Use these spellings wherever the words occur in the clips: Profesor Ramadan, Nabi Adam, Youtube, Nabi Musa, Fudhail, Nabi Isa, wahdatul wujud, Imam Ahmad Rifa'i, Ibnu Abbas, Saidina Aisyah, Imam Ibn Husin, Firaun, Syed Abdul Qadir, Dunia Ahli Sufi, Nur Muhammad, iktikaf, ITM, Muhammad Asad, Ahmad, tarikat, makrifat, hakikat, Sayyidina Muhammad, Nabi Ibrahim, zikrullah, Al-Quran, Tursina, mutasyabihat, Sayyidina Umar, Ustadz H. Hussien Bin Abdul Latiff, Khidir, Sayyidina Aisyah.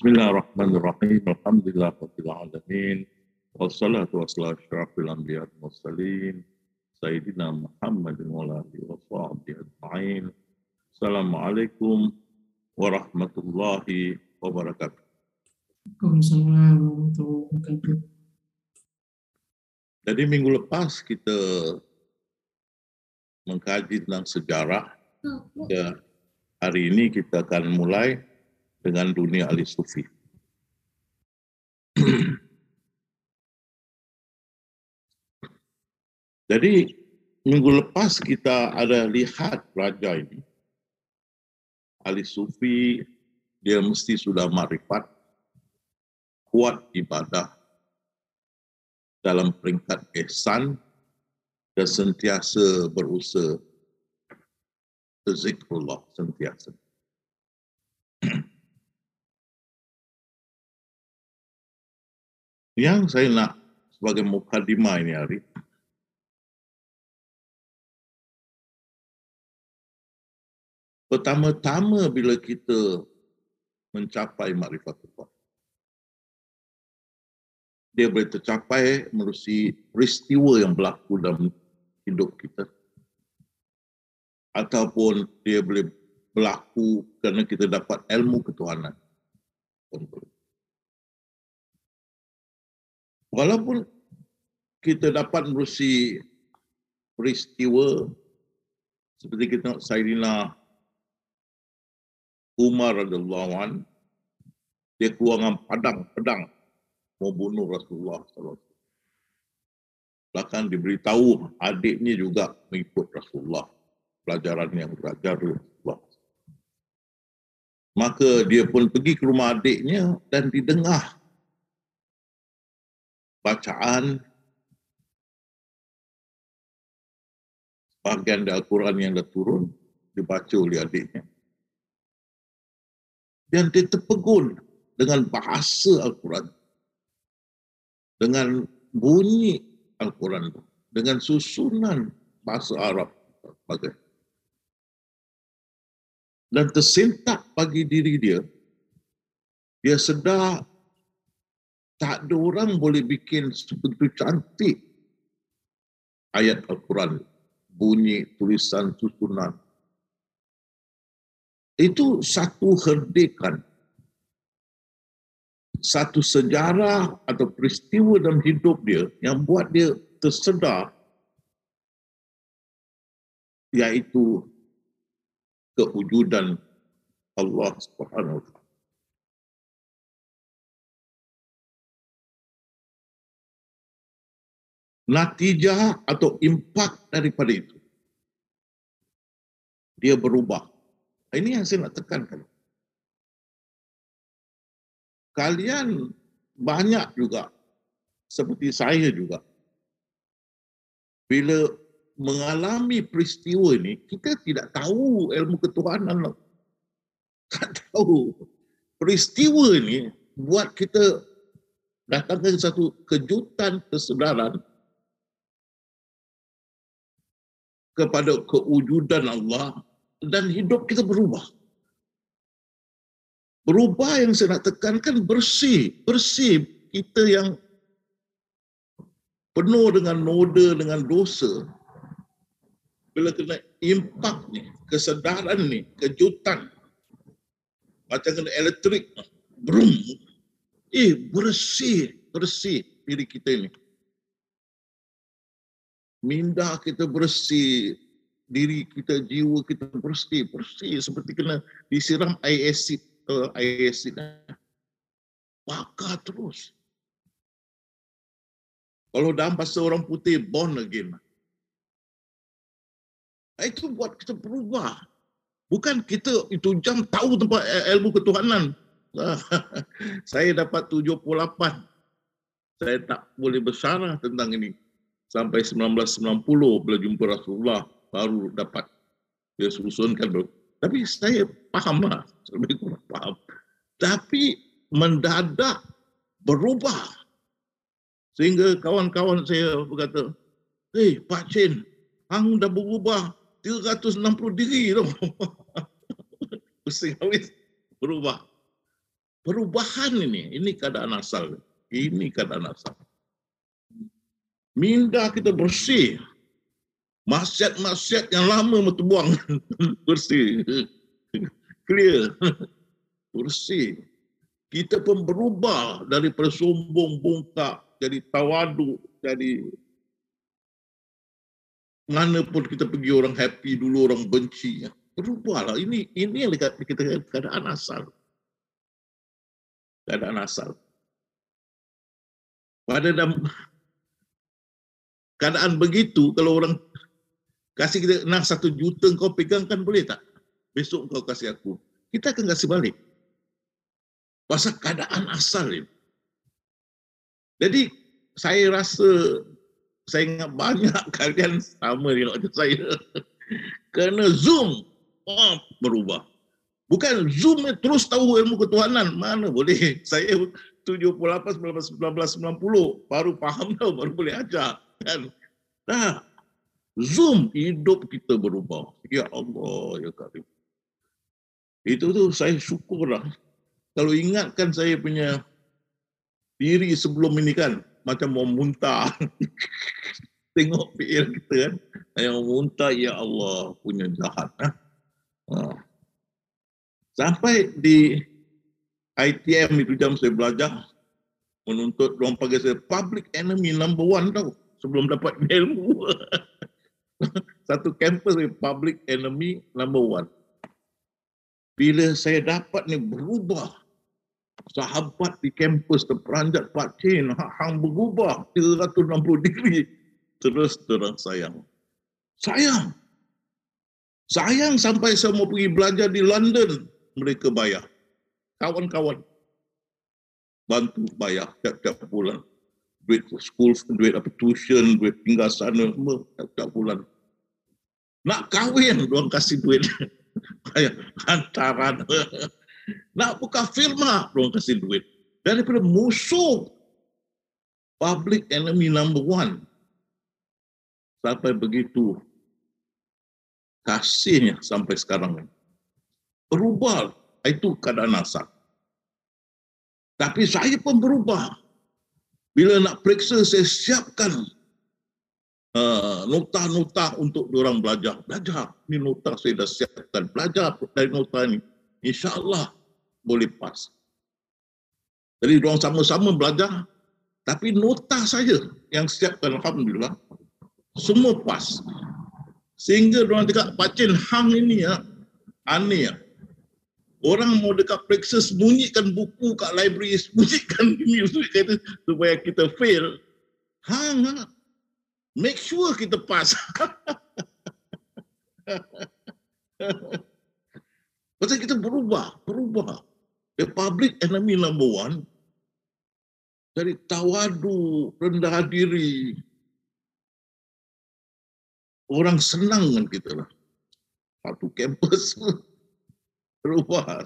Bismillahirrahmanirrahim. Alhamdulillahirabbil alamin. Wassalatu wassalamu ala asyrafil anbiya'i wal mursalin Sayyidina Muhammadin wa alihi wa sahbihi ajma'in. Assalamualaikum warahmatullahi wabarakatuh. Waalaikumsalam warahmatullahi wabarakatuh. Jadi minggu lepas kita mengkaji tentang sejarah. Ya, hari ini kita akan mulai dengan dunia ahli sufi. Jadi minggu lepas kita ada lihat raja ini, ahli sufi, dia mesti sudah makrifat, kuat ibadah dalam peringkat ihsan dan sentiasa berusaha zikrullah sentiasa. Yang saya nak sebagai mukadimah ini hari, pertama-tama bila kita mencapai makrifatullah, dia boleh tercapai melalui peristiwa yang berlaku dalam hidup kita, ataupun dia boleh berlaku kerana kita dapat ilmu ketuhanan. Walaupun kita dapat menerusi peristiwa seperti kita tengok Sayyidina Umar radhiyallahu an, dia keluar dengan pedang mau bunuh Rasulullah sallallahu alaihi wasallam. Bahkan diberitahu adiknya juga mengikut Rasulullah, pelajaran yang belajar Rasulullah. Maka dia pun pergi ke rumah adiknya dan didengar bacaan bahagian dari Al-Quran yang dah turun, dibaca oleh adiknya. Dan dia terpegun dengan bahasa Al-Quran, dengan bunyi Al-Quran, dengan susunan bahasa Arab sebagainya. Dan tersentak bagi diri dia, dia sedar tak ada orang boleh bikin sebegitu cantik ayat Al-Quran, bunyi, tulisan, susunan. Itu satu herdekan, satu sejarah atau peristiwa dalam hidup dia yang buat dia tersedar, iaitu kewujudan Allah Subhanahu wa Ta'ala. Natijah atau impak daripada itu, dia berubah. Ini yang saya nak tekankan. Kalian banyak juga, seperti saya juga, bila mengalami peristiwa ini, kita tidak tahu ilmu ketuhanan. Tak tahu. Peristiwa ini buat kita datang ke satu kejutan kesedaran kepada kewujudan Allah, dan hidup kita berubah. Berubah yang saya nak tekankan bersih. Bersih kita yang penuh dengan noda, dengan dosa. Bila kena impak ni, kesedaran ni, kejutan. Macam kena elektrik. Brum. Bersih. Bersih diri kita ni. Minda kita bersih, diri kita, jiwa kita bersih, bersih seperti kena disiram air asid, bakar terus. Kalau dalam bahasa orang putih, born again. Itu buat kita berubah. Bukan kita itu jam tahu tempat ilmu ketuhanan. Saya dapat 78. Saya tak boleh bersyarah tentang ini. Sampai 1990 bila jumpa Rasulullah baru dapat dia susunkan. Tapi saya fahamlah, lebih kurang faham. Tapi mendadak berubah. Sehingga kawan-kawan saya berkata, Pak Chin, hang dah berubah 360 degree. Pusing habis, berubah. Perubahan ini keadaan asal. Ini keadaan asal. Minda kita bersih. Maksiat-maksiat yang lama terbuang. Bersih. Clear. Bersih. Kita pun berubah dari sombong bungkak, jadi tawaduk, jadi mana pun kita pergi orang happy dulu, orang benci. Berubahlah. Ini yang kita keadaan asal. Keadaan asal. Pada dalam keadaan begitu, kalau orang kasih kita nak 1 juta kau pegang kan boleh tak? Besok kau kasih aku. Kita akan kasih balik. Pasal keadaan asal ini. Jadi saya rasa, saya ingat banyak kalian sama dengan saya. Kerana Zoom, berubah. Bukan Zoom terus tahu ilmu ketuhanan. Mana boleh. Saya 78, 1990 baru faham tau, baru boleh ajar. Kan? Nah, Zoom hidup kita berubah. Ya Allah, ya Karim. Itu tu saya syukurlah. Kalau ingatkan saya punya diri sebelum ini kan, macam mau muntah. Tengok PR kita kan, yang muntah, ya Allah, punya jahat. Sampai di ITM itu jam saya belajar, menuntut orang panggil saya public enemy number 1 tau, sebelum dapat ilmu. Satu kampus saya public enemy number 1. Bila saya dapat ni berubah. Sahabat di kampus terperanjat vaksin, hang berubah 360 degree. Terus terang sayang. Sayang. Sayang sampai saya mau pergi belajar di London, mereka bayar. Kawan-kawan bantu bayar tiap-tiap bulan. Duit school, duit apa tuition, duit tinggal sana, tiap-tiap bulan. Nak kahwin, diorang kasih duit. Bayar hantaran. Nak buka firma, diorang kasih duit. Daripada musuh, public enemy number 1. Sampai begitu, kasihnya sampai sekarang. Berubah, itu keadaan asal. Tapi saya pun berubah. Bila nak periksa, saya siapkan nota-nota untuk diorang belajar. Belajar, ini nota saya dah siapkan. Belajar dari nota ini. InsyaAllah boleh pas. Jadi diorang sama-sama belajar, tapi nota saja yang siapkan, Alhamdulillah, semua pas. Sehingga diorang dekat pacin hang ini ya, aneh ya. Orang mau dekat periksa sembunyikan buku kat library, sembunyikan ini supaya kita fail. Hang, make sure kita pass. Pasal kita berubah. The public enemy number 1 dari tawadu, rendah diri. Orang senang dengan kita lah. Satu kampus berubah.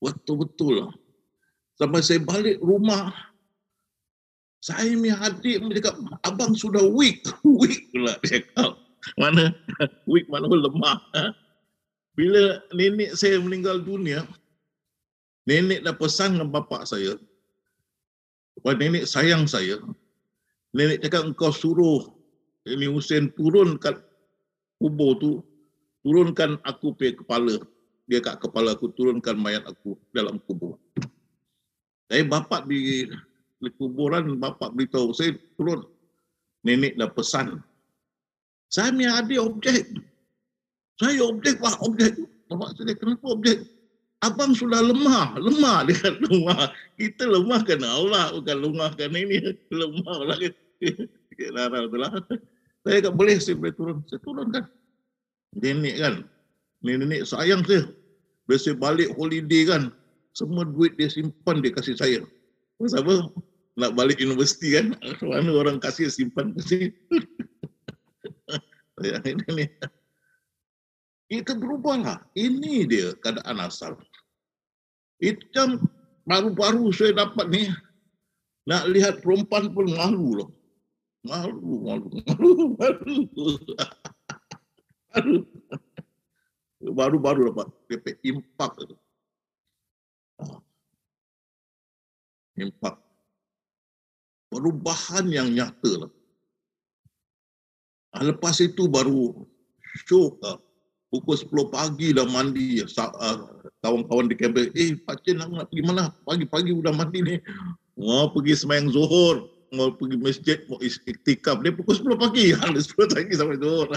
Betul-betul lah. Sampai saya balik rumah, saya ni adik dekat abang sudah weak lah dia kata. Mana weak, mana lemah. Bila nenek saya meninggal dunia, nenek dah pesan dengan bapak saya. Nenek sayang saya. Nenek cakap, engkau suruh ini Husin turunkan kubur tu, turunkan aku punya kepala. Dia kat kepala aku, turunkan mayat aku dalam kubur. Saya bapak di kuburan, bapak beritahu saya turun. Nenek dah pesan. Saya ni adik objek. Saya objek, wah objek. Bapak saya, kenapa objek? Abang sudah lemah dia kata lemah. Kita lemah kerana Allah, bukan lemah kerana ini. Lemah lah. Saya tak boleh, saya boleh turun. Saya turun kan. Nenek kan. Nenek sayang saya. Bila saya balik holiday kan, semua duit dia simpan, dia kasih saya. Terus apa? Nak balik universiti kan. Mana orang kasih, simpan kasih. Kita berubahlah. Ini dia keadaan asal. Itu jam baru-baru saya dapat ni, nak lihat perempuan pun malu loh. Malu. Baru-baru dapat impact. Impak. Perubahan yang nyata lah. Lepas itu baru syok lah. Pukul 10 pagi dah mandi. Kawan-kawan di kampus, pakcik nak pergi mana? Pagi-pagi sudah mandi ni. Mau pergi semayang zuhur. Mau pergi masjid, mau iktikaf. Dia pukul 10 pagi. 10 pagi sampai zuhur.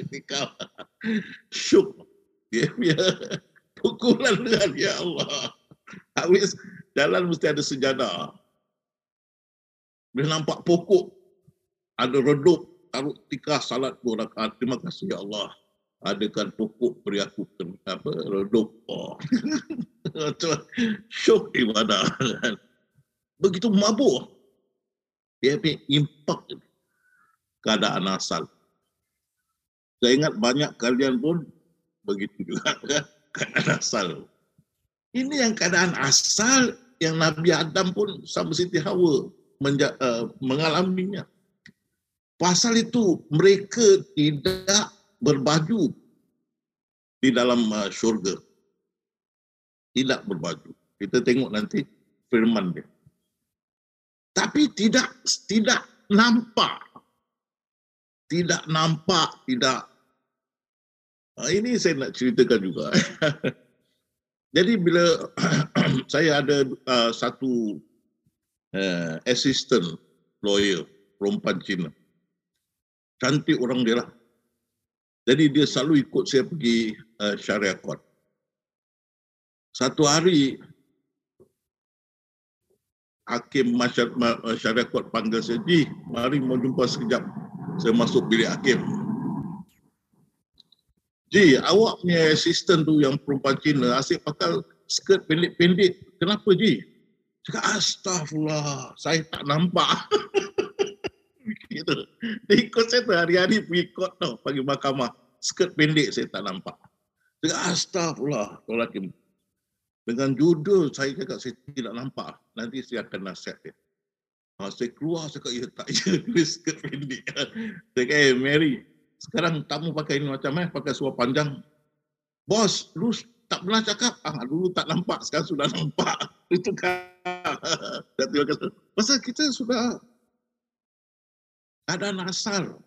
Iktikaf. Syuk. Dia punya pukulan dengan, ya Allah. Habis jalan mesti ada sejadah. Dia nampak pokok. Ada redup. Taruh tikah salat 2 rakaat. Terima kasih, ya Allah. Adakan pokok beri aku redup. Oh. Syuk ibadah. Begitu mabuk. Dia punya impak keadaan asal. Saya ingat banyak kalian pun begitu juga keadaan asal. Ini yang keadaan asal yang Nabi Adam pun sama Siti Hawa mengalaminya. Pasal itu mereka tidak berbaju di dalam syurga. Tidak berbaju. Kita tengok nanti firman dia. Tapi tidak nampak. Tidak nampak, tidak. Ini saya nak ceritakan juga. Jadi bila saya ada satu assistant lawyer, perempuan Cina. Cantik orang dia lah. Jadi dia selalu ikut saya pergi syariah court. Satu hari, hakim syariah court panggil saya, Ji, mari mau jumpa sekejap. Saya masuk bilik hakim. Ji, awak punya assistant tu yang perempuan Cina, asyik pakai skirt pendek-pendek. Kenapa, Ji? Cakap, astagfirullah, saya tak nampak. Gitu. Dia ikut saya tu, hari-hari pergi court tau, pergi mahkamah. Skirt pendek saya tak nampak. Cakap, astagfirullah, tolak hakim. Dengan judul saya cakap, saya tidak nampak. Nanti saya akan nasihat dia. Saya keluar, saya cakap, ya tak, ya. Skirt pendek. Saya cakap, Mary, sekarang tamu pakai ini macam mana? Pakai seluar panjang. Bos, lu tak pernah cakap. Dulu tak nampak, sekarang sudah nampak. Itu kan. Pasal kita sudah keadaan asal.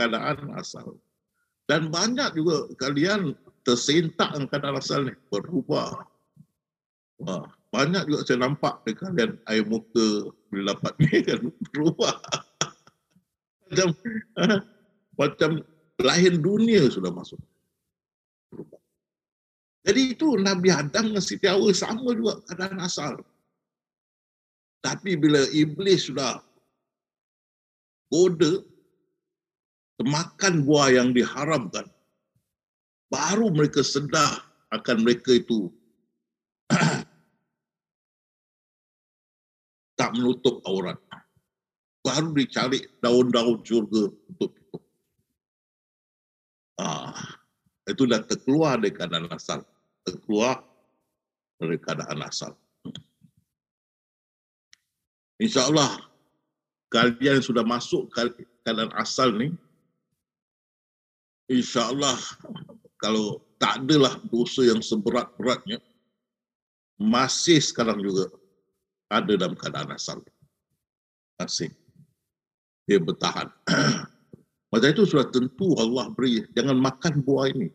Keadaan asal. Dan banyak juga kalian tersentak dengan keadaan asal ni, berubah. Wah, banyak juga saya nampak dekat kalian air muka bila dapat ni kan berubah. macam lahir dunia sudah masuk. Berubah. Jadi itu Nabi Adam dengan Siti Hawa sama juga keadaan asal. Tapi bila iblis sudah goda, makan buah yang diharamkan, baru mereka sedar akan mereka itu tak menutup aurat. Baru dicari daun-daun syurga untuk tutup. Itu dah terkeluar dari keadaan asal. Terkeluar dari keadaan asal. InsyaAllah, kalian sudah masuk keadaan asal ni, InsyaAllah, kalau tak adalah dosa yang seberat-beratnya, masih sekarang juga ada dalam keadaan asal. Masih. Dia bertahan. Macam itu sudah tentu Allah beri, jangan makan buah ini.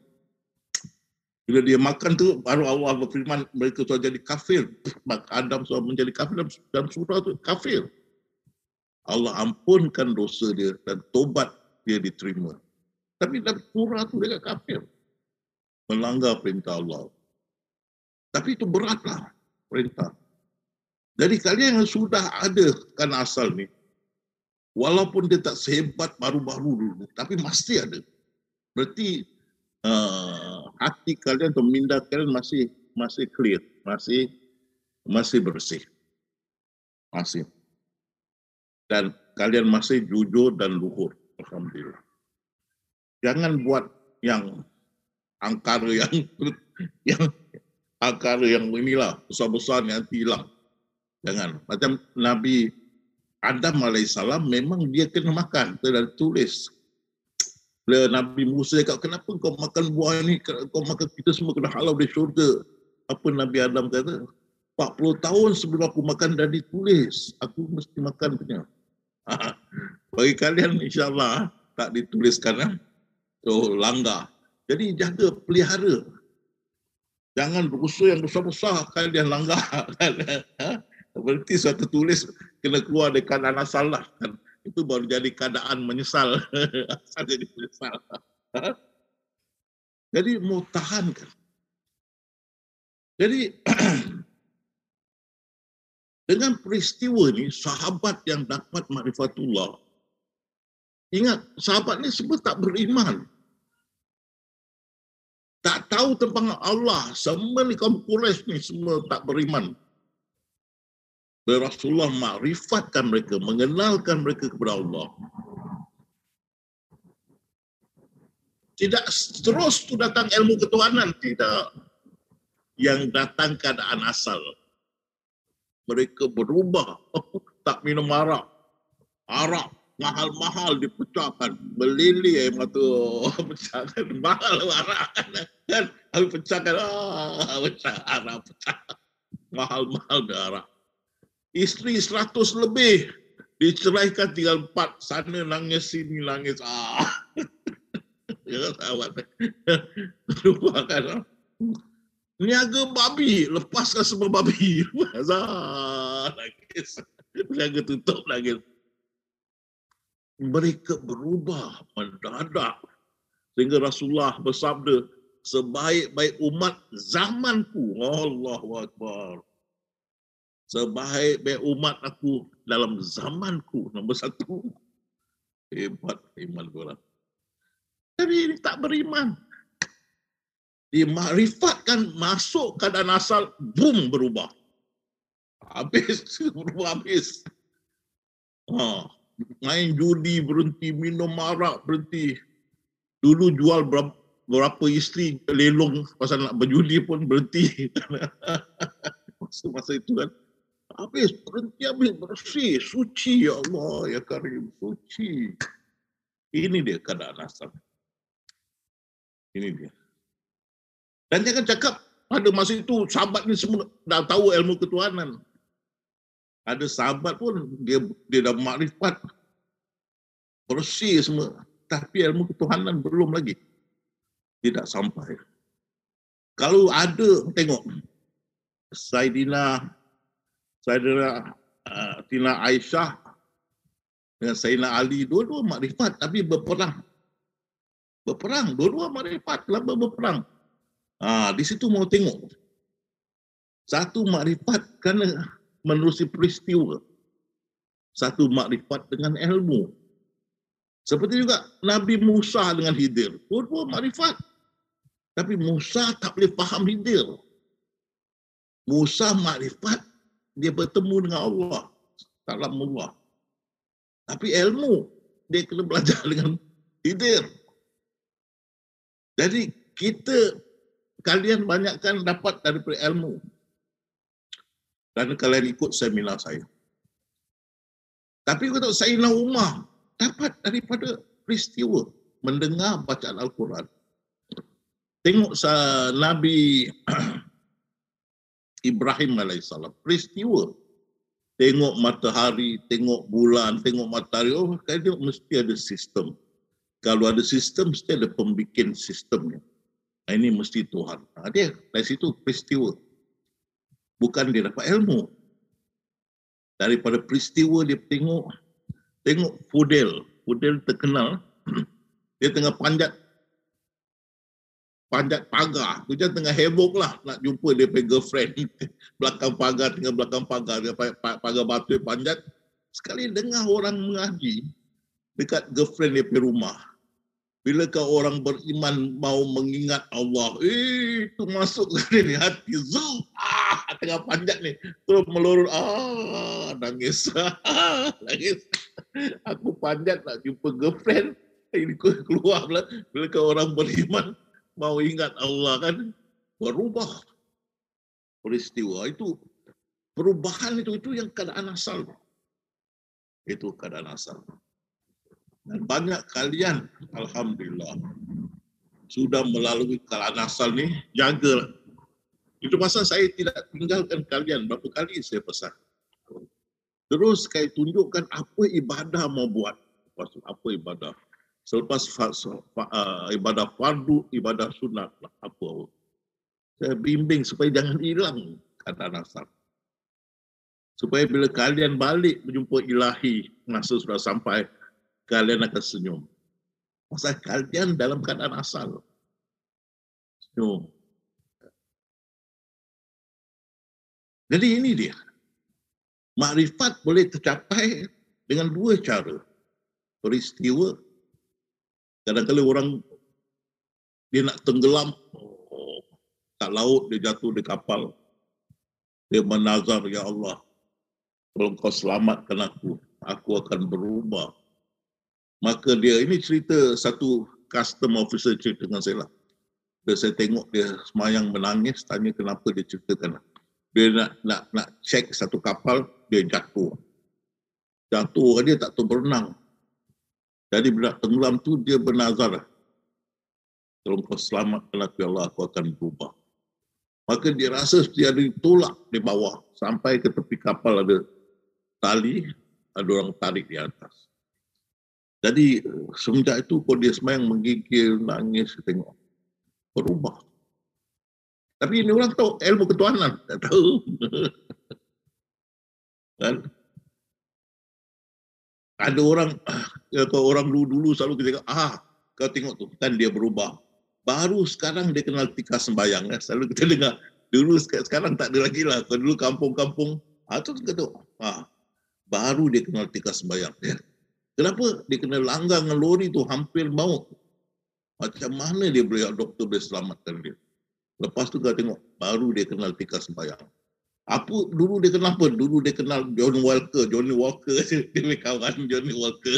Bila dia makan tu, baru Allah berfirman, mereka sudah jadi kafir. Maka Adam sudah menjadi kafir dalam surah tu, kafir. Allah ampunkan dosa dia dan tobat dia diterima. Tapi dalam surah tu dia kafir. Melanggar perintah Allah. Tapi itu beratlah perintah. Jadi kalian yang sudah ada kan asal ni, walaupun dia tak sehebat baru-baru dulu, tapi mesti ada. Berarti hati kalian atau minda kalian masih clear, masih bersih. Masih. Dan kalian masih jujur dan luhur. Alhamdulillah. Jangan buat yang angkara yang inilah besar-besar nanti hilang. Jangan. Macam Nabi Adam AS memang dia kena makan. Dia dah tulis. Bila Nabi Musa cakap, kenapa kau makan buah ni? Kau makan, kita semua kena halau dari syurga. Apa Nabi Adam kata? 40 tahun sebelum aku makan dan ditulis, aku mesti makannya. Bagi kalian insya Allah tak dituliskan, ya? So, langgar. Jadi jaga, pelihara. Jangan berusaha yang besar-besar kalian langgar. Berarti suatu tulis kena keluar dari keadaan salah. Kan? Itu baru jadi keadaan menyesal. Asal jadi menyesal. Jadi mau tahan. Kan? Jadi... dengan peristiwa ini, sahabat yang dapat makrifatullah. Ingat, sahabat ini semua tak beriman. Tak tahu tentang Allah. Semua ni kaum Quraisy ni semua tak beriman. Rasulullah makrifatkan mereka, mengenalkan mereka kepada Allah. Tidak terus tu datang ilmu ketuhanan, tidak. Yang datang keadaan asal. Mereka berubah, tak minum arak. Arak mahal-mahal dipecahkan, melili air mata, pecahkan, mahal arak kan, habis pecahkan, pecah arak, pecah. Mahal-mahal dah arak. Isteri 100 lebih, diceraikan tinggal 4, sana nangis, sini nangis, jangan sahabat. Lupakan lah. Niaga babi, lepaskan semua babi. Nangis. Niaga tutup lagi. Mereka berubah mendadak. Sehingga Rasulullah bersabda, sebaik-baik umat zamanku. Allahu Akbar. Sebaik-baik umat aku dalam zamanku. Nombor 1. Hebat iman korang. Tapi ini tak beriman. Dimakrifatkan, masuk keadaan asal, boom, berubah. Habis, berubah habis. Main judi berhenti, minum arak berhenti. Dulu jual berapa isteri, lelong pasal nak berjudi pun berhenti. Masa-masa itu kan. Habis, berhenti, habis, bersih, suci. Ya Allah, ya Karim, suci. Ini dia keadaan asal. Ini dia. Dan jangan cakap pada masa itu sahabat ni semua dah tahu ilmu ketuhanan. Ada sahabat pun dia dah makrifat bersih semua, tapi ilmu ketuhanan belum lagi, tidak sampai. Kalau ada, tengok Sayyidina Aisyah dengan Sayyidina Ali, dua-dua makrifat tapi berperang, dua-dua makrifat lama berperang. Di situ mau tengok. Satu makrifat kerana menerusi peristiwa. Satu makrifat dengan ilmu. Seperti juga Nabi Musa dengan Khidir. Dua-dua makrifat. Tapi Musa tak boleh faham Khidir. Musa makrifat, dia bertemu dengan Allah. Taklah Allah. Tapi ilmu, dia kena belajar dengan Khidir. Jadi kalian banyakkan dapat daripada ilmu. Dan kalian ikut seminar saya. Tapi untuk Sayyidina Umar, dapat daripada peristiwa mendengar bacaan Al-Quran. Tengok Nabi Ibrahim AS. Peristiwa. Tengok matahari, tengok bulan, tengok matahari. Oh, kalian mesti ada sistem. Kalau ada sistem, mesti ada pembikin sistemnya. Ini mesti Tuhan. Dia dari situ peristiwa. Bukan dia dapat ilmu. Daripada peristiwa dia tengok Fudhail. Fudhail terkenal. Dia tengah panjat pagar. Hujan tengah heboh lah nak jumpa dia punya girlfriend. Belakang pagar. Dia pagar batu panjat. Sekali dengar orang mengaji dekat girlfriend dia punya rumah. Bilakah orang beriman mau mengingat Allah, itu masuk dari hati, zoom, tengah panjat ni, terus melurut, nangis, nangis. Aku panjat nak jumpa girlfriend, ini keluar pula. Bilakah orang beriman mau ingat Allah kan, berubah peristiwa itu, perubahan itu yang keadaan asal, itu keadaan asal. Dan banyak kalian, Alhamdulillah, sudah melalui keadaan asal ni, jaga Itu masa saya tidak tinggalkan kalian. Berapa kali saya pesan. Terus saya tunjukkan apa ibadah mau buat. Apa ibadah. Selepas ibadah fardu, ibadah sunat. Apa. Saya bimbing supaya jangan hilang kata nasab. Supaya bila kalian balik menjumpai ilahi, masa sudah sampai, kalian akan senyum. Masa kalian dalam keadaan asal. Senyum. Jadi ini dia. Makrifat boleh tercapai dengan dua cara. Peristiwa. Kadang-kadang orang dia nak tenggelam kat laut, dia jatuh di kapal. Dia menazar, ya Allah. Kalau kau selamatkan aku akan berubah. Maka dia, ini cerita satu custom officer cerita dengan saya lah. Bila saya tengok dia semayang menangis, tanya kenapa dia ceritakan. Dia nak cek satu kapal, dia jatuh. Jatuh dia tak tahu berenang. Jadi bila tenggelam tu dia bernazar. Kalau kau selamatkan aku, ya Allah, aku akan berubah. Maka dia rasa seperti ada ditolak di bawah. Sampai ke tepi kapal ada tali, ada orang tarik di atas. Jadi semenjak itu kalau dia semayang menggigil, nangis, tengok. Berubah. Tapi ini orang tahu ilmu ketuhanan. Tak tahu. Dan, ada orang, kalau orang dulu selalu kita kata, kau tengok tu, kan dia berubah. Baru sekarang dia kenal tika sembayang. Selalu kita dengar. Dulu sekarang tak ada lagi lah. Kalau dulu kampung-kampung, itu kata, baru dia kenal tika sembayang. Ya. Kenapa? Dia kena langgar dengan lori tu hampir maut. Macam mana dia boleh, doktor boleh selamatkan dia. Lepas tu kita tengok, baru dia kenal tika sembayang. Apa, dulu dia kenal apa? Dulu dia kenal John Walker. Johnny Walker. Dia punya kawan Johnny Walker.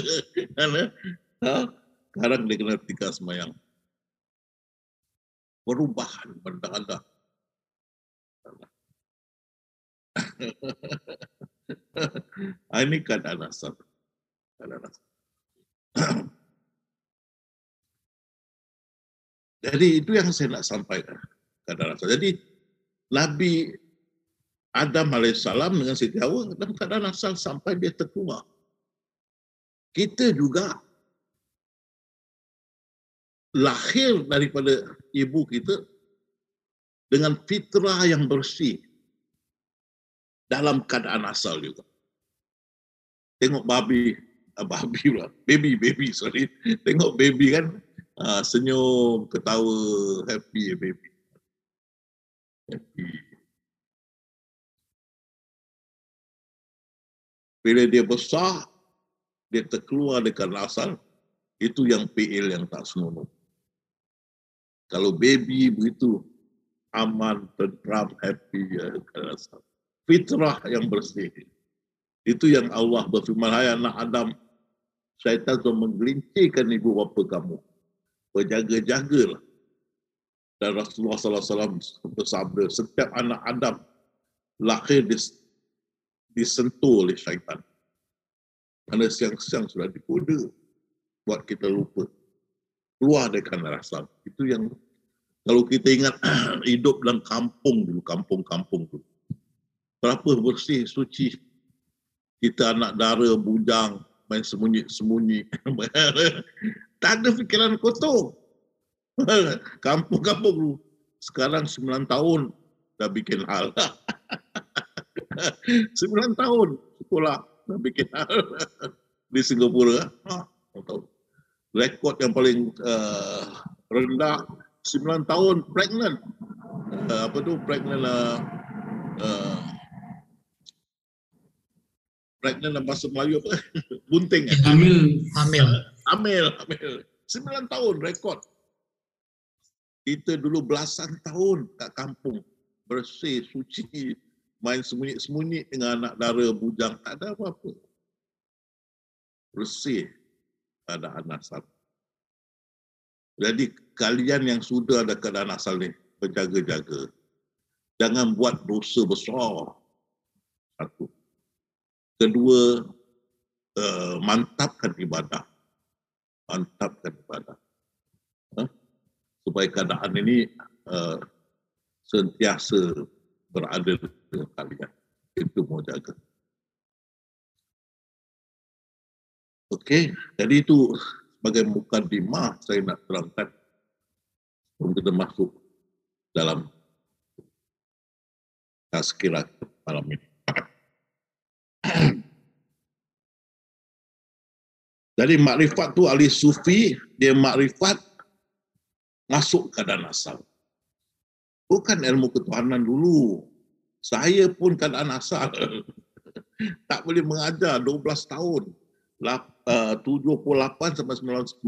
Sekarang dia kenal tika sembayang. Perubahan benda-benda. Ini keadaan asal. Jadi itu yang saya nak sampaikan. Keadaan asal. Jadi Nabi Adam AS dengan Siti Hawa dalam keadaan asal sampai dia terkeluar. Kita juga lahir daripada ibu kita dengan fitrah yang bersih. Dalam keadaan asal juga. Tengok baby. Tengok baby kan, senyum, ketawa, happy baby. Happy. Bila dia besar, dia terkeluar dekat asal, itu yang PL yang tak senonoh. Kalau baby begitu, aman, tentram, happy, keadaan asal. Fitrah yang bersih. Itu yang Allah berfirman, hai anak Adam, syaitan sudah menggelincirkan ibu bapa kamu. Berjaga-jagalah. Dan Rasulullah SAW bersabda, setiap anak Adam lahir disentuh oleh syaitan. Karena siang-siang sudah dikoda. Buat kita lupa. Keluar dari kandang asal. Itu yang, kalau kita ingat hidup dalam kampung dulu, kampung-kampung dulu. Berapa bersih, suci. Kita anak dara, bujang, main sembunyi-sembunyi. Tak ada fikiran kotor. Kampung-kampung dulu. Sekarang 9 tahun dah bikin hal. 9 tahun sekolah dah bikin hal. Di Singapura. Rekod yang paling rendah 9 tahun pregnant. Pregnant dalam bahasa Melayu apa? Bunting. Hamil. 9 tahun rekod. Kita dulu belasan tahun kat kampung. Bersih, suci, main sembunyi-sembunyi dengan anak dara, bujang. Tak ada apa-apa. Bersih. Tak ada anak asal. Jadi kalian yang sudah ada keadaan asal ni, berjaga-jaga. Jangan buat dosa besar. Satu. Kedua, mantapkan ibadah. Supaya keadaan ini sentiasa berada dengan kalian. Itu mau jaga. Okey, jadi itu sebagai mukadimah saya nak terangkan sebelum kita masuk dalam tazkirah malam ini. Jadi makrifat tu ahli sufi, dia makrifat masuk keadaan asal. Bukan ilmu ketuhanan dulu. Saya pun keadaan asal. Tak boleh mengajar 12 tahun. 78 sampai 1990.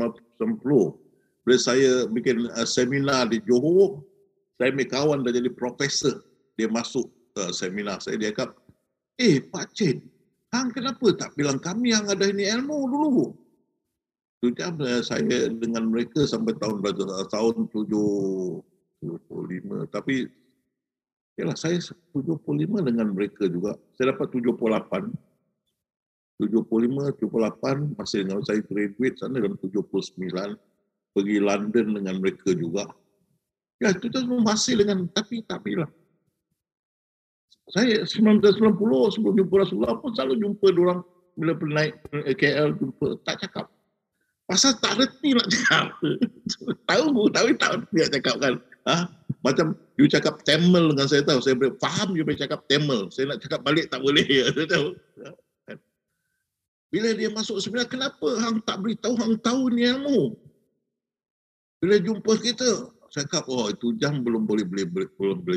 Bila saya bikin seminar di Johor, saya ambil kawan dah jadi profesor. Dia masuk seminar saya, dia kata, Pak Chin, hang kenapa tak bilang kami yang ada ini ilmu dulu? Itu jam saya dengan mereka sampai tahun 75. Tapi yalah, saya 75 dengan mereka juga. Saya dapat 78. 75, 78 masih dengan saya graduate sana dalam 79. Pergi London dengan mereka juga. Ya, itu masih dengan, tapi tak bila. Saya 1990 sebelum jumpa Rasulullah pun selalu jumpa diorang bila naik KL jumpa, tak cakap. Pasal tak reti nak cakap. Tahu tak cakap kan. Macam you cakap Tamil dengan saya tahu. Saya boleh faham you boleh cakap Tamil. Saya nak cakap balik tak boleh. Ya. Saya tahu. Bila dia masuk sebenarnya, kenapa hang tak beritahu hang tahu ni ilmu? Bila jumpa kita, saya cakap, itu jam belum boleh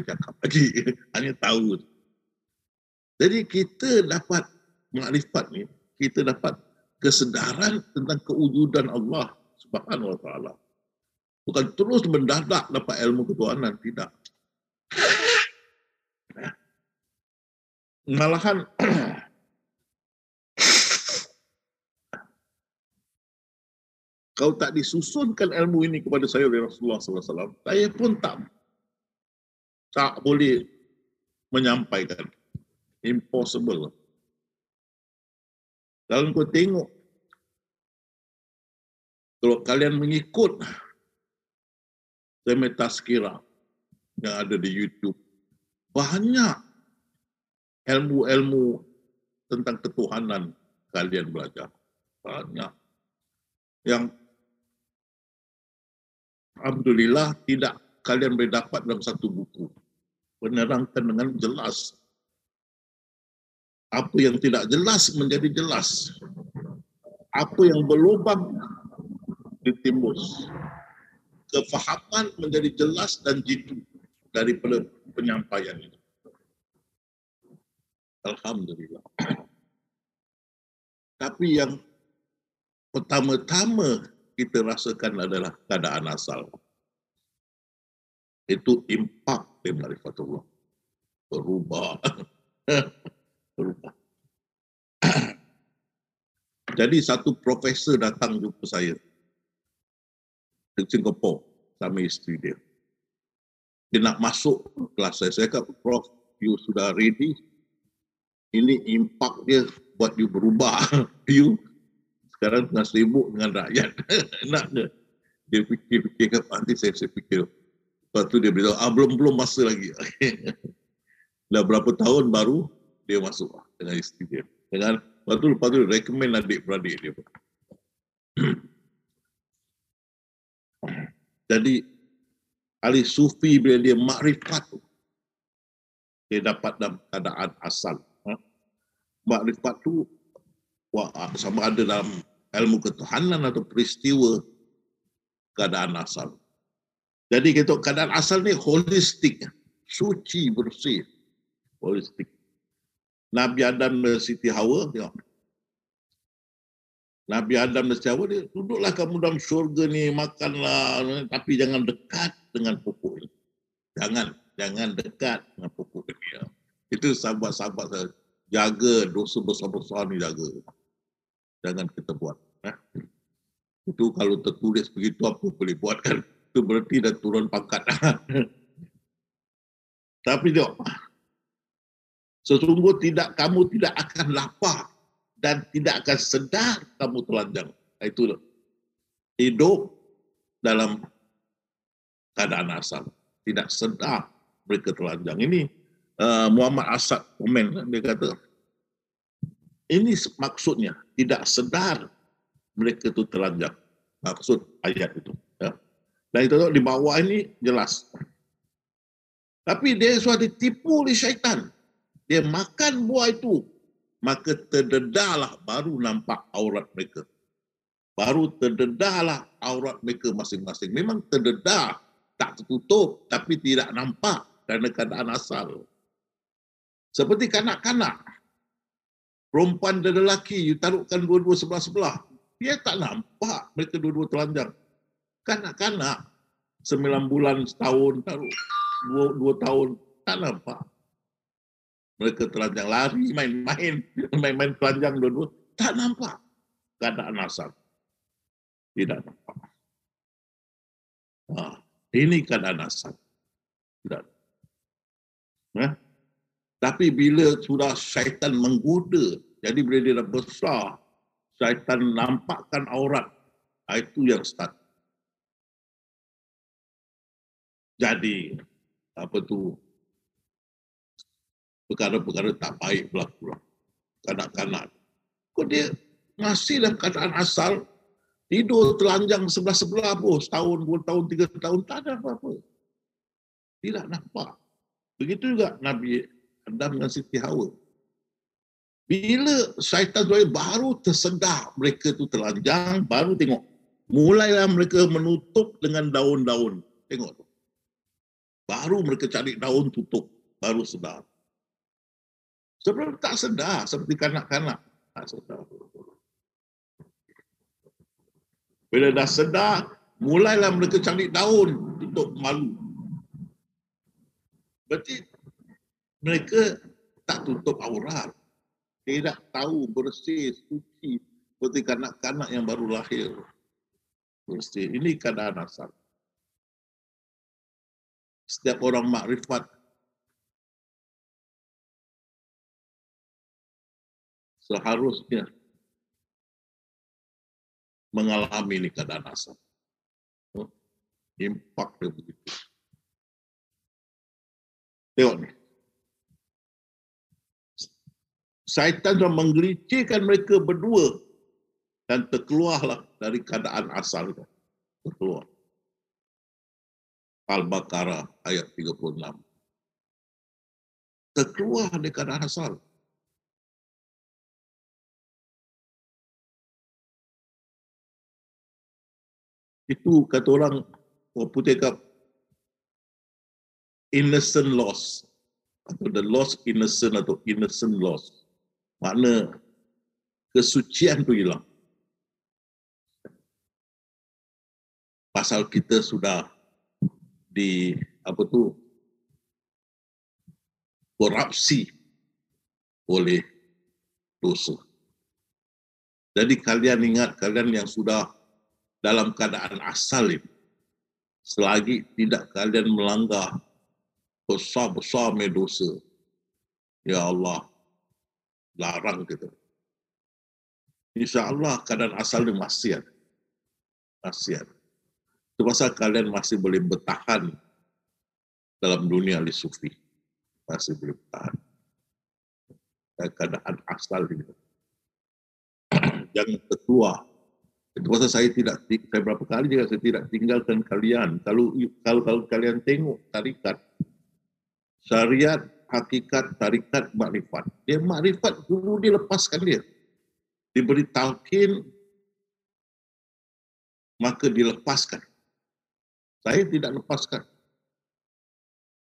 cakap lagi. Hanya tahu. Jadi kita dapat makrifat ni. Kita dapat kesedaran tentang kewujudan Allah Subhanahu Wa Taala. Bukan terus mendadak dapat ilmu ketuhanan, tidak. Malahan kalau tak disusunkan ilmu ini kepada saya oleh Rasulullah SAW, saya pun tak boleh menyampaikan. Impossible. Kalau kau tengok, kalau kalian mengikut tema tazkirah yang ada di YouTube, banyak ilmu-ilmu tentang ketuhanan kalian belajar. Banyak. Yang Alhamdulillah tidak kalian boleh dapat dalam satu buku. Penerangkan dengan jelas. Apa yang tidak jelas menjadi jelas. Apa yang berlubang ditimbus. Kefahaman menjadi jelas dan jitu daripada penyampaian ini. Alhamdulillah. Tapi yang pertama-tama kita rasakan adalah keadaan asal. Itu impak dari Makrifatullah. Berubah. Jadi satu profesor datang jumpa saya di Singapura sama isteri dia. Dia nak masuk kelas saya. Saya kata, Prof, you sudah ready? Ini impak dia buat you berubah. You sekarang tengah sibuk dengan rakyat. Nak dia. Dia fikir-fikir, nanti saya fikir. Lepas tu dia beritahu, belum masa lagi. Dah berapa tahun baru dia masuk dengan isteri dia. Lepas tu recommend adik-beradik dia. Jadi, ahli sufi bila dia makrifat, dia dapat dalam keadaan asal. Makrifat tu sama ada dalam ilmu ketuhanan atau peristiwa keadaan asal. Jadi keadaan asal ni holistik, suci, bersih. Holistik. Nabi Adam dan Siti Hawa, tengok. Nabi Adam dan Siti Hawa, dia duduklah kamu dalam syurga ni, makanlah, tapi jangan dekat dengan pokok ini. Jangan dekat dengan pokok ini. Ya. Itu sahabat-sahabat saya, jaga dosa besar-besar ni, jaga. Jangan kita buat. Itu kalau tertulis begitu, apa boleh buat kan? Itu berarti dah turun pangkat. Tapi tengok, sesungguh kamu tidak akan lapar dan tidak akan sedar kamu telanjang. Itu hidup dalam keadaan asal. Tidak sedar berita telanjang ini. Muhammad Asad komen, kan? Dia kata, ini maksudnya tidak sedar mereka itu telanjang. Maksud ayat itu. Ya. Dan itu di bawah ini jelas. Tapi dia sudah ditipu oleh syaitan. Dia makan buah itu. Maka terdedahlah baru nampak aurat mereka. Baru terdedahlah aurat mereka masing-masing. Memang terdedah, tak tertutup, tapi tidak nampak kerana keadaan asal. Seperti kanak-kanak. Perempuan dan lelaki, you taruhkan dua-dua sebelah-sebelah. Dia tak nampak mereka dua-dua telanjang. Kanak-kanak, 9 bulan, setahun, taruh 2 tahun, tak nampak. Mereka telanjang lari, main-main telanjang dua-dua, tak nampak. Keadaan asal. Tidak nampak. Nah, ini keadaan asal. Tidak. Nah, tapi bila sudah syaitan menggoda, jadi bila dia dah besar, syaitan nampakkan aurat, itu yang start. Jadi, apa tu, perkara-perkara tak baik berlaku. Kanak-kanak. Kok dia masih dalam keadaan asal, tidur telanjang sebelah-sebelah, setahun, 2 tahun, 3 tahun, tak ada apa-apa. Tidak nampak. Begitu juga Nabi Adam dengan Siti Hawa. Bila syaitan baru tersedah mereka itu telanjang, baru tengok. Mulailah mereka menutup dengan daun-daun. Tengok tu. Baru mereka cari daun tutup. Baru sedar. Sebelum tak sedar, seperti kanak-kanak. Tak sedar. Bila dah sedar, mulailah mereka cari daun tutup malu. Berarti mereka tak tutup aurat. Tidak tahu bersih, suci. Seperti kanak-kanak yang baru lahir. Bersih. Ini keadaan asal. Setiap orang makrifat. Seharusnya. Mengalami ini keadaan asal. Impak dia begitu. Tengok ni. Syaitan sudah menggelicirkan mereka berdua dan terkeluarlah dari keadaan asalnya. Terkeluar. Al-Baqarah ayat 36. Terkeluar dari keadaan asal. Itu kata orang, putih kap, innocent loss. Atau the loss innocent atau innocent loss. Makna kesucian tu hilang. Pasal kita sudah di apa tu korupsi oleh dosa. Jadi kalian ingat kalian yang sudah dalam keadaan asal ini, selagi tidak kalian melanggar besar-besar dosa, ya Allah larang kita. InsyaAllah keadaan asal ni masih ada. Masih ada. Itu pasal kalian masih boleh bertahan dalam dunia ahli sufi. Masih boleh bertahan. Dan keadaan asal ini. Jangan tertua. Itu pasal saya berapa kali juga saya tidak tinggalkan kalian. Kalau kalian tengok tarikat, syariat, hakikat, tarikat, makrifat. Dia makrifat dulu dilepaskan dia. Diberi talqin, maka dilepaskan. Saya tidak lepaskan.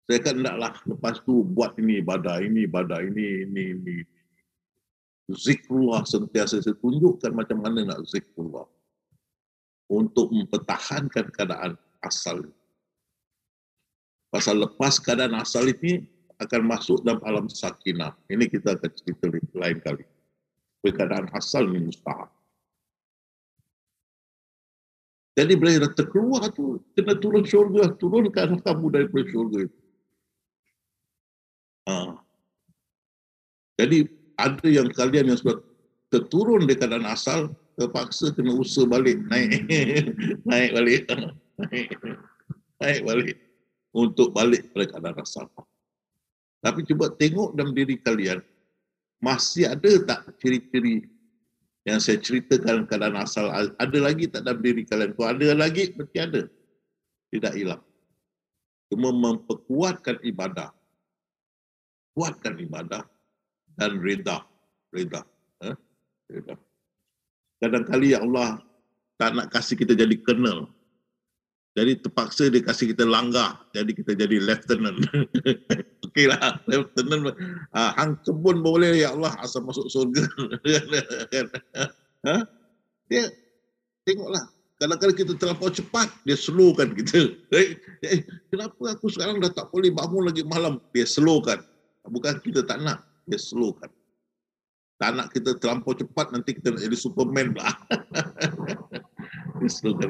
Saya kan tidaklah lepas tu buat ini ibadah, ini. Zikrullah sentiasa saya tunjukkan macam mana nak zikrullah. Untuk mempertahankan keadaan asal. Pasal lepas keadaan asal ini, akan masuk dalam alam sakinah. Ini kita akan cerita lain kali. Keadaan asal ni mustahak. Jadi bila dia terkeluar tu, kena turun syurga, turunkan kamu daripada syurga itu. Ha. Jadi ada yang kalian yang sudah terturun dari keadaan asal, terpaksa kena usaha balik, naik balik. untuk balik pada keadaan salaf. Tapi coba tengok dalam diri kalian, masih ada tak ciri-ciri yang saya ceritakan keadaan asal, ada lagi tak dalam diri kalian? Kalau ada lagi, mesti ada. Tidak hilang. Cuma memperkuatkan ibadah. Kuatkan ibadah dan reda. Reda. Reda. Kadang-kali ya Allah tak nak kasih kita jadi colonel. Jadi terpaksa dia kasih kita langgar. Jadi kita jadi lieutenant. Okeylah, lieutenant. Hang kebun boleh, ya Allah, asal masuk surga. Dia, tengoklah. Kadang-kadang kita terlalu cepat, dia slowkan kita. Kenapa aku sekarang dah tak boleh bangun lagi malam? Dia slowkan. Bukan kita tak nak, dia slowkan. Tak nak kita terlampau cepat, nanti kita nak jadi Superman lah.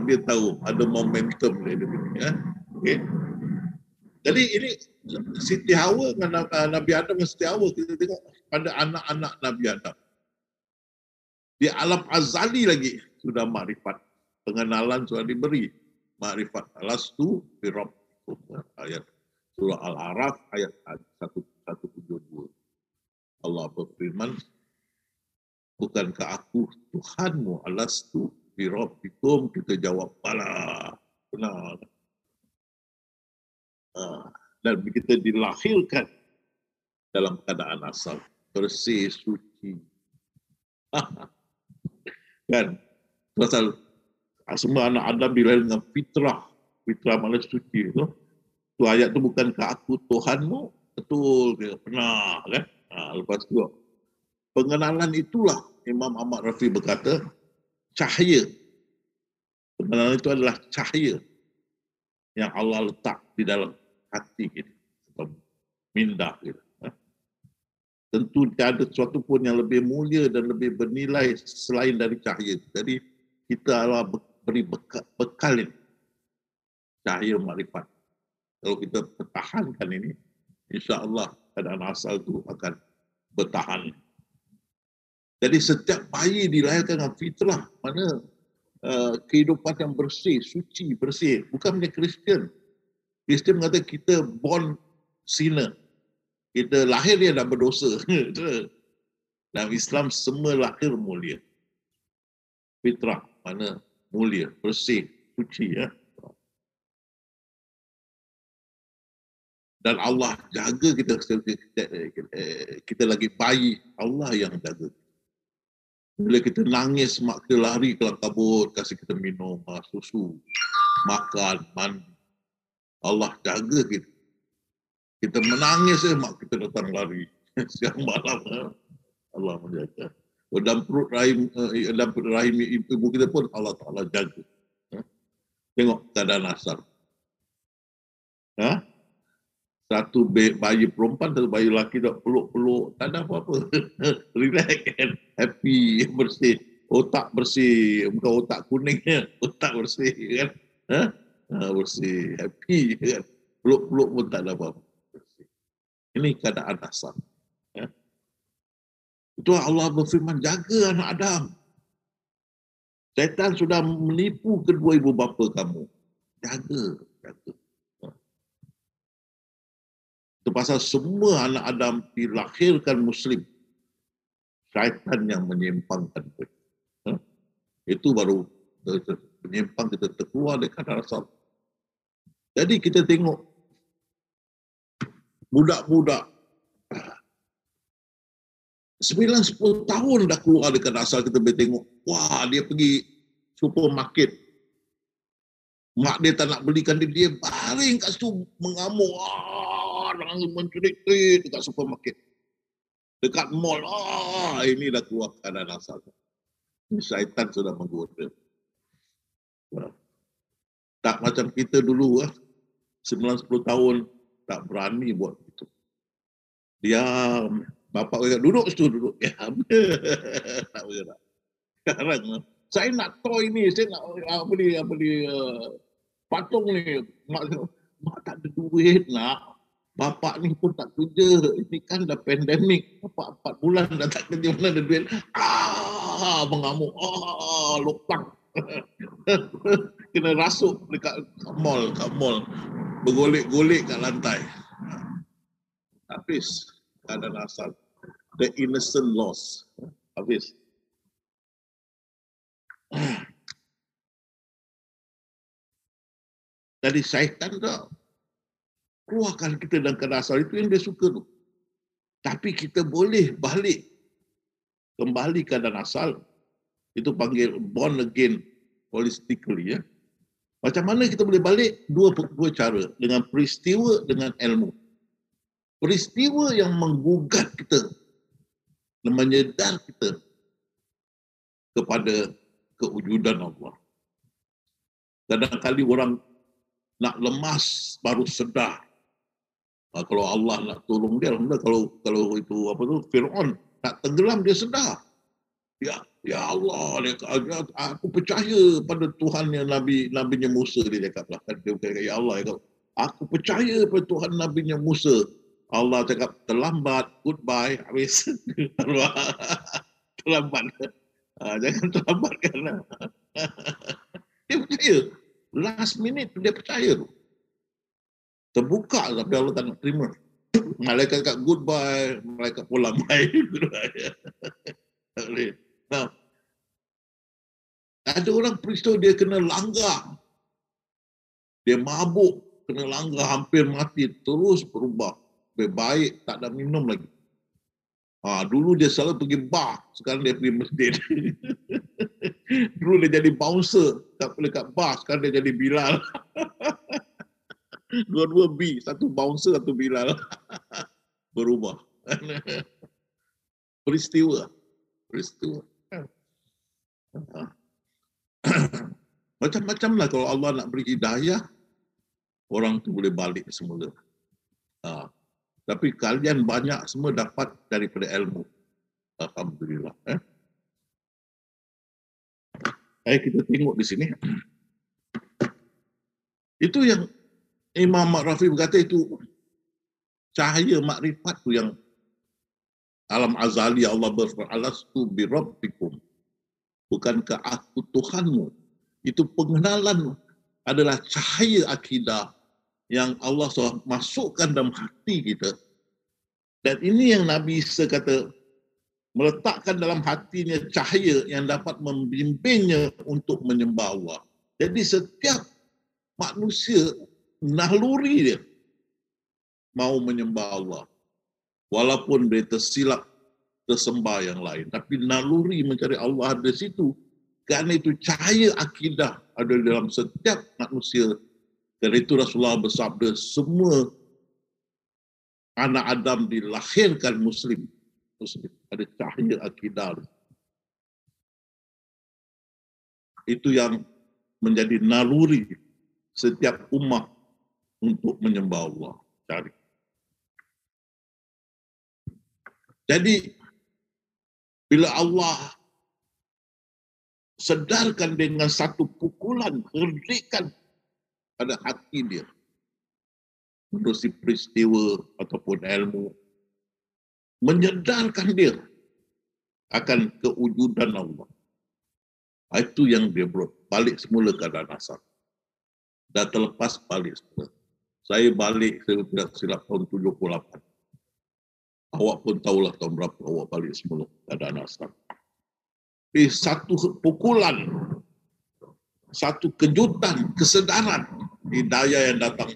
Dia tahu ada momentum dia. Ya. Okay. Jadi ini Siti Hawa dengan Nabi Adam dan Siti Hawa, kita tengok pada anak-anak Nabi Adam. Di alam azali lagi sudah makrifat. Pengenalan sudah diberi. Makrifat alastu birab. Ayat surah Al-Araf ayat 172. Allah berfirman, bukankah aku Tuhanmu alastu Rabbikum? Kita jawab bala, benar. Dan kita dilahirkan dalam keadaan asal bersih suci. Kan pasal semua anak Adam dilahirkan dengan fitrah, fitrah manusia suci itu. Tu ayat tu bukan ke aku Tuhanmu, betul dia benar kan. Lepas tu pengenalan itulah Imam Ahmad Rifa'i berkata, cahaya. Pengenalan itu adalah cahaya yang Allah letak di dalam hati kita. Atau minda kita. Tentu tiada sesuatu pun yang lebih mulia dan lebih bernilai selain dari cahaya. Jadi kita Allah beri bekal ini. Cahaya makrifat. Kalau kita pertahankan ini, insya-Allah keadaan asal itu akan bertahan. Jadi setiap bayi dilahirkan dengan fitrah, mana kehidupan yang bersih, suci, bersih. Bukan menjadi Kristian. Kristian mengatakan kita born sinner. Kita lahir dia dah berdosa. Dalam Islam semua lahir mulia. Fitrah, mana mulia, bersih, suci. Ya. Dan Allah jaga kita lagi bayi. Allah yang jaga. Bila kita nangis, mak kita lari kelam kabut, kasih kita minum, susu, makan, mandi. Allah jaga kita. Kita menangis, mak kita datang lari. Siang malam, Allah menjaga. Dan perut rahim ibu kita pun Allah Ta'ala jaga. Tengok keadaan asal. Satu bayi perempuan, satu bayi lelaki tak peluk-peluk. Tak ada apa-apa. Relax kan. Happy, bersih, otak bersih, bukan otak kuning, otak bersih kan, bersih, happy kan, peluk-peluk pun tak ada apa-apa. Ini keadaan asal. Itu Allah berfirman, jaga anak Adam. Syaitan sudah menipu kedua ibu bapa kamu. Jaga, jaga. Itu pasal semua anak Adam dilahirkan Muslim. Syaitan yang menyimpangkan. Itu baru menyimpang kita terkeluar dari keadaan asal. Jadi kita tengok budak-budak 9-10 tahun dah keluar dari keadaan asal, kita boleh tengok, wah dia pergi supermarket. Mak dia tak nak belikan dia, dia baring kat situ mengamuk. Langsung mencuri-curi dekat supermarket. Dekat mall, ini dah keluar keadaan asal. Syaitan sudah menggoda. Tak macam kita dulu, 9-10 tahun tak berani buat itu. Diam. Bapak kata, duduk situ, duduk. Ya, tak bergerak. Sekarang, saya nak toy ni, saya nak apa ni, patung ni. Mak tak ada duit nak. Bapak ni pun tak kerja. Ini kan dah pandemik. Bapak 4 bulan dah tak kerja. Mana ada duit. Mengamuk. Lopang. Kena rasuk dekat mall. bergolek-golek kat lantai. Habis keadaan asal. The innocent loss. Habis. Dari syaitan kau. Keluarkan kita dalam keadaan asal. Itu yang dia suka tu. Tapi kita boleh balik. Kembali keadaan asal. Itu panggil born again holistically. Ya. Macam mana kita boleh balik? Dua cara. Dengan peristiwa, dengan ilmu. Peristiwa yang menggugat kita. Dan menyedar kita kepada kewujudan Allah. Kadang-kadang orang nak lemas baru sedar. Nah, kalau Allah nak tolong dia, alhamdulillah. Kalau itu apa tu, Firaun nak tenggelam, dia sedar. Ya Allah, dia, aku percaya pada Tuhan yang Nabinya Musa, dia cakaplah. Dia kata, ya Allah, dia kata, aku percaya pada Tuhan Nabinya Musa. Allah cakap, terlambat, goodbye, habis. Terlambat. Jangan terlambatkan. Dia percaya. Last minute dia percaya tu. Terbuka, tapi Allah tak nak terima. Malaikat cakap, goodbye. Malaikat pulang, bye. Goodbye. Nah, ada orang peristiwa dia kena langgar. Dia mabuk, kena langgar, hampir mati. Terus berubah. Baik, tak ada minum lagi. Dulu dia selalu pergi bar. Sekarang dia pergi masjid. Dulu dia jadi bouncer. Tak boleh kat bar. Sekarang dia jadi Bilal. Dua-dua B. Satu bouncer, satu Bilal. Berubah. Peristiwa. Macam-macam lah kalau Allah nak beri hidayah, orang tu boleh balik semula. Tapi kalian banyak semua dapat daripada ilmu. Alhamdulillah. Kita tengok di sini. Itu yang Imam Ahmad Rifa'i berkata itu cahaya makrifat tu yang Alam Azali Allah berfirman, alastu bi rabbikum. Bukankah aku Tuhanmu? Itu pengenalan adalah cahaya akidah yang Allah SWT masukkan dalam hati kita. Dan ini yang Nabi Isa kata, meletakkan dalam hatinya cahaya yang dapat membimbingnya untuk menyembah Allah. Jadi setiap manusia naluri dia mau menyembah Allah. Walaupun dia tersilap tersembah yang lain. Tapi naluri mencari Allah ada situ. Kerana itu cahaya akidah ada dalam setiap manusia. Dan itu Rasulullah bersabda, semua anak Adam dilahirkan Muslim. Ada cahaya akidah. Itu yang menjadi naluri setiap umat untuk menyembah Allah. Cari. Jadi, bila Allah sedarkan dengan satu pukulan, hentikan pada hati dia. Menerusi peristiwa ataupun ilmu. Menyedarkan dia akan kewujudan Allah. Itu yang dia buat. Balik semula keadaan asal. Dah terlepas balik semula. Saya balik, saya tidak silap tahun 78. Awak pun tahulah tahun berapa awak balik semula keadaan asal. Satu pukulan, satu kejutan, kesedaran, hidayah yang datang.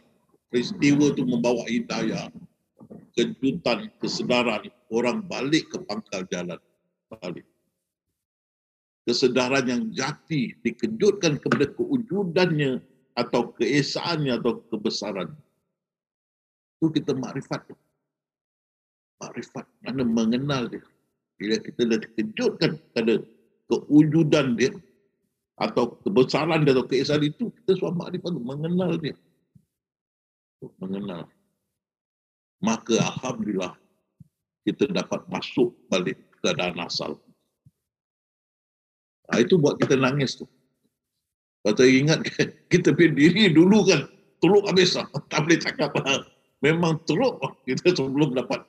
Peristiwa itu membawa hidayah, kejutan, kesedaran, orang balik ke pangkal jalan. Balik. Kesedaran yang jati dikejutkan kepada kewujudannya atau keesaannya atau kebesaran. Itu kita makrifat. Makrifat, mana mengenal dia. Bila kita dah dikejutkan pada kewujudan dia, atau kebesaran dia, atau keesaan itu, kita suami makrifat mengenal dia. Mengenal. Maka alhamdulillah, kita dapat masuk balik keadaan asal. Itu buat kita nangis tu. Pasal ingat, kita berdiri dulu kan, teruk habis lah. Tak boleh cakap. Memang teruk kita sebelum dapat.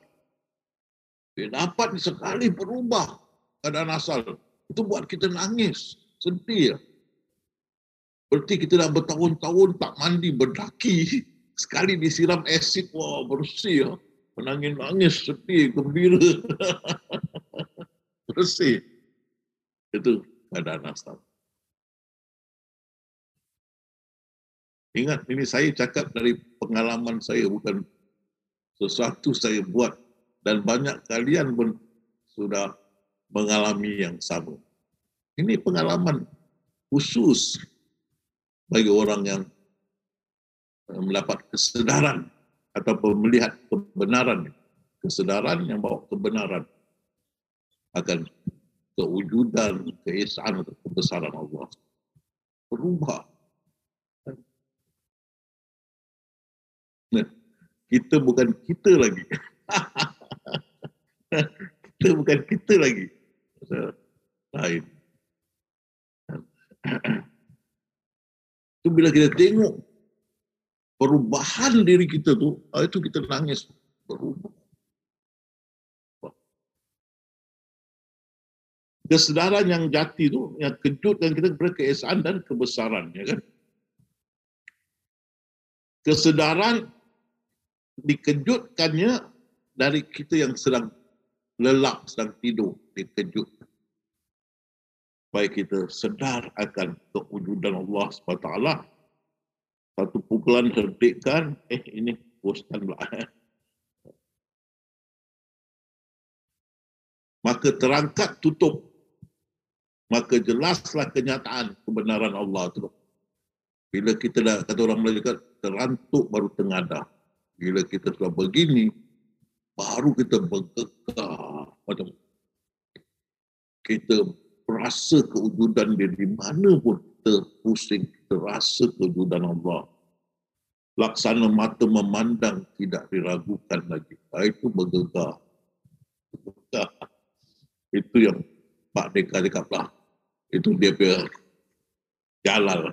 Dia dapat sekali berubah keadaan asal. Itu buat kita nangis. Sedih. Berarti kita dah bertahun-tahun tak mandi, berdaki. sekali disiram esik, wah bersih ya. Menangis-nangis, sedih, gembira. Bersih. Itu keadaan asal. Ingat, ini saya cakap dari pengalaman saya, bukan sesuatu saya buat. Dan banyak kalian pun sudah mengalami yang sama. Ini pengalaman khusus bagi orang yang mendapat kesedaran atau melihat kebenaran. Kesedaran yang bawa kebenaran akan kewujudan, keesaan atau kebesaran Allah. Berubah. Nah, kita bukan kita lagi. Kita bukan kita lagi. Lain. Itu bila kita tengok perubahan diri kita tu, itu kita nangis. Berubah. Kesedaran yang jati tu, yang kejutkan kita kepada keesaan dan kebesaran. Ya kan? Kesedaran dikejutkannya dari kita yang sedang lelap, sedang tidur, dikejut. Baik kita sedar akan kewujudan Allah SWT, satu pukulan hentikan, ini bosanlah. Maka terangkat tutup, maka jelaslah kenyataan kebenaran Allah itu. Bila kita dah, kata orang Melayu, terantuk baru tengadah. Bila kita sudah begini, baru kita bergekar. Macam kita rasa kewujudan dia di mana pun kita pusing, kita rasa kewujudan Allah. Laksana mata memandang tidak diragukan lagi. Itu bergekar. Itu yang Pak Deka cakap lah. Itu dia punya jalal.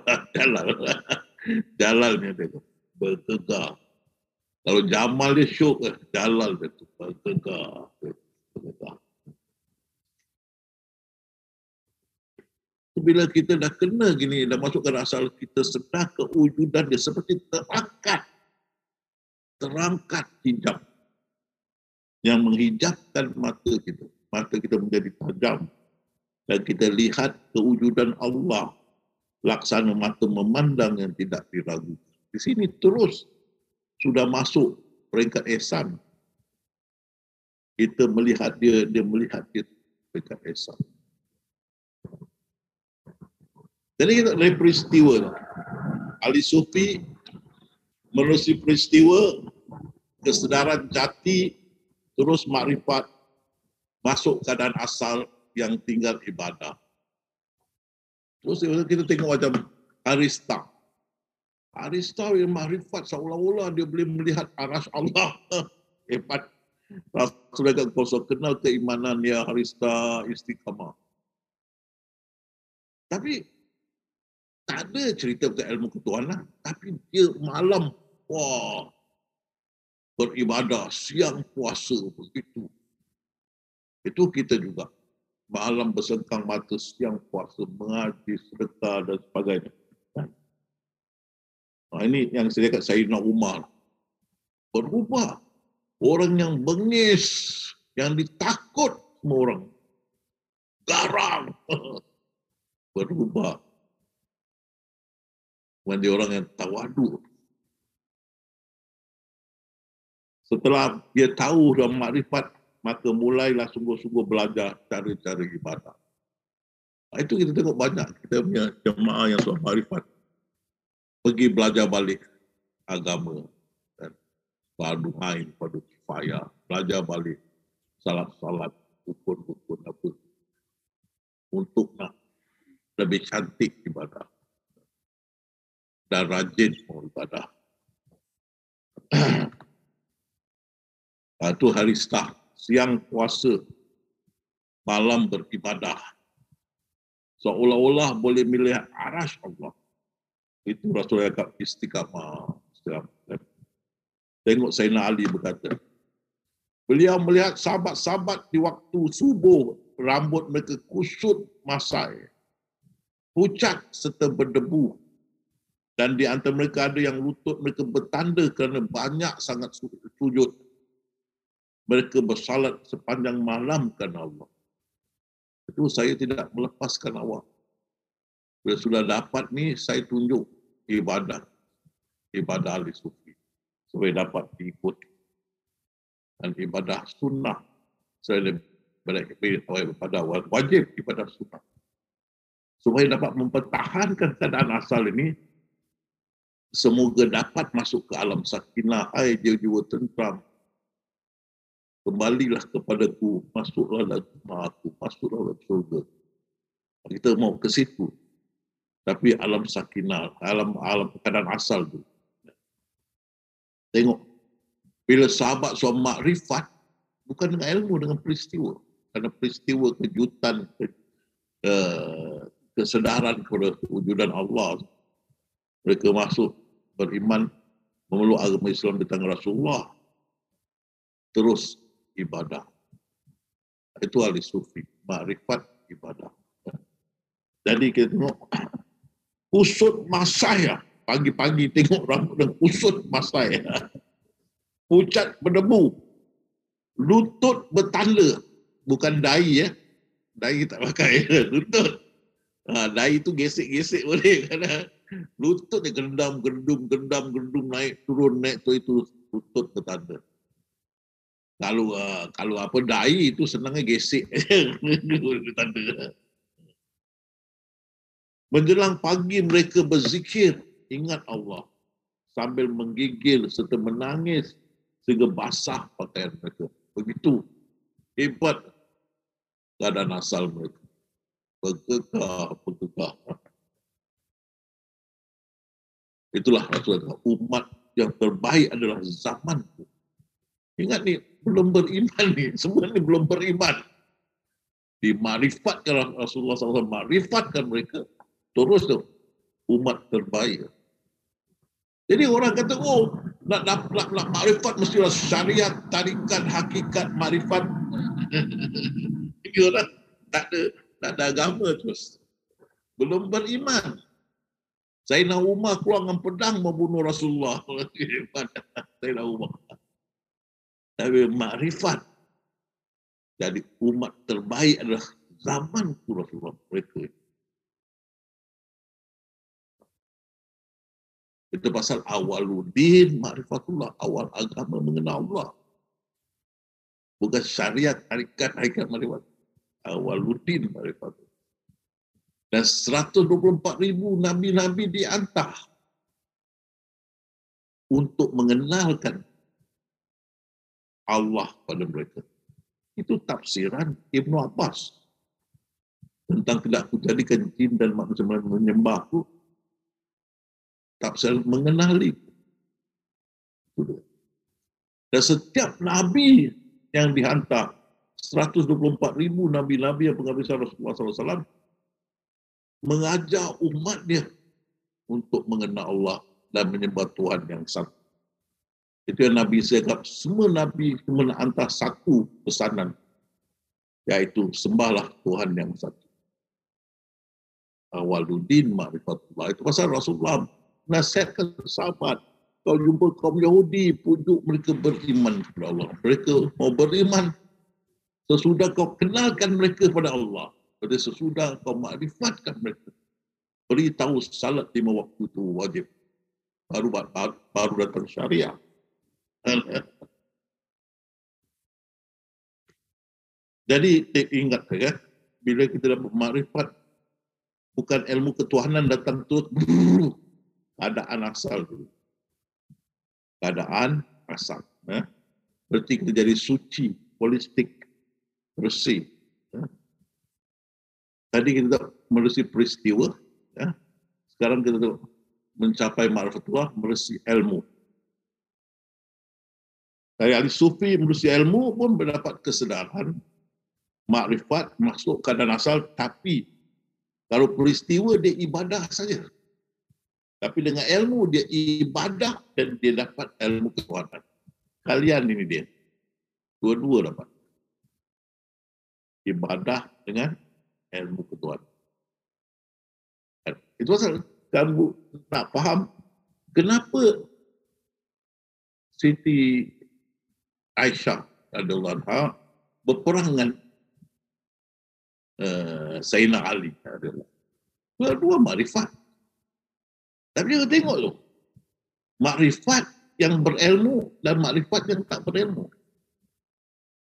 Jalalnya dia bergekar. Kalau Jamal dia syok, Jalal dia tu, bergegar. Bila kita dah kena gini, dah masukkan asal kita sedar kewujudan dia seperti terangkat hijab yang menghijabkan mata kita. Mata kita menjadi tajam dan kita lihat kewujudan Allah. Laksana mata memandang yang tidak diragukan. Di sini terus sudah masuk peringkat ihsan. Kita melihat dia, dia melihat kita peringkat ihsan. Jadi kita dari peristiwa. Ahli Sufi menerusi peristiwa, kesedaran jati, terus makrifat, masuk keadaan asal yang tinggal ibadah. Terus kita tengok macam Arista. Arista yang makrifat seolah-olah dia boleh melihat aras Allah. Hebat. Rasulullah SAW kenal keimanan ya Arista istiqamah. Tapi tak ada cerita tentang ilmu ketuhanan. Tapi dia malam wah beribadah, siang puasa begitu. Itu kita juga. Malam bersengkang mata, siang puasa, mengaji, sedekah dan sebagainya. Nah, ini yang saya kata Sayyidina Umar. Berubah. Orang yang bengis, yang ditakut semua orang. Garang. Berubah. Menjadi orang yang tawaduk. Setelah dia tahu dan makrifat, maka mulailah sungguh-sungguh belajar cara-cara ibadah. Nah, itu kita tengok banyak. Kita punya jemaah yang sudah makrifat. Pergi belajar balik agama, fardu ain, fardu kifayah, belajar balik salat-salat, rukun-rukun apa untuk nak lebih cantik ibadah dan rajin beribadah. Itu hari setah, siang puasa, malam beribadah, seolah-olah boleh melihat arasy Allah. Itu Rasulullah SAW istiqamah. Tengok Sayyidina Ali berkata, beliau melihat sahabat-sahabat di waktu subuh, rambut mereka kusut masai, pucat serta berdebu. Dan di antara mereka ada yang lutut mereka bertanda kerana banyak sangat sujud. Mereka bersalat sepanjang malam kerana Allah. Itu saya tidak melepaskan awak. Bila sudah dapat ni, saya tunjuk ibadah. Ibadah ahli sufi. Supaya dapat diikuti. Dan ibadah sunnah. Saya lebih kepada wajib ibadah sunnah. Supaya dapat mempertahankan keadaan asal ini, semoga dapat masuk ke alam sakinah, hai jiwa-jiwa tentram. Kembalilah kepadaku, masuklah dalam aku, masuklah dalam surga. Kita mau ke situ. Tapi alam sakinah, alam keadaan asal tu. Tengok, bila sahabat suami makrifat, bukan dengan ilmu, dengan peristiwa. Karena peristiwa kejutan, kesedaran kewujudan Allah. Mereka masuk beriman, memeluk agama Islam di tangan Rasulullah. Terus ibadah. Itu ahli sufi. Makrifat ibadah. Jadi kita tengok usut masaya. Pagi-pagi tengok rambut dan usut masaya. Pucat berdebu. Lutut bertanda. Bukan dai ya. Dai tak pakai. Lutut. Dai tu gesek-gesek boleh. Kadang lutut dia gendam-gendum naik turun naik tu itu lutut bertanda. Kalau apa dai itu senangnya gesek bertanda. Menjelang pagi mereka berzikir ingat Allah sambil menggigil serta menangis sehingga basah pakaian mereka. Begitu hebat keadaan asal mereka. Bergegah. Itulah Rasulullah. Umat yang terbaik adalah zamanku. Ingat ni, belum beriman ni. Semua ni belum beriman. Dimarifatkan Rasulullah SAW. Marifatkan mereka. Terus tu. Umat terbaik. Jadi orang kata, oh, nak marifat mestilah syariat, tarikat, hakikat, marifat. Jadi orang tak ada agama terus. Belum beriman. Sayyidina Umar keluar dengan pedang membunuh Rasulullah. Sayyidina Umar. Tapi makrifat. Jadi umat terbaik adalah zamanku Rasulullah mereka. Itu pasal awaludin makrifatullah. Awal agama mengenal Allah. Bukan syariat, tarikat makrifat. Awaludin makrifatullah. Dan 124,000 nabi-nabi dihantar untuk mengenalkan Allah pada mereka. Itu tafsiran Ibnu Abbas tentang tidak kujadikan jin dan manusia menyembahku. Tafsiran mengenali. Dan setiap nabi yang dihantar 124,000 nabi-nabi yang penghabisan Rasulullah SAW mengajar umatnya untuk mengenal Allah dan menyembah Tuhan yang satu. Itu yang Nabi Isa kata, semua Nabi menantar satu pesanan, iaitu sembahlah Tuhan yang satu. Awaluddin ma'rifatullah. Itu pasal Rasulullah nasihatkan sahabat, kalau jumpa kaum Yahudi, pujuk mereka beriman kepada Allah. Mereka mau beriman sesudah kau kenalkan mereka kepada Allah. Jadi sesudah kau makrifatkan mereka, beritahu salat 5 waktu itu wajib. Baru datang syariah. Jadi ingat ya, bila kita dapat makrifat, bukan ilmu ketuhanan datang terus. Keadaan asal dulu. Keadaan asal. Berarti kita jadi suci, holistik, bersih. Tadi kita melalui peristiwa, ya. Sekarang kita mencapai ma'rifatullah melalui ilmu. Dari ahli sufi melalui ilmu pun mendapat kesedaran, makrifat, masuk keadaan asal, tapi kalau peristiwa dia ibadah saja. Tapi dengan ilmu dia ibadah dan dia dapat ilmu ketuhanan. Kalian ini dia. Dua-dua dapat. Ibadah dengan ilmu ketuhanan. Itu pasal kamu nak faham kenapa Siti Aisyah radhiyallahu anha berperang dengan Sayyidina Ali radhiyallahu anhu. Dua-dua makrifat. Tapi kita tengok tu. Makrifat yang berilmu dan makrifat yang tak berilmu.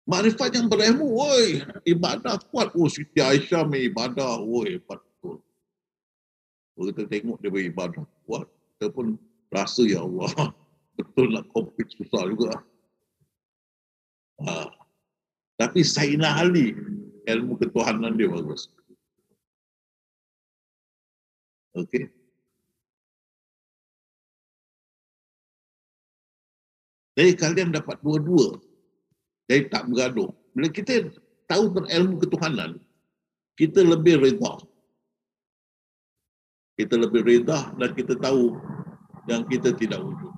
Makrifat yang berilmu, oi, ibadah kuat. Oh, Siti Aisyah main ibadah, oi, betul. Kalau kita tengok dia beribadah kuat, kita pun rasa, ya Allah, betul nak komplit susah juga. Ha. Tapi Sayyidina Ali, ilmu ketuhanan dia bagus. Okey. Jadi kalian dapat dua-dua. Jadi tak bergaduh. Bila kita tahu berilmu ketuhanan, kita lebih reda. Kita lebih reda dan kita tahu yang kita tidak wujud.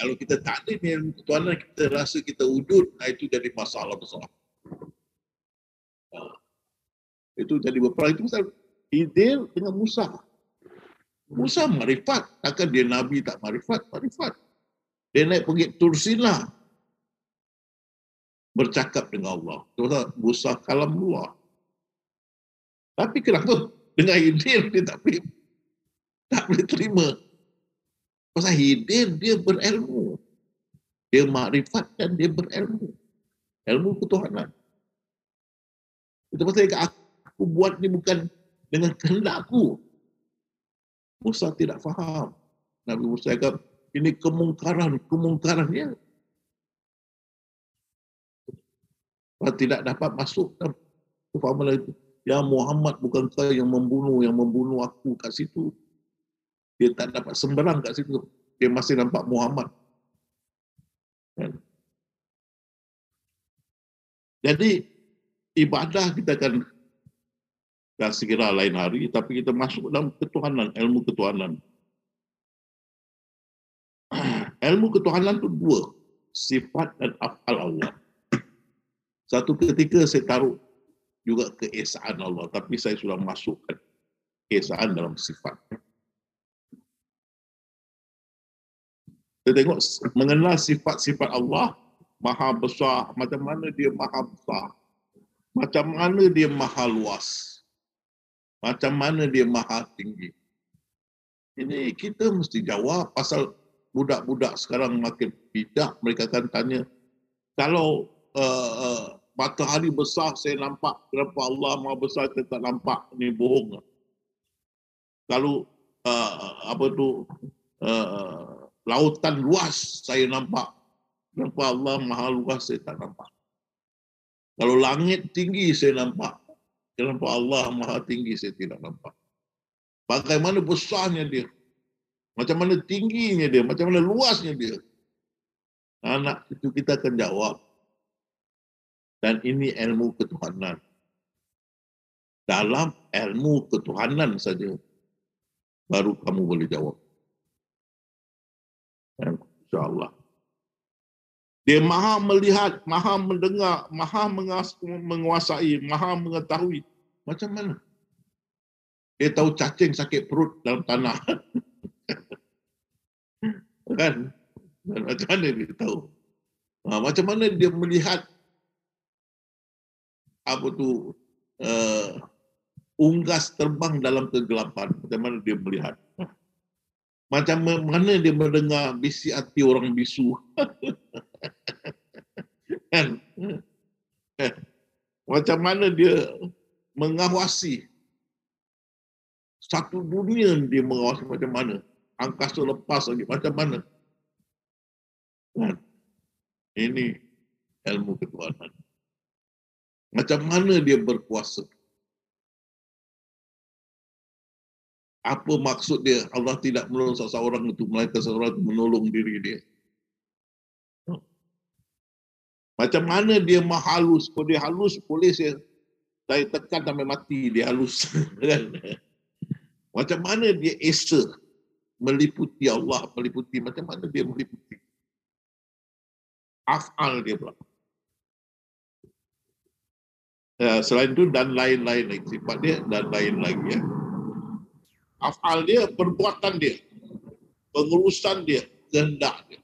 Kalau kita tak ada ilmu ketuhanan, kita rasa kita wujud, nah itu jadi masalah besar. Nah, itu jadi berperang. Itu pasal Khidir dengan Musa. Musa marifat. Takkan dia Nabi tak marifat? Marifat. Dia naik pergi Tursina. Bercakap dengan Allah. Terus Musa kalam Allah. Tapi kenapa dengan Khidir dia tak boleh terima? Pasal Khidir dia berilmu. Dia makrifat dan dia berilmu. Ilmu ketuhanan. Itu pasal aku buat ni bukan dengan kehendakku. Musa tidak faham. Nabi Musa kata, ini kemungkaran. Dia tidak dapat masuk dalam kefahaman itu. Ya Muhammad, bukan kau yang membunuh aku kat situ. Dia tak dapat sembarang kat situ. Dia masih nampak Muhammad. Jadi, ibadah kita akan tak sekira lain hari, tapi kita masuk dalam ketuhanan, ilmu ketuhanan. Ilmu ketuhanan itu dua. Sifat dan af'al Allah. Satu ketika saya taruh juga keesaan Allah, tapi saya sudah masukkan keesaan dalam sifat. Kita tengok mengenal sifat-sifat Allah, maha besar, macam mana dia maha besar, macam mana dia maha luas, macam mana dia maha tinggi. Ini kita mesti jawab, pasal budak-budak sekarang makin bijak, mereka akan tanya, kalau matahari besar saya nampak, kenapa Allah maha besar saya tak nampak? Ini bohong. Kalau lautan luas saya nampak, kenapa Allah maha luas saya tak nampak? Kalau langit tinggi saya nampak, kenapa Allah maha tinggi saya tidak nampak? Bagaimana besarnya dia, macam mana tingginya dia, macam mana luasnya dia. Anak itu kita akan jawab. Dan ini ilmu ketuhanan. Dalam ilmu ketuhanan saja baru kamu boleh jawab. InsyaAllah. Dia maha melihat, maha mendengar, maha menguasai, maha mengetahui. Macam mana? Dia tahu cacing sakit perut dalam tanah. Kan? Macam mana dia tahu? Macam mana dia melihat unggas terbang dalam kegelapan? Macam mana dia melihat? Macam mana dia mendengar bisik hati orang bisu? Kan? Macam mana dia mengawasi satu dunia, dia mengawasi macam mana? Angkasa lepas lagi macam mana? Kan? Ini ilmu ketuhanan. Macam mana dia berkuasa? Apa maksud dia? Allah tidak menolong seseorang itu, melainkan seseorang itu menolong diri dia. Macam mana dia maha halus? Kalau dia halus, boleh saya tekan sampai mati, dia halus. Macam mana dia esa? Meliputi Allah, meliputi. Macam mana dia meliputi? Af'al dia pula. Selain itu, dan lain-lain lagi. Sifat dia, dan lain lagi. Ya. Af'al dia, perbuatan dia, pengurusan dia, kehendak dia.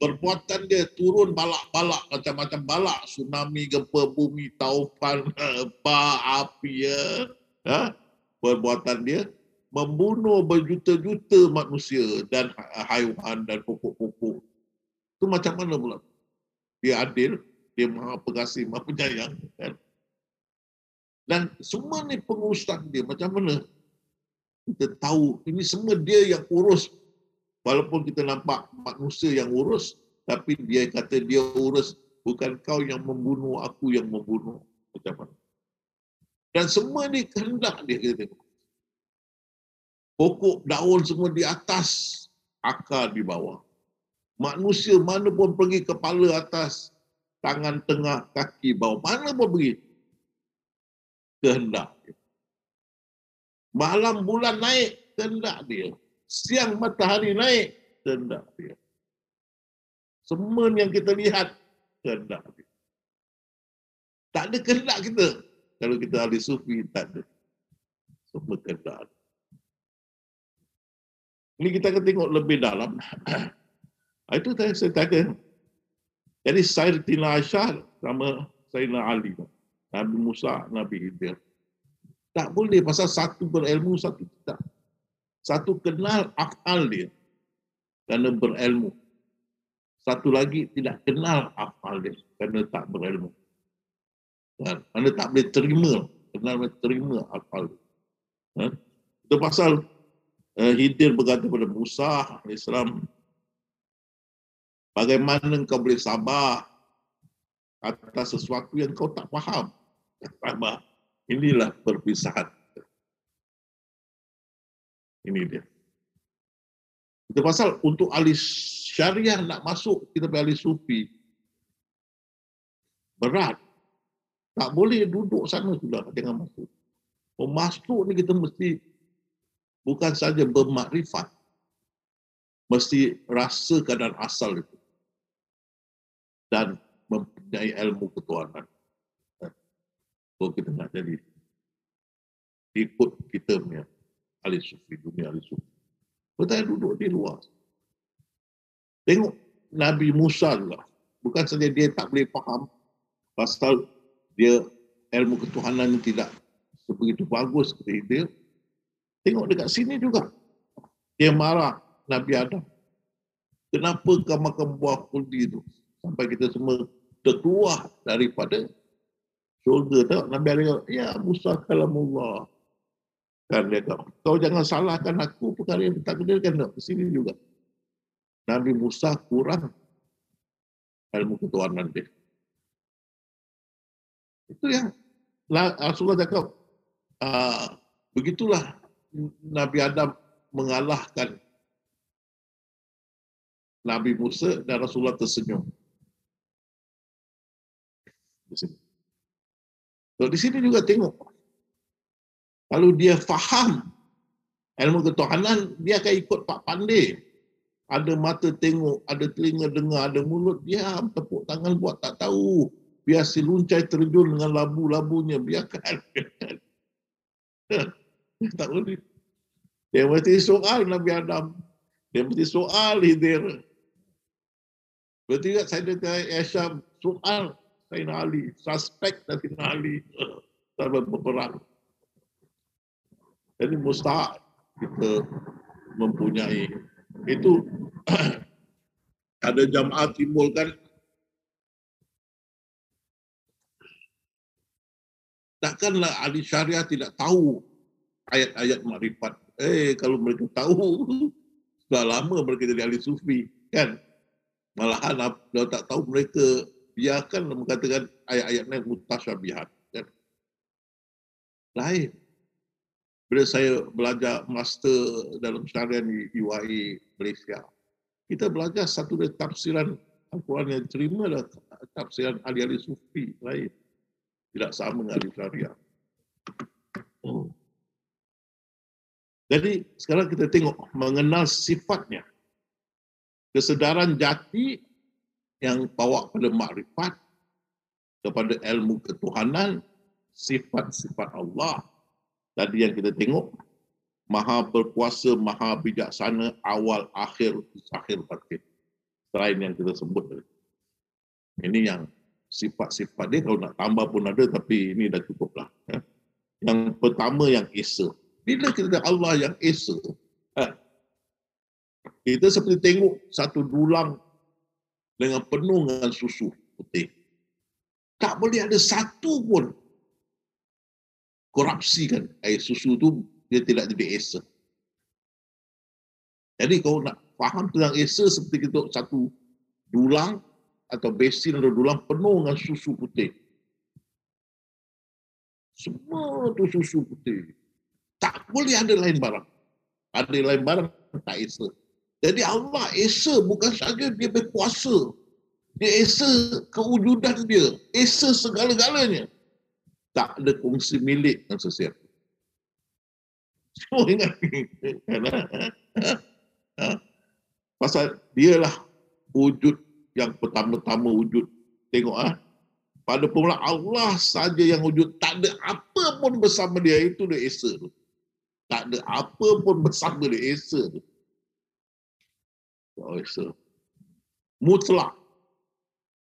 Perbuatan dia turun balak-balak, macam-macam balak. Tsunami, gempa bumi, taufan, api. Ya. Ha? Perbuatan dia membunuh berjuta-juta manusia dan haiwan dan pokok-pokok. Itu macam mana pula? Dia adil, dia maha pengasih, maha penyayang. Kan? Dan semua ni pengurusan dia macam mana? Kita tahu ini semua dia yang urus. Walaupun kita nampak manusia yang urus, tapi dia kata dia urus, bukan kau yang membunuh, aku yang membunuh. Macam mana? Dan semua ni kehendak dia, kita tengok. Pokok, daun semua di atas, akar di bawah. Manusia mana pun pergi, kepala atas, tangan tengah, kaki bawah. Mana pun pergi. Kehendak dia. Malam bulan naik, kehendak dia. Siang matahari naik, kehendak dia. Semua yang kita lihat, kehendak dia. Tak ada kehendak kita. Kalau kita ahli sufi, tak ada. Semua kehendak dia. Ini kita akan tengok lebih dalam. Itu saya tanya. Jadi Sayyidina Aisyah sama Sayyidina Ali. Nabi Musa, Nabi Khidir. Tak boleh, pasal satu berilmu, satu tidak. Satu kenal af'al dia kerana berilmu. Satu lagi tidak kenal af'al dia kerana tak berilmu. Dan anda tak boleh terima, kenal terima af'al dia. Itu pasal Khidir berkata kepada Musa Islam, bagaimana kau boleh sabar atas sesuatu yang kau tak faham? Sabar. Inilah perpisahan. Ini dia. Itu pasal untuk ahli syariah nak masuk, kita ahli sufi. Berat. Tak boleh duduk sana sudah, jangan masuk. Masuk ni kita mesti bukan saja bermakrifat. Mesti rasa keadaan asal itu. Dan mempunyai ilmu ketuhanan. Kalau kita nak jadi ikut kita punya ahli sufi, dunia ahli sufi. Kita duduk di luar. Tengok Nabi Musa lah. Bukan saja dia tak boleh faham pasal dia ilmu ketuhanan tidak sebegitu bagus seperti dia. Tengok dekat sini juga. Dia marah Nabi Adam. Kenapa kau makan buah khuldi itu? Sampai kita semua terkeluar daripada syurga. Tengok Nabi Adam, ya Musa kalamullah. Kan dia kata, kau jangan salahkan aku perkara yang ditakdirkan. Di sini juga. Nabi Musa kurang ilmu ketuhanan dia. Itu yang Rasulullah cakap, begitulah Nabi Adam mengalahkan Nabi Musa dan Rasulullah tersenyum. Di sini. So, di sini juga tengok. Kalau dia faham ilmu ketuhanan, dia akan ikut Pak Pandey. Ada mata tengok, ada telinga dengar, ada mulut diam, tepuk tangan buat tak tahu. Biar si luncai terjun dengan labu-labunya, biarkan. Tak boleh. Dia mesti soal Nabi Adam. Dia mesti soal Khidir. Berarti kan Sayyidina Aisyah soal Sayyidina Ali, suspek Sayyidina Ali sama berperang. Jadi mustahak kita mempunyai itu. Ada jamaah timbul kan, takkanlah ahli syariah tidak tahu ayat-ayat makrifat. Kalau mereka tahu, sudah lama mereka jadi ahli sufi kan. Malahan kalau tak tahu mereka biarkan mengatakan ayat-ayatnya mutasyabihat. Kan? Lain. Bila saya belajar master dalam syariah di UIA Malaysia, kita belajar satu dari tafsiran Al-Quran yang terima adalah tafsiran ahli-ahli sufi. Lain. Tidak sama dengan ahli syariah. Jadi sekarang kita tengok mengenal sifatnya. Kesedaran jati yang bawa pada makrifat, kepada ilmu ketuhanan, sifat-sifat Allah. Tadi yang kita tengok, Maha berkuasa, maha bijaksana, awal, akhir, batin. Selain yang kita sebut. Ini yang sifat-sifat dia, kalau nak tambah pun ada, tapi ini dah cukup lah. Yang pertama yang Esa. Bila kita ada Allah yang Esa, kita seperti tengok satu dulang dengan penuh dengan susu putih. Tak boleh ada satu pun korupsikan air susu tu, dia tidak jadi Esa. Jadi kalau nak faham tentang Esa, seperti kita satu dulang atau besin atau dulang penuh dengan susu putih. Semua tu susu putih. Tak boleh ada lain barang. Ada lain barang, tak Esa. Jadi Allah Esa bukan saja dia berkuasa. Dia Esa kewujudan dia. Esa segala-galanya. Tak ada kongsi milik dengan sesiapa. Semua ingat. Pasal dialah wujud yang pertama-tama wujud. Tengok ah. Pada pemula Allah saja yang wujud. Tak ada apa pun bersama dia. Itu dia Esa tu. Tak ada apa pun bersama dia. Esa tu. Oh, Esa. Mutlak.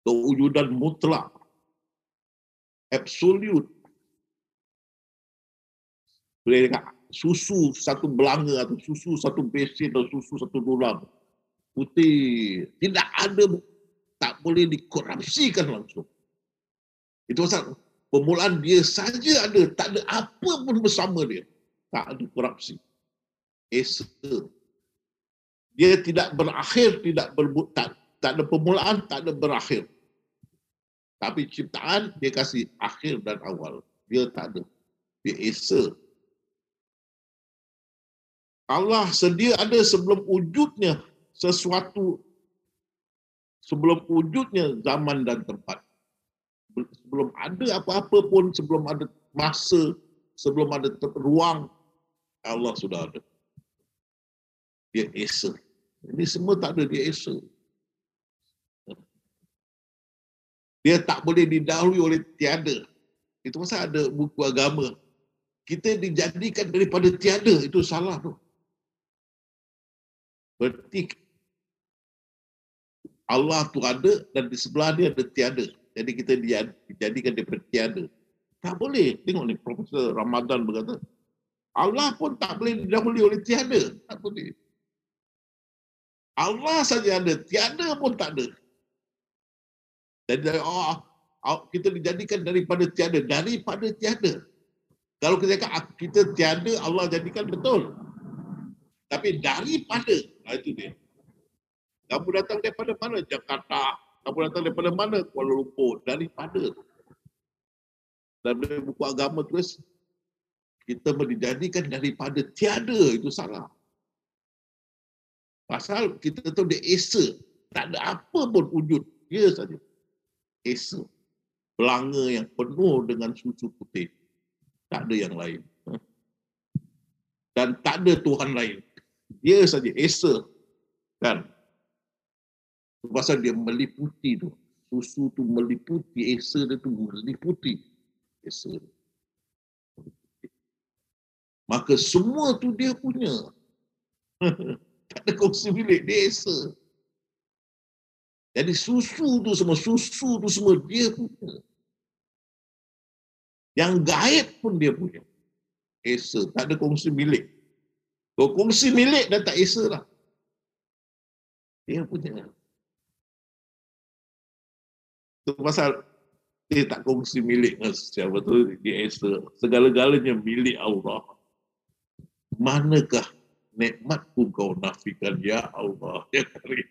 Kewujudan mutlak. Absolute. Boleh dekat susu satu belanga atau susu satu besin atau susu satu dulang putih. Tidak ada, tak boleh dikorupsikan langsung. Itu pasal permulaan dia saja ada. Tak ada apa pun bersama dia. Tak ada korupsi. Esa. Dia tidak berakhir, tak ada permulaan, tak ada berakhir. Tapi ciptaan, dia kasih akhir dan awal. Dia tak ada. Dia Esa. Allah sedia ada sebelum wujudnya sesuatu, sebelum wujudnya zaman dan tempat. Sebelum ada apa-apa pun, sebelum ada masa, sebelum ada ruang, Allah sudah ada. Dia Esa. Ini semua tak ada, dia Esa. Dia tak boleh didahului oleh tiada. Itu pasal ada buku agama. Kita dijadikan daripada tiada, itu salah tu. Berarti Allah tu ada dan di sebelah dia ada tiada. Jadi kita dijadikan daripada tiada. Tak boleh. Tengok ni, Profesor Ramadan berkata, Allah pun tak boleh didahului oleh tiada. Tak boleh. Allah saja ada, tiada pun tak ada. Jadi kita dijadikan daripada tiada, Kalau kita kata kita tiada, Allah jadikan, betul. Tapi daripada, itu dia. Kamu datang daripada mana? Jakarta. Kamu datang daripada mana? Kuala Lumpur. Daripada. Dalam buku agama tulis, kita dijadikan daripada tiada, itu salah. Pasal kita tu dia Esa. Tak ada apa pun wujud. Dia saja. Esa. Belanga yang penuh dengan susu putih. Tak ada yang lain. Dan tak ada Tuhan lain. Dia saja. Esa. Kan? Sebab dia meliputi tu. Susu tu meliputi. Esa dia tu meliputi. Esa. Maka semua tu dia punya. Tak ada kongsi milik. Dia Esa. Jadi susu tu semua dia punya. Yang gaib pun dia punya. Esa. Tak ada kongsi milik. Kalau kongsi milik dah tak Esa lah. Dia punya. Itu pasal dia tak kongsi milik. Siapa tu dia Esa. Segala-galanya milik Allah. Manakah nikmatku kau nafikan, ya Allah, ya Karim.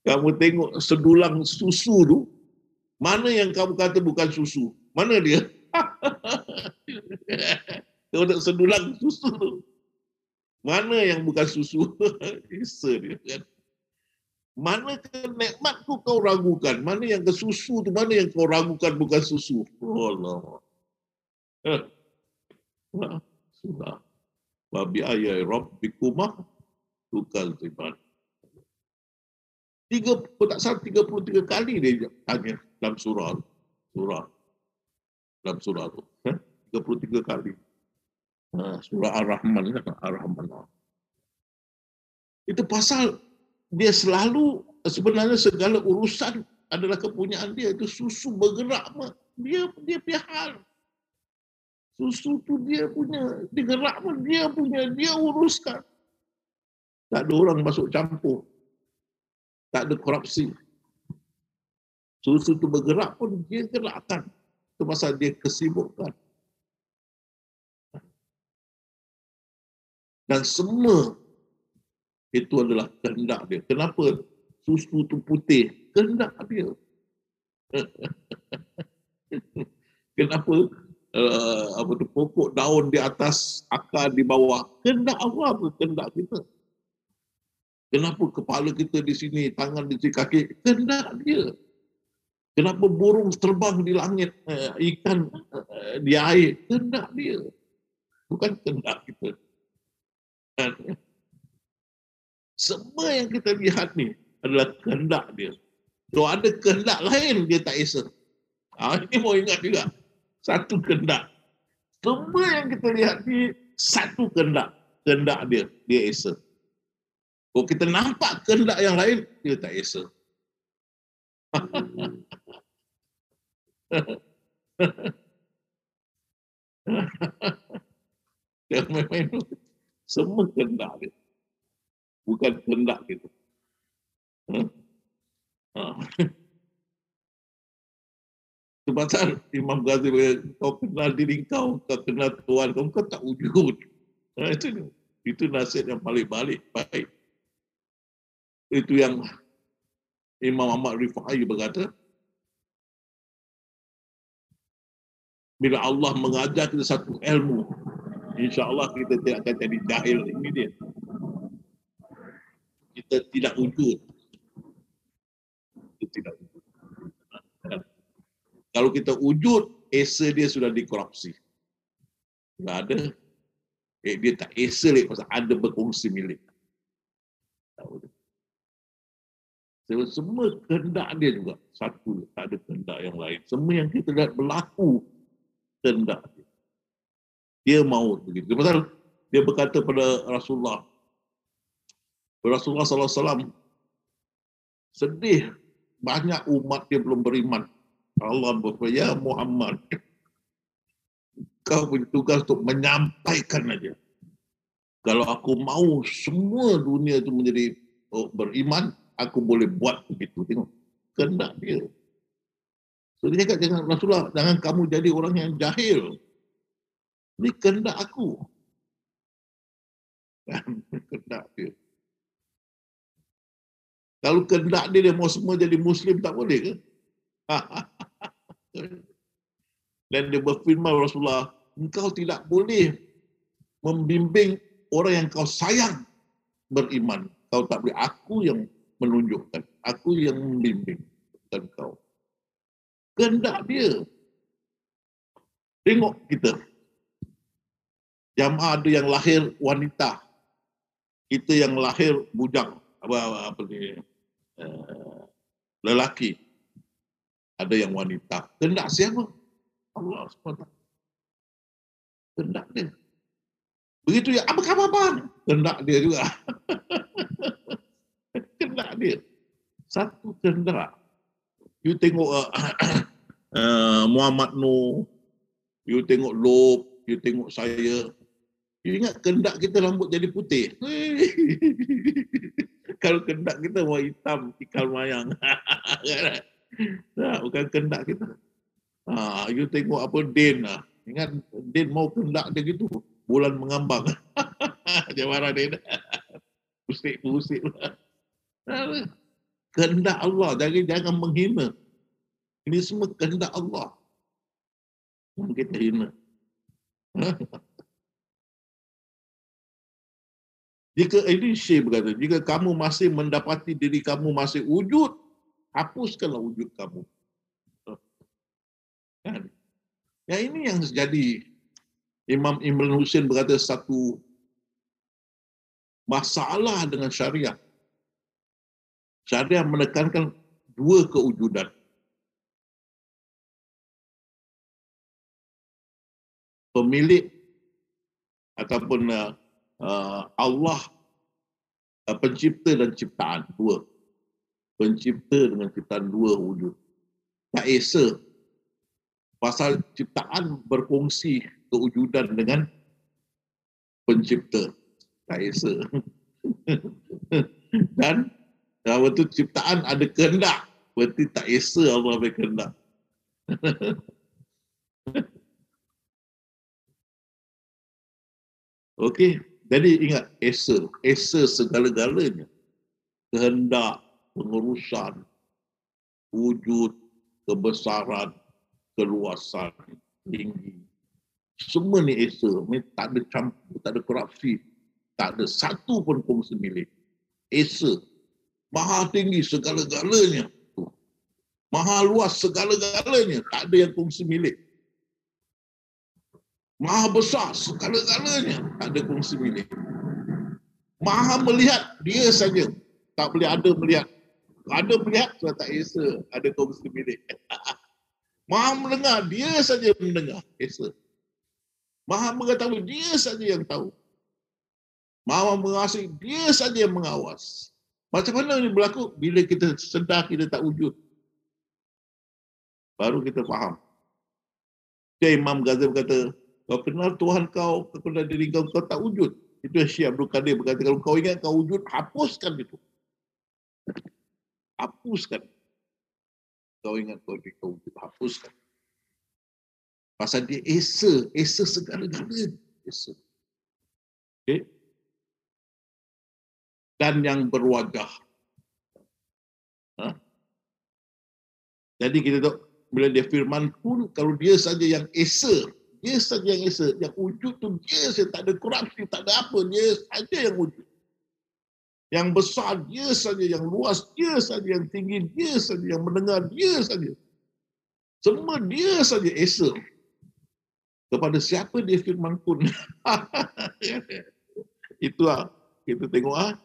Kamu tengok sedulang susu tu, mana yang kamu kata bukan susu? Mana dia? Kau nak sedulang susu tu, mana yang bukan susu? Esa dia kan. Mana kenikmat tu kau ragukan? Mana yang ke susu tu, mana yang kau ragukan bukan susu? Allah. Sudah. Babi ayai rabbikumah tukal tiban. 33 kali dia tanya dalam surah. Dalam surah tu. 33 kali. Surah Ar-Rahman, Ar-Rahman. Itu pasal dia selalu, sebenarnya segala urusan adalah kepunyaan dia. Itu susu bergerak, dia pihak. Susu tu dia punya, digerak pun dia punya, dia uruskan. Tak ada orang masuk campur. Tak ada korupsi. Susu tu bergerak pun dia gerakkan. Itu pasal dia kesibukan. Dan semua itu adalah kehendak dia. Kenapa susu tu putih? Kehendak dia. Kenapa pokok daun di atas, akar di bawah? Kehendak Allah, kehendak kita. Kenapa kepala kita di sini, tangan di sini, kaki? Kehendak dia. Kenapa burung terbang di langit, ikan di air? Kehendak dia. Bukan kehendak kita. Semua yang kita lihat ni adalah kehendak dia. Kalau ada kehendak lain, dia tak esa. Ini mau ingat juga. Satu kehendak. Semua yang kita lihat ni, satu kehendak. Kehendak dia, dia esa. Kalau kita nampak kehendak yang lain, dia tak esa. Dia main-main tu. Semua kehendak dia. Bukan kehendak kita. Sebab Imam Ghazali berkata, kau kenal diri kau, kau kenal Tuhan kau, kau tak wujud. Itu nasihat yang paling baik. Itu yang Imam Ahmad Rifa'i berkata, bila Allah mengajar kita satu ilmu, insya-Allah kita tidak akan jadi jahil. Ini dia. Kita tidak wujud. Kita tidak wujud. Kalau kita wujud, esa dia sudah dikorupsi. Tidak ada. Dia tak esa lagi pasal ada berkongsi milik. Semua kehendak dia juga. Satu, tak ada kehendak yang lain. Semua yang kita lihat berlaku, kehendak dia. Dia mahu begitu. Sebab dia berkata pada Rasulullah. Rasulullah sallallahu alaihi wasallam sedih banyak umat dia belum beriman. Allah berfirman, ya Muhammad, kau punya tugas untuk menyampaikan aja. Kalau aku mau semua dunia itu menjadi beriman, aku boleh buat begitu. Tengok, kehendak dia. So dia cakap, jangan Rasulullah, jangan kamu jadi orang yang jahil. Ini kehendak aku. Kehendak dia. Kalau kehendak dia, dia mau semua jadi Muslim, tak boleh ke? Dan dia berfirman, Rasulullah, engkau tidak boleh membimbing orang yang kau sayang beriman. Kau tak boleh. Aku yang menunjukkan. Aku yang membimbing. Bukan kau. Kehendak dia. Tengok kita. Jamaah ada yang lahir wanita. Kita yang lahir bujang. Lelaki. Ada yang wanita. Kehendak siapa? Allah SWT. Kehendak dia. Begitu ya, apa khabar bang? Kehendak dia juga. Kehendak dia. Satu kehendak. You tengok Muhammad Nuh. You tengok Loh. You tengok saya. You ingat kehendak kita rambut jadi putih. Kalau kehendak kita warna hitam, tikal mayang. Nah, bukan kehendak kita. Ha, you tengok apa Din lah. Ingat Din mau kehendak dia gitu. Bulan mengambang. Jawara Din. Usik-usik lah. Kehendak Allah. Jangan menghina. Ini semua kehendak Allah. Jangan kita hina. Jika ini Syekh berkata, jika kamu masih mendapati diri kamu masih wujud, hapuskanlah wujud kamu. Kan? Ya ini yang jadi Imam Ibn Husin berkata satu masalah dengan syariah. Syariah menekankan dua kewujudan. Pemilik ataupun Allah pencipta dan ciptaan dua. Pencipta dengan ciptaan dua wujud. Tak esa. Pasal ciptaan berfungsi kewujudan dengan pencipta. Tak esa. Dan kalau itu ciptaan ada kehendak. Berarti tak esa Allah berkehendak. Okey. Jadi ingat esa. Esa segala-galanya. Kehendak, pengurusan, wujud, kebesaran, keluasan, tinggi. Semua ni esa. Ini tak ada campur, tak ada korupsi. Tak ada satu pun fungsi milik. Esa. Maha tinggi segala-galanya. Maha luas segala-galanya. Tak ada yang fungsi milik. Maha besar segala-galanya. Tak ada fungsi milik. Maha melihat dia saja. Tak boleh ada melihat. Ada melihat, tak esa. Ada fungsi milik. Maha mendengar, dia saja mendengar. Esa. Maha mengetahui, dia saja yang tahu. Maha mengasihi, dia saja yang mengawas. Macam mana ini berlaku? Bila kita sedar kita tak wujud. Baru kita faham. Jadi Imam Ghazali berkata, kau kenal Tuhan kau, kau kenal diri kau, kau tak wujud. Itu Syed Abdul Qadir berkata, kalau kau ingat kau wujud, hapuskan itu. Hapuskan. Kau ingat kau diri kau wujud, hapuskan. Pasal dia esa, esa segala-galanya. Esa. Okay. Dan yang berwajah. Ha? Jadi kita tahu, bila dia firman pun, kalau dia saja yang esa, dia saja yang esa, yang wujud tu dia saja, tak ada korupsi, tak ada apa, dia saja yang wujud. Yang besar, dia saja, yang luas, dia saja, yang tinggi, dia saja, yang mendengar, dia saja. Semua dia saja esa. Kepada siapa dia firman pun. Itulah, kita tengok ah.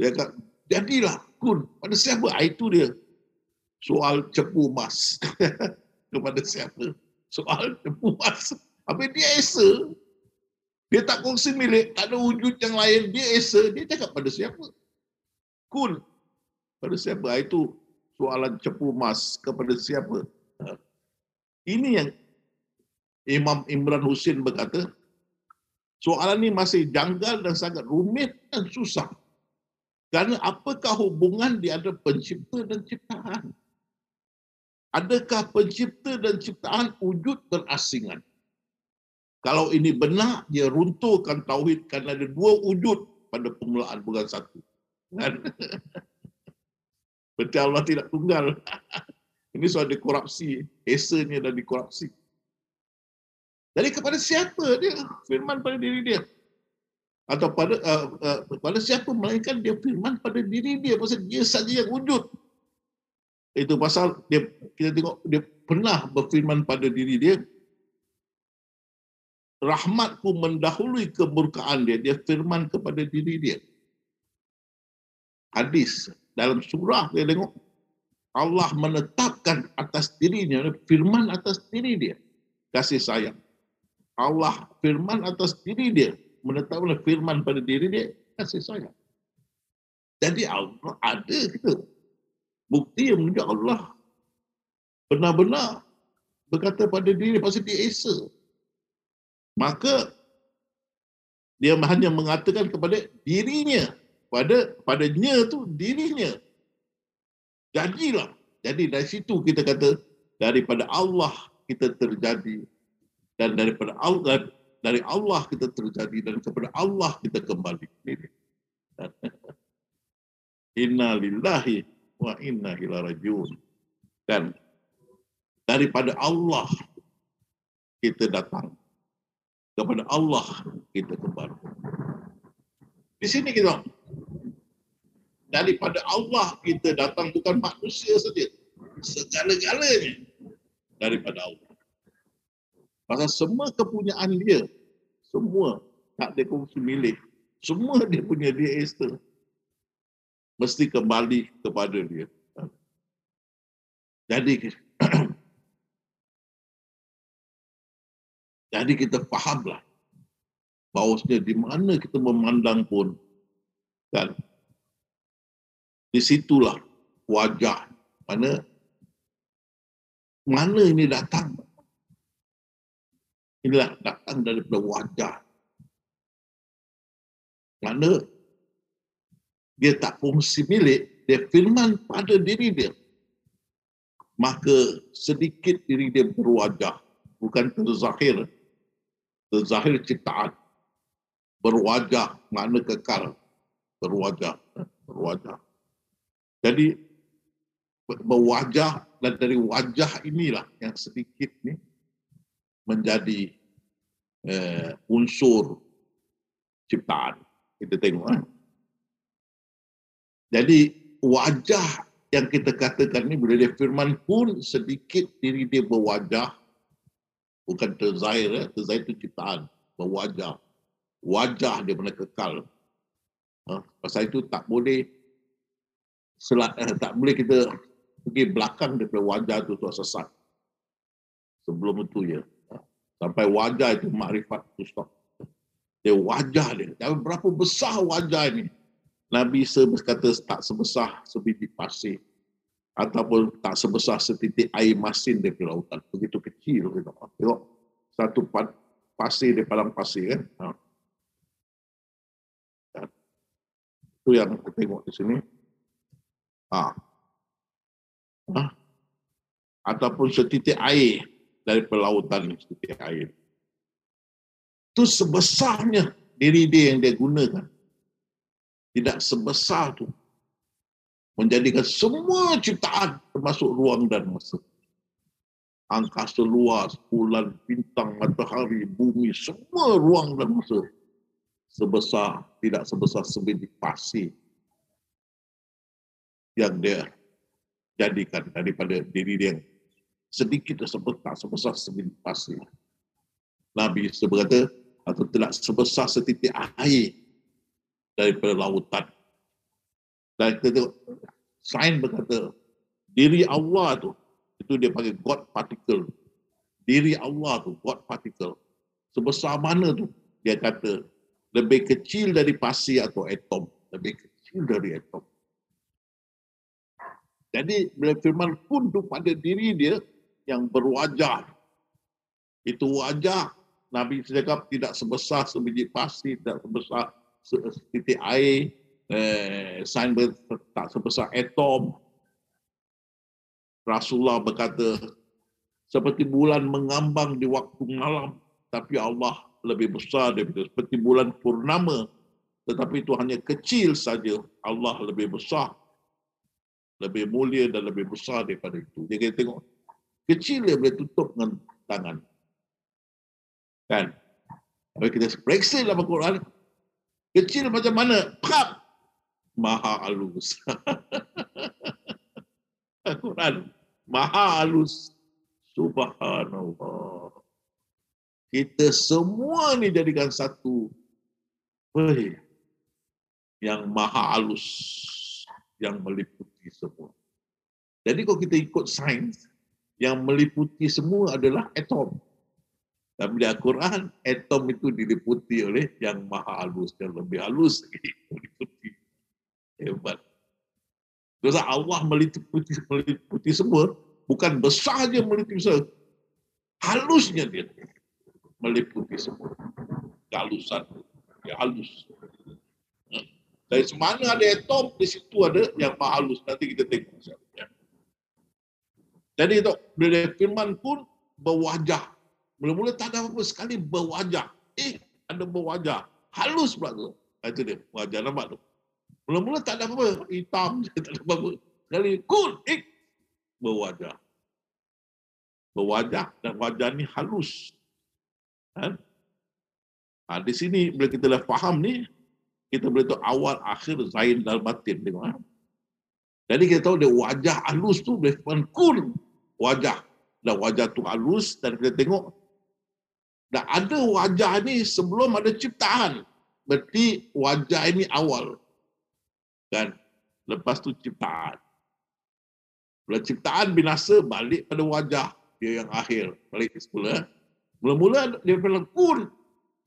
Dia kata, jadilah kun. Pada siapa? Itu dia. Soal cepu emas. Kepada siapa? Soal cepu emas. Habis dia esa. Dia tak kongsi milik. Tak ada wujud yang lain. Dia esa. Dia cakap pada siapa? Kun. Pada siapa? Itu soalan cepu emas. Kepada siapa? Ini yang Imam Ibn Husin berkata, soalan ini masih janggal dan sangat rumit dan susah. Kerana apakah hubungan di antara pencipta dan ciptaan? Adakah pencipta dan ciptaan wujud berasingan? Kalau ini benar, dia runtuhkan tauhid kerana ada dua wujud pada permulaan, bukan satu. Berarti Allah tidak tunggal. Ini soal dikorupsi. Esanya dan dikorupsi. Jadi kepada siapa dia firman pada diri dia? Atau pada siapa melainkan dia firman pada diri dia, pasal dia saja yang wujud. Itu pasal dia, kita tengok dia pernah berfirman pada diri dia, rahmatku mendahului kemurkaan dia. Dia firman kepada diri dia. Hadis dalam surah dia tengok, Allah menetapkan atas dirinya, firman atas diri dia, kasih sayang. Allah firman atas diri dia, menetapkan firman pada diri dia, kasih sayang. Jadi Allah ada kita. Bukti yang menunjuk Allah benar-benar berkata pada diri, pasal dia esa. Maka dia hanya mengatakan kepada dirinya, padanya tu dirinya. Jadilah. Jadi dari situ kita kata, daripada Allah kita terjadi, dan daripada Allah, dari Allah kita terjadi, dan kepada Allah kita kembali. Inna lillahi wa inna ilaihi rajiun. Dan daripada Allah kita datang, kepada Allah kita kembali. Di sini kita, daripada Allah kita datang, bukan manusia saja. Segala-galanya daripada Allah. Pasal semua kepunyaan dia, semua tak ada kongsi milik. Semua dia punya, dia esa. Mesti kembali kepada dia. Jadi, jadi kita fahamlah bahawasanya di mana kita memandang pun, kan, disitulah wajah mana ini datang. Inilah datang daripada wajah. Mana dia tak fungsi milik, dia firman pada diri dia. Maka sedikit diri dia berwajah, bukan terzahir. Terzahir ciptaan. Berwajah, makna kekal. Berwajah. Jadi, berwajah, dan dari wajah inilah yang sedikit ni menjadi unsur ciptaan. Kita tengok. Jadi, wajah yang kita katakan ni, bila dia firman pun sedikit diri dia berwajah, bukan terzahir, terzahir itu ciptaan, berwajah. Wajah dia benar kekal. Pasal itu tak boleh tak boleh kita pergi belakang daripada wajah itu sesat. Sebelum itu ya. Sampai wajah itu makrifat tu stop. Dia wajah dia. Tapi berapa besar wajah ini? Nabi Isa berkata tak sebesar sebiji pasir ataupun tak sebesar setitik air masin daripada lautan. Begitu kecil. Tengok satu pasir di padang pasir. Kan? Itu yang kita tengok di sini. Ataupun setitik air daripada lautan. Setitik air. Itu sebesarnya diri dia yang dia gunakan. Tidak sebesar itu menjadikan semua ciptaan termasuk ruang dan masa. Angkasa luas, bulan, bintang, matahari, bumi, semua ruang dan masa. Sebesar, tidak sebesar sebiji pasir yang dia jadikan daripada diri dia yang sedikit tak sebesar sebiji pasir. Nabi Isa berkata, atau tidak sebesar setitik air daripada lautan. Dan kita tengok, sains berkata, diri Allah tu, itu dia panggil God particle. Diri Allah tu, God particle. Sebesar mana tu? Dia kata, lebih kecil dari pasir atau atom. Lebih kecil dari atom. Jadi, bila firman pun tu pada diri dia yang berwajah. Itu wajah. Nabi cakap tidak sebesar sebiji pasir, tidak sebesar titik air, sains tak sebesar atom. Rasulullah berkata, seperti bulan mengambang di waktu malam, tapi Allah lebih besar daripada itu. Seperti bulan purnama, tetapi itu hanya kecil saja. Allah lebih besar, lebih mulia dan lebih besar daripada itu. Dia kena tengok, kecil dia boleh tutup dengan tangan. Kan? Kalau kita periksa dalam Al-Quran, kecil macam mana? Prap! Maha halus. Al-Quran. Maha halus. Subhanallah. Kita semua ni jadikan satu. Hei. Yang maha halus. Yang meliputi semua. Jadi kalau kita ikut sains, yang meliputi semua adalah atom. Dalam Al-Quran, atom itu diliputi oleh yang maha halus, yang lebih halus. Diliputi. Hebat. Terus Allah meliputi semua, bukan besar saja meliputi semua. Halusnya dia meliputi semua. Kehalusan. Dia halus. Dari semana ada atom, di situ ada yang maha halus. Nanti kita tengok. Jadi itu, bila firman pun berwajah. Mula-mula tak ada apa-apa, sekali berwajah. Ada berwajah. Halus pula tu. Itu dia, wajah nampak tu. Mula-mula tak ada apa-apa, hitam je, tak ada apa-apa. Sekali, berwajah. Berwajah dan wajah ni halus. Kan? Di sini, bila kita dah faham ni, kita boleh tahu awal, akhir, zain dan batin. Tengok, jadi kita tahu dia wajah halus tu, boleh kun wajah. Dan wajah tu halus, dan kita tengok, dan ada wajah ni sebelum ada ciptaan. Berarti wajah ini awal. Dan lepas tu ciptaan. Bila ciptaan binasa, balik pada wajah. Dia yang akhir. Balik semula. Mula-mula dia berlaku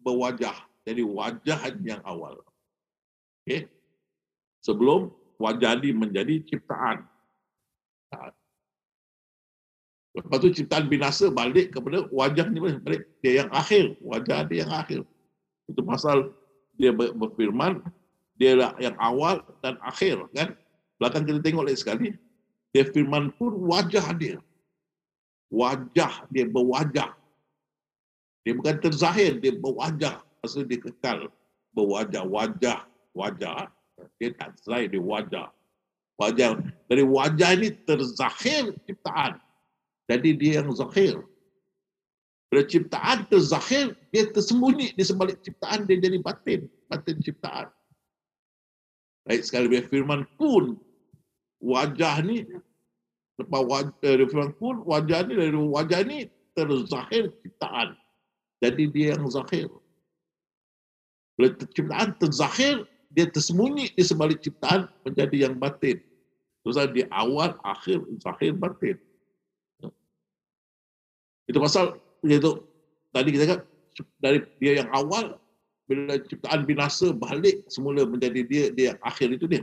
berwajah. Jadi wajahan yang awal. Okay. Sebelum wajadi menjadi ciptaan. Lepas itu ciptaan binasa balik kepada wajahnya, balik dia yang akhir, wajah dia yang akhir. Itu pasal dia berfirman, dialah yang awal dan akhir, kan? Belakang kita tengok lagi sekali, dia firman pun wajah dia. Wajah, dia berwajah. Dia bukan terzahir, dia berwajah. Maksudnya dia kekal berwajah, wajah. Dia tak selain dia wajah. Dari wajah ini terzahir ciptaan. Jadi dia yang zahir. Dari ciptaan terzahir, dia tersembunyi di sebalik ciptaan, dia jadi batin. Batin ciptaan. Baik sekali dia firman kun. Wajah ni, lepas wajah, firman kun, wajah ni, dari wajah ni terzahir ciptaan. Jadi dia yang zahir. Bila ciptaan terzahir, dia tersembunyi di sebalik ciptaan menjadi yang batin. Terus di awal, akhir, zahir, batin. Itu pasal, itu tadi kita kata, dari dia yang awal, bila ciptaan binasa balik, semula menjadi dia yang akhir itu dia.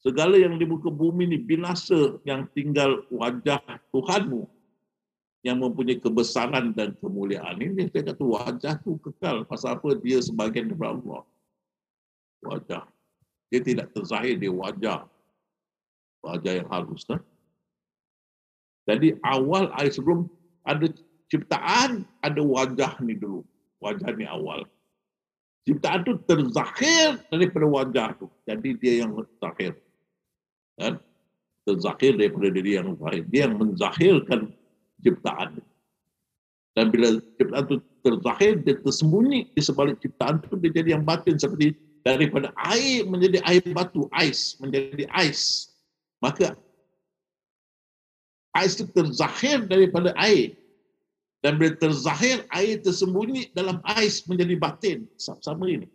Segala yang di muka bumi ini binasa, yang tinggal wajah Tuhanmu, yang mempunyai kebesaran dan kemuliaan. Ini dia kata wajah itu kekal, pasal apa dia sebagian daripada Allah. Wajah. Dia tidak terzahir, dia wajah. Wajah yang halus. Nah? Jadi awal, sebelum ada ciptaan, ada wajah ni dulu. Wajah ni awal. Ciptaan tu terzahir daripada wajah tu. Jadi dia yang terzahir. Kan? Terzahir daripada diri yang zahir. Dia yang menzahirkan ciptaan. Dan bila ciptaan tu terzahir, dia tersembunyi di sebalik ciptaan tu, dia jadi yang batin seperti daripada air menjadi air batu, ais, menjadi ais. Maka ais itu terzahir daripada air. Dan bila terzahir, air tersembunyi dalam ais menjadi batin. Sama ini.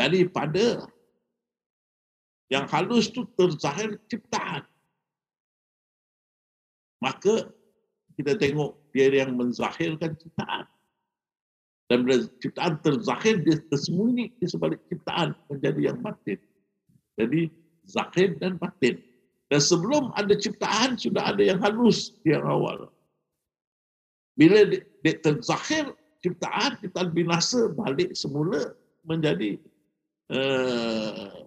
Daripada yang halus itu terzahir ciptaan. Maka kita tengok dia yang menzahirkan ciptaan. Dan bila ciptaan terzahir, dia tersembunyi di sebalik ciptaan menjadi yang batin. Jadi zahir dan batin. Dan sebelum ada ciptaan, sudah ada yang halus yang awal. Bila dia terzahir ciptaan, ciptaan binasa balik semula menjadi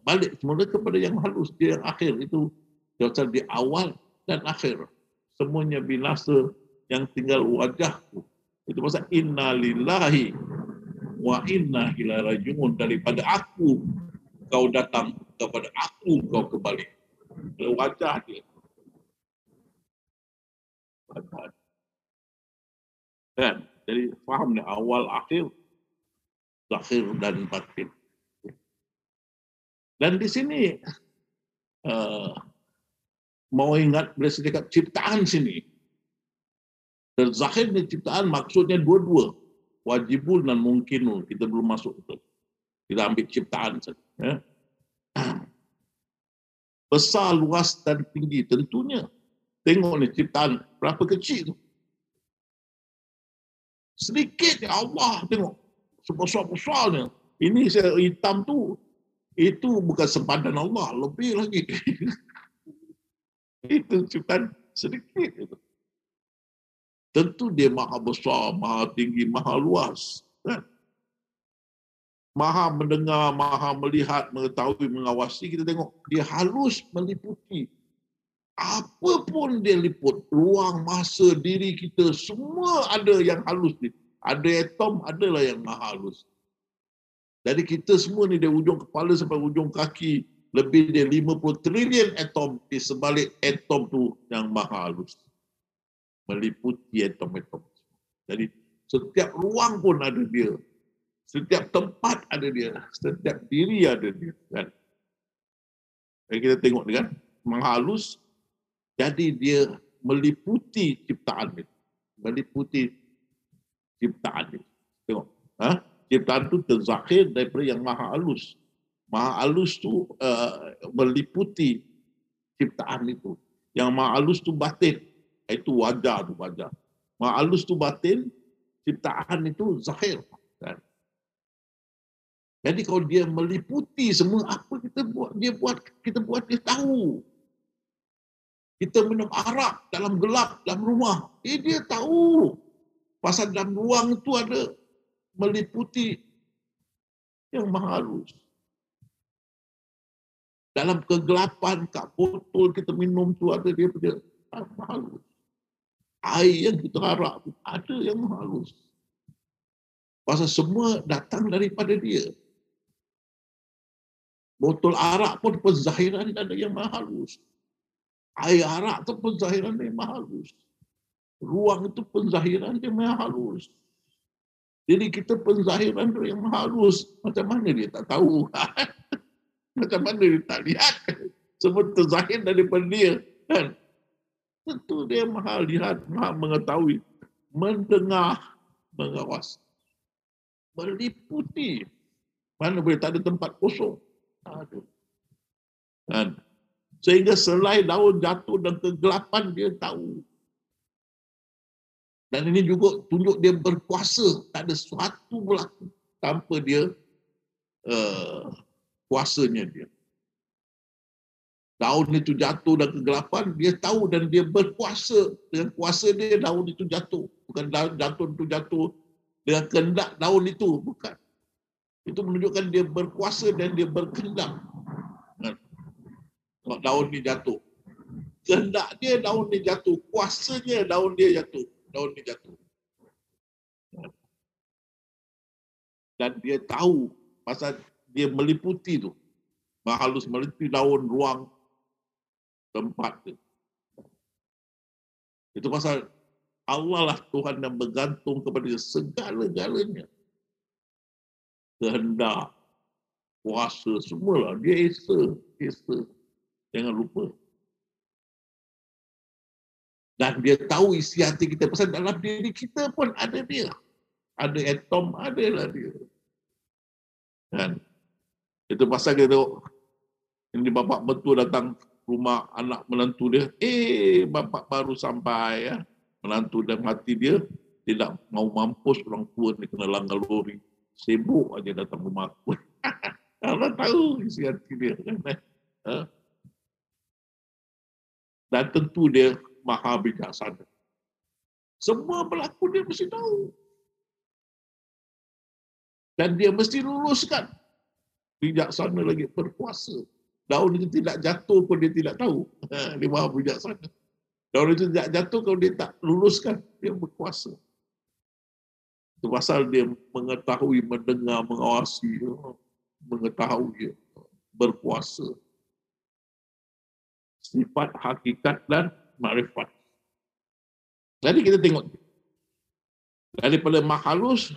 balik semula kepada yang halus, dia yang akhir. Itu jauh di awal dan akhir. Semuanya binasa, yang tinggal wajahku. Itu pasal inna lillahi wa inna ilaihi rajiun, daripada aku kau datang, kepada aku kau kembali. Wajah dia. Wajah. Dan jadi faham ni awal akhir, zahir dan batin. Dan di sini mau ingat bila sedikit ciptaan sini. Terzahirnya ciptaan maksudnya dua-dua. Wajibul dan mungkinul. Kita belum masuk itu. Kita ambil ciptaan saja. Ya. Besar, luas dan tinggi tentunya. Tengok ni ciptaan berapa kecil tu. Sedikit ya Allah tengok. Sebesar-besarnya. Ini hitam tu, itu bukan sepadan Allah. Lebih lagi. Itu ciptaan sedikit itu. Tentu dia maha besar, maha tinggi, maha luas. Kan? Maha mendengar, maha melihat, mengetahui, mengawasi. Kita tengok, dia halus meliputi. Apapun dia liput, ruang, masa, diri kita, semua ada yang halus ni. Ada atom, adalah yang maha halus. Jadi kita semua ni, dari ujung kepala sampai ujung kaki, lebih dari 50 trilion atom di sebalik atom tu yang maha halus. Meliputi atom-atom. Jadi setiap ruang pun ada dia. Setiap tempat ada dia. Setiap diri ada dia. Kan? Jadi kita tengok dengan menghalus. Jadi dia meliputi ciptaan itu. Meliputi ciptaan itu. Tengok. Ha? Ciptaan itu terzahir daripada yang maha halus. Maha halus itu meliputi ciptaan itu. Yang maha halus itu batin. Itu wajah tu wajah. Mahalus tu batin, ciptaan itu zahir. Kan? Jadi kalau dia meliputi semua apa kita buat, dia tahu. Kita minum arak dalam gelap, dalam rumah. Dia tahu. Pasal dalam ruang itu ada meliputi yang maha halus. Dalam kegelapan, kat botol kita minum itu ada dia punya maha halus. Air yang kita arak ada yang maha halus. Pasal semua datang daripada dia. Botol arak pun pezahiran ada yang maha halus. Air arak itu penzahiran yang maha halus. Ruang itu penzahiran yang maha halus. Jadi kita penzahiran yang maha halus. Macam mana dia tak tahu? Macam mana dia tak lihat? Semua terzahir daripada dia. Kan? Tentu dia maha lihat, maha mengetahui. Mendengar, mengawasi. Meliputi. Mana boleh tak ada tempat kosong. Ada. Dan sehingga selai daun jatuh dan kegelapan dia tahu. Dan ini juga tunjuk dia berkuasa. Tak ada sesuatu berlaku tanpa dia kuasanya dia. Daun itu jatuh dan kegelapan dia tahu dan dia berkuasa. Dengan kuasa dia daun itu jatuh. Bukan daun itu jatuh dengan kehendak daun itu, bukan. Itu menunjukkan dia berkuasa dan dia berkehendak. Kalau daun ni jatuh, kehendak dia daun ni jatuh, kuasanya daun dia jatuh, daun ni jatuh. Dan dia tahu, pasal dia meliputi tu. Maha halus meliputi daun, ruang, tempat tu. Itu pasal Allah lah Tuhan yang bergantung kepada dia segala-galanya. Kehendak, kuasa, semualah. Dia Esa. Jangan lupa. Dan dia tahu isi hati kita. Pasal dalam diri kita pun ada dia. Ada atom, adalah dia. Dan itu pasal kita tengok. Ini bapak betul datang rumah anak menantu dia. Bapak baru sampai ya. Menantu dan hati dia tidak mau mampus orang tua ni kena langgar lori. Sibuk aja datang rumah aku. Allah tahu isi hati dia. Dan tentu dia maha bijaksana. Semua berlaku dia mesti tahu. Dan dia mesti luruskan. Bijaksana lagi berkuasa. Daun itu tidak jatuh pun dia tidak tahu. Dia maha bijaksana. Daun itu tidak jatuh kalau dia tak luruskan, dia berkuasa. Itu pasal dia mengetahui, mendengar, mengawasi, mengetahui, berkuasa. Sifat, hakikat dan makrifat. Jadi kita tengok. Daripada mahalus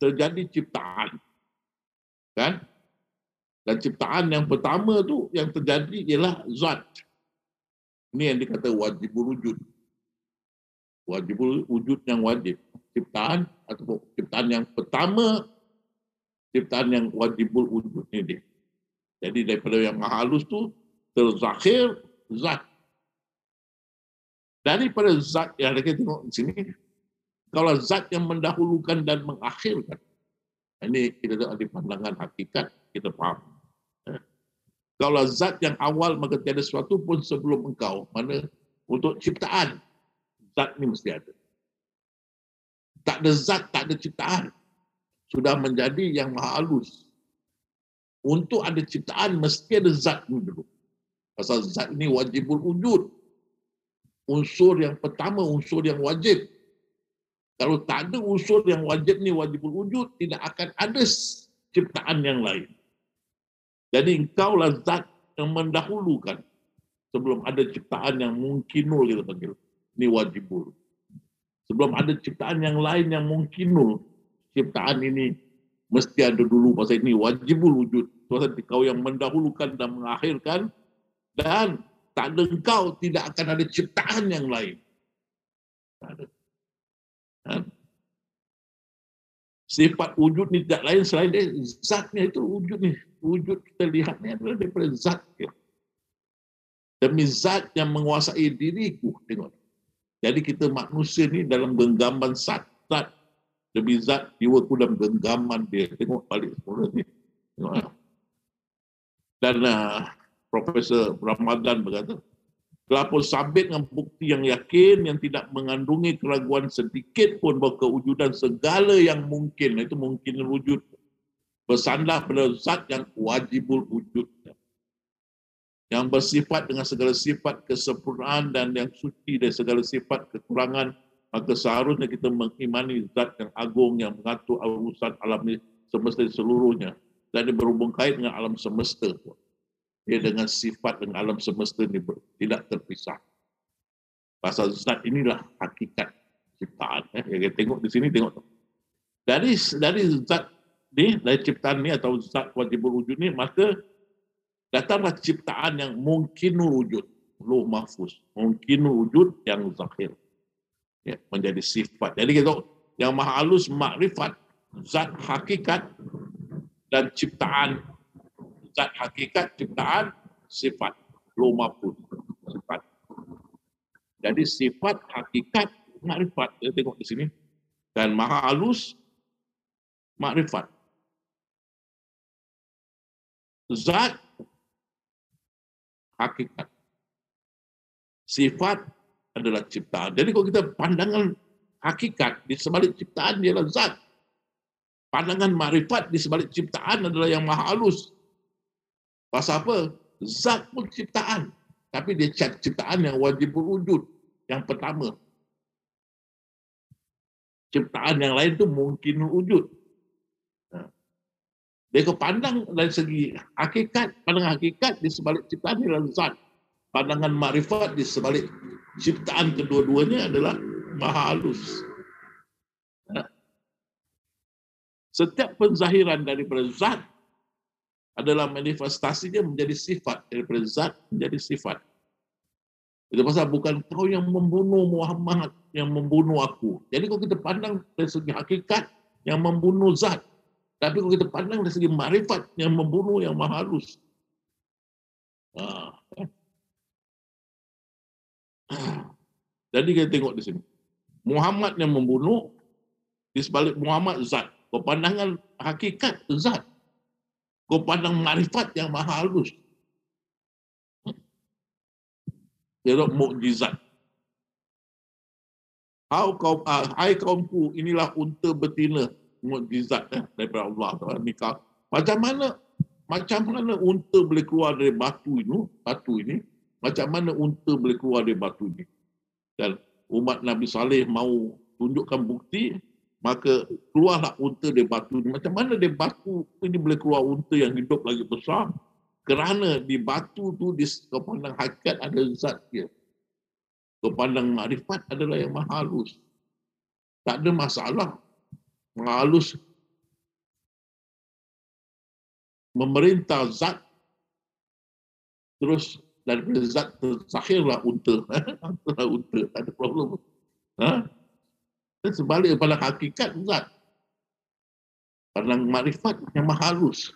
terjadi ciptaan. Kan? Dan ciptaan yang pertama tu yang terjadi ialah zat. Ini yang dikata wajibul wujud. Wajibul wujud yang wajib. Ciptaan atau ciptaan yang pertama, ciptaan yang wajibul wujud ini. Jadi daripada yang mahalus tu terzahir zat. Daripada zat yang kita tengok di sini, kalau zat yang mendahulukan dan mengakhirkan. Ini kita tengok di pandangan hakikat, kita faham. Kalau zat yang awal maka tiada sesuatu pun sebelum engkau. Mana untuk ciptaan, zat ni mesti ada. Tak ada zat, tak ada ciptaan. Sudah menjadi yang maha halus. Untuk ada ciptaan, mesti ada zat ni dulu. Pasal zat ni wajibul wujud. Unsur yang pertama, unsur yang wajib. Kalau tak ada unsur yang wajib ni, wajibul wujud, tidak akan ada ciptaan yang lain. Jadi engkaulah zat yang mendahulukan sebelum ada ciptaan yang mungkinul kita panggil. Ini wajibul. Sebelum ada ciptaan yang lain yang mungkinul, ciptaan ini mesti ada dulu pasal ini wajibul wujud. Pasal kau yang mendahulukan dan mengakhirkan dan tak ada engkau tidak akan ada ciptaan yang lain. Tak ada. Kan? Sifat wujud ni tidak lain selain dari zatnya itu wujud ni. Wujud kita lihat ni adalah daripada zat dia. Demi zat yang menguasai diriku. Tengok. Jadi kita manusia ni dalam genggaman zat. Demi zat jiwaku dan genggaman dia. Tengok balik semula ni. Dan Profesor Ramadan berkata, telah pun sabit dengan bukti yang yakin, yang tidak mengandungi keraguan sedikit pun bahawa kewujudan segala yang mungkin, itu mungkin wujud, bersandar pada zat yang wajibul wujudnya, yang bersifat dengan segala sifat kesempurnaan dan yang suci dari segala sifat kekurangan. Maka seharusnya kita mengimani zat yang agung yang mengatur urusan alam semesta seluruhnya, dan dia berhubung kait dengan alam semesta. Dia dengan sifat dan alam semesta ini tidak terpisah. Pasal zat inilah hakikat ciptaan. Yang tengok di sini, tengok tu. Dari zat ni, dari ciptaan ni atau zat wajibul wujud ni, maka datanglah ciptaan yang mungkin wujud. Loh Mahfuz. Mungkin wujud yang zahir. Ya, menjadi sifat. Jadi kita yang maha halus makrifat zat hakikat dan ciptaan, zat hakikat ciptaan sifat Loh Mahfuz sifat. Jadi sifat hakikat makrifat, kita tengok di sini, dan maha halus makrifat zat hakikat, sifat adalah ciptaan. Jadi kalau kita pandangan hakikat, di sebalik ciptaan ialah zat. Pandangan makrifat di sebalik ciptaan adalah yang maha halus. Pasal apa? Zat pun ciptaan. Tapi dia ciptaan yang wajib wujud. Yang pertama. Ciptaan yang lain tu mungkin wujud. Dia kepandang dari segi hakikat, pandangan hakikat di sebalik ciptaan ialah zat. Pandangan makrifat di sebalik ciptaan kedua-duanya adalah maha halus. Setiap penzahiran daripada zat adalah manifestasinya menjadi sifat. Daripada zat menjadi sifat. Itu pasal bukan kau yang membunuh Muhammad, yang membunuh aku. Jadi kalau kita pandang dari segi hakikat, yang membunuh zat. Tapi kalau kita pandang dari segi makrifat, yang membunuh yang maha halus. Jadi kita tengok di sini. Muhammad yang membunuh, di sebalik Muhammad zat. Kau pandangan hakikat zat. Kau pandang makrifat yang maha halus. Dia kata mukjizat. Hai kaumku, inilah unta betina mukjizat daripada Allah. Nikah. Macam mana unta boleh keluar dari batu ini? Macam mana unta boleh keluar dari batu ini? Dan umat Nabi Saleh mau tunjukkan bukti, maka keluarlah unta dari batu ini. Macam mana dari batu ini boleh keluar unta yang hidup lagi besar? Kerana di batu tu, di kepandang hakikat ada zat dia. Kepandang makrifat adalah yang maha halus. Tak ada masalah. Maha halus memerintah zat, terus daripada zat terakhirlah unta. Unta, tak ada problem. Sebalik pada hakikat zat. Pandang makrifat yang maha halus.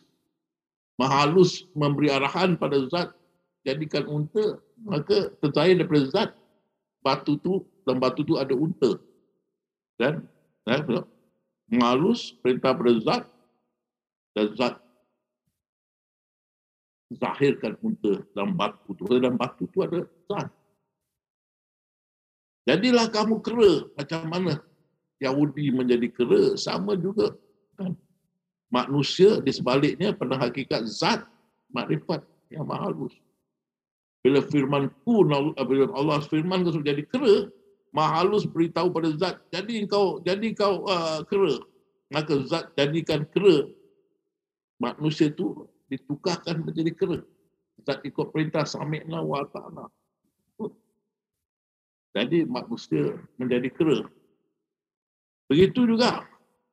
Maha halus memberi arahan pada zat. Jadikan unta, maka terjahir daripada zat. Batu tu, dalam batu tu ada unta. Dan maha halus perintah pada zat. Dan zat zahirkan unta dalam batu tu. Dalam batu tu ada zat. Jadilah kamu kera. Macam mana Yahudi menjadi kera, sama juga. Kan? Manusia di sebaliknya pada hakikat zat, makrifat yang maha halus. Bila Allah firman kau jadi kera, maha halus beritahu pada zat, jadi kau kera. Maka zat jadikan kera. Manusia itu ditukarkan menjadi kera. Zat ikut perintah sami'na wa ta'na. Jadi manusia menjadi kera. Begitu juga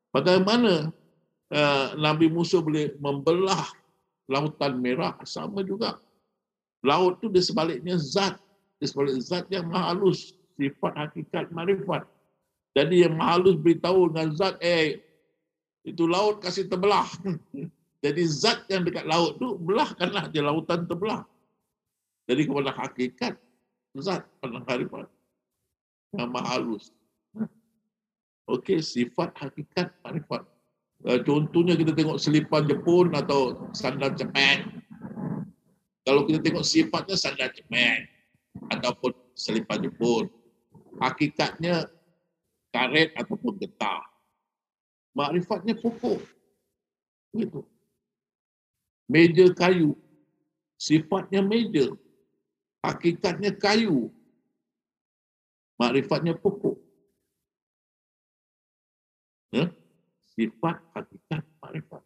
bagaimana Nabi Musa boleh membelah lautan merah, sama juga. Laut tu di sebaliknya zat. Di sebalik zat yang maha halus, sifat hakikat makrifat. Jadi yang maha halus beritahu dengan zat, itu laut kasih terbelah. Jadi zat yang dekat laut tu, belahkanlah dia, lautan terbelah. Jadi kepada hakikat, zat pada makrifat yang maha halus. Okey, sifat hakikat makrifat. Contohnya kita tengok selipan Jepun atau sandal Jepang. Kalau kita tengok sifatnya sandal Jepang ataupun selipan Jepun, hakikatnya karet ataupun getah. Makrifatnya pokok. Begitu. Meja kayu, sifatnya meja, hakikatnya kayu, makrifatnya pokok. Ya? Sifat, hakikat, makrifat.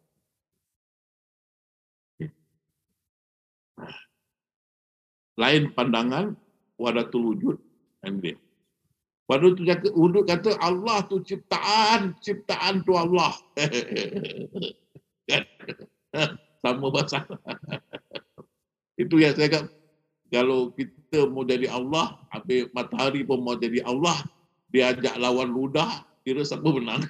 Ya. Lain pandangan, wadatul wujud. Padahal tu wujud kata Allah tu ciptaan, ciptaan tu Allah. Kan? Sama bahasa. Itu yang saya kata, kalau kita mau jadi Allah, habis matahari pun mau jadi Allah, dia ajak lawan ludah, kira siapa menang.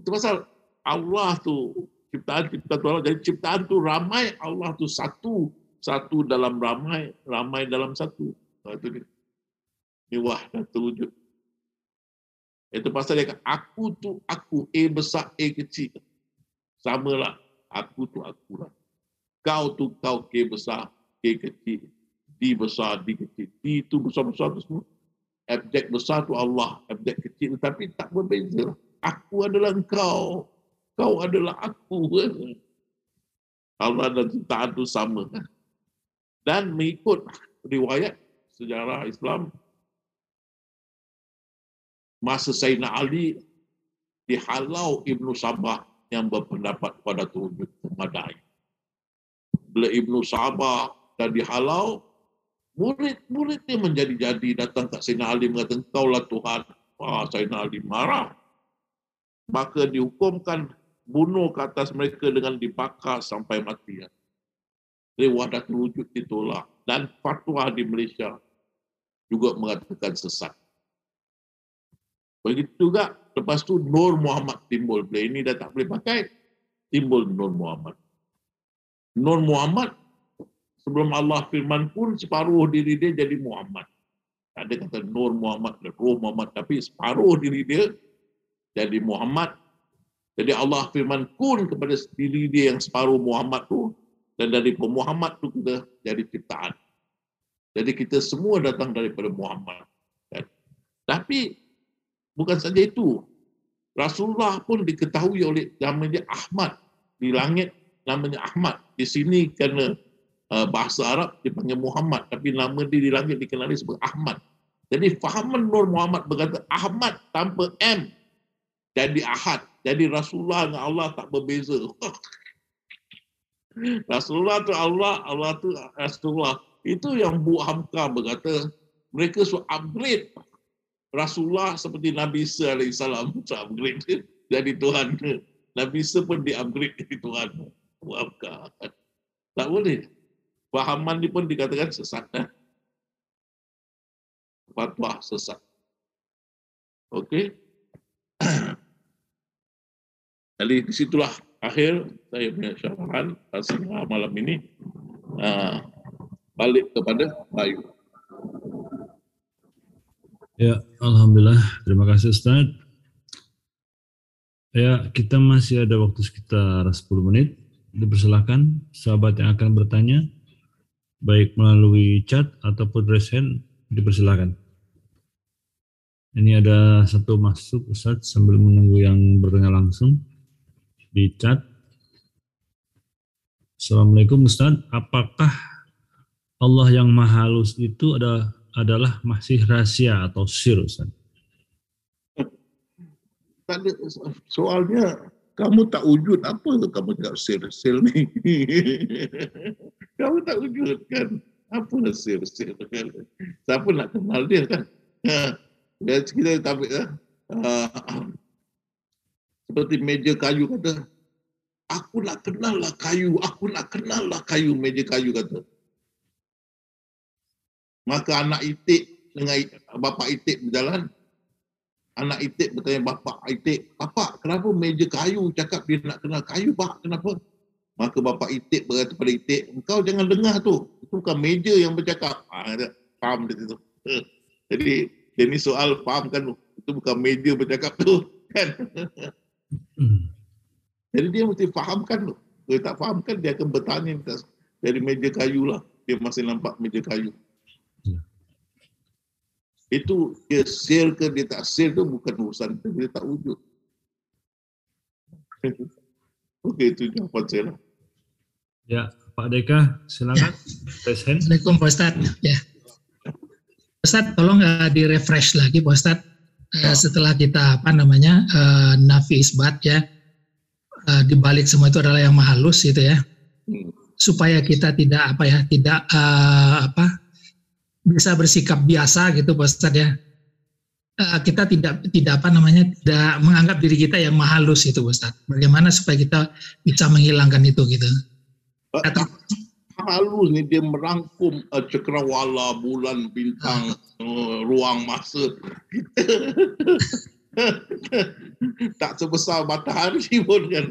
Itu pasal Allah tu ciptaan Allah. Jadi ciptaan tu ramai, Allah tu satu. Satu dalam ramai, ramai dalam satu. Itu dia. Ini wahdatul wujud. Itu pasal dia kata, aku tu aku, A besar, A kecil. Sama lah, aku tu aku lah. Kau tu kau, K besar, K kecil. D besar, D kecil. D tu besar-besar tu semua. Abjek besar tu Allah, abjek kecil, tapi tak berbeza. Aku adalah engkau, kau adalah aku. Allah dan ciptaan tu sama. Dan mengikut riwayat sejarah Islam, masa Sayyidina Ali dihalau Ibnu Saba' yang berpendapat pada wujud memadai. Bila Ibnu Saba' dah dihalau, murid-muridnya menjadi-jadi datang ke Sayyidina Ali mengatakan, kaulah Tuhan. Wah, Sayyidina Ali marah. Maka dihukumkan bunuh ke atas mereka dengan dibakar sampai mati. Jadi wahdatul wujud ditolak. Dan fatwa di Malaysia juga mengatakan sesat. Begitu juga, lepas tu Nur Muhammad timbul. Bila ini dah tak boleh pakai, timbul Nur Muhammad. Nur Muhammad, sebelum Allah firman pun, separuh diri dia jadi Muhammad. Tak ada kata Nur Muhammad, Ruh Muhammad, tapi separuh diri dia jadi Muhammad. Jadi Allah firman kun kepada diri dia yang separuh Muhammad tu, dan dari Muhammad tu kita jadi ciptaan. Jadi kita semua datang daripada Muhammad. Kan? Tapi bukan saja itu. Rasulullah pun diketahui oleh namanya Ahmad. Di langit namanya Ahmad. Di sini kerana bahasa Arab dipanggil Muhammad, tapi nama dia di langit dikenali sebagai Ahmad. Jadi fahaman Nur Muhammad berkata Ahmad tanpa M jadi Ahad. Jadi Rasulullah dengan Allah tak berbeza. Rasulullah tu Allah, Allah tu Rasulullah. Itu yang Bu Hamka berkata mereka suruh upgrade Rasulullah seperti Nabi Isa alaihi salam, suruh upgrade jadi Tuhan. Nabi Isa pun di-upgrade jadi Tuhan. Bu Hamka. Tak boleh. Fahaman ni pun dikatakan sesat. Fatwa sesat. Okey. Jadi disitulah akhir saya punya syarahan pasal malam ini. Balik kepada Bayu. Ya, Alhamdulillah. Terima kasih Ustaz. Ya, kita masih ada waktu sekitar 10 menit. Dipersilakan sahabat yang akan bertanya, baik melalui chat ataupun raise hand, dipersilakan. Ini ada satu masuk Ustaz sambil menunggu yang bertanya langsung di chat. Assalamualaikum Ustaz, apakah Allah yang maha halus itu adalah masih rahasia atau sir Ustaz? Soalnya kamu tak wujud, apa kamu cakap sir-sir ni? Kamu tak wujud kan? Apa sir-sir? Siapa nak kenal dia kan? Dan kita tak boleh. Seperti meja kayu kata, aku nak kenal lah kayu, aku nak kenal lah kayu, meja kayu kata. Maka anak itik dengan bapa itik berjalan, anak itik bertanya bapak itik, bapak kenapa meja kayu cakap dia nak kenal kayu, pak kenapa? Maka bapak itik berkata pada itik, engkau jangan dengar tu, itu bukan meja yang bercakap. Faham dia tu. Jadi Ini soal paham kan, itu bukan media bercakap tu kan. Jadi dia mesti fahamkan tu. Kalau tak fahamkan dia akan bertanya dari meja kayu lah. Dia masih nampak meja kayu. Ya. Itu dia share ke dia tak share tu bukan urusan kita. Dia tak wujud. Okey, itu jawapan saya lah. Ya, Pak Deka, silakan. Ya. Assalamualaikum Pak Ustaz. Ya. Ustadz, tolong di-refresh lagi Pak Ustadz, setelah kita nafi isbat ya, dibalik semua itu adalah yang mahalus gitu ya, supaya kita tidak bisa bersikap biasa gitu Pak Ustadz ya, kita tidak menganggap diri kita yang mahalus itu Pak Ustadz. Bagaimana supaya kita bisa menghilangkan itu gitu? Atau halus ni dia merangkum cakrawala, bulan, bintang, ruang masa. Tak sebesar matahari pun kan.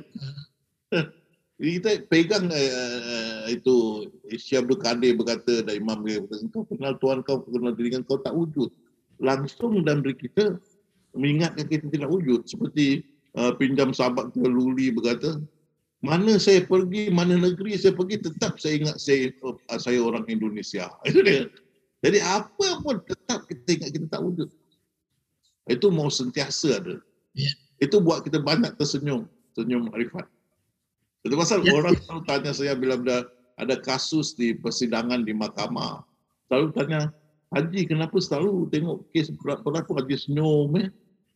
Kita pegang itu Syed Abdul Qadir berkata, dan Imam dia berkata, kau kenal Tuhan kau, kenal diri kau tak wujud. Langsung dalam diri kita mengingatkan kita tidak wujud. Seperti pinjam sahabat ke Luli berkata, mana saya pergi, mana negeri saya pergi, tetap saya ingat saya orang Indonesia. Itu dia. Jadi apa pun tetap kita ingat kita tak wujud. Itu mau sentiasa ada. Yeah. Itu buat kita banyak tersenyum. Senyum makrifat. Itu pasal orang selalu tanya saya bila ada kasus di persidangan di mahkamah. Selalu tanya, Haji kenapa selalu tengok kes berat-berat Haji senyum?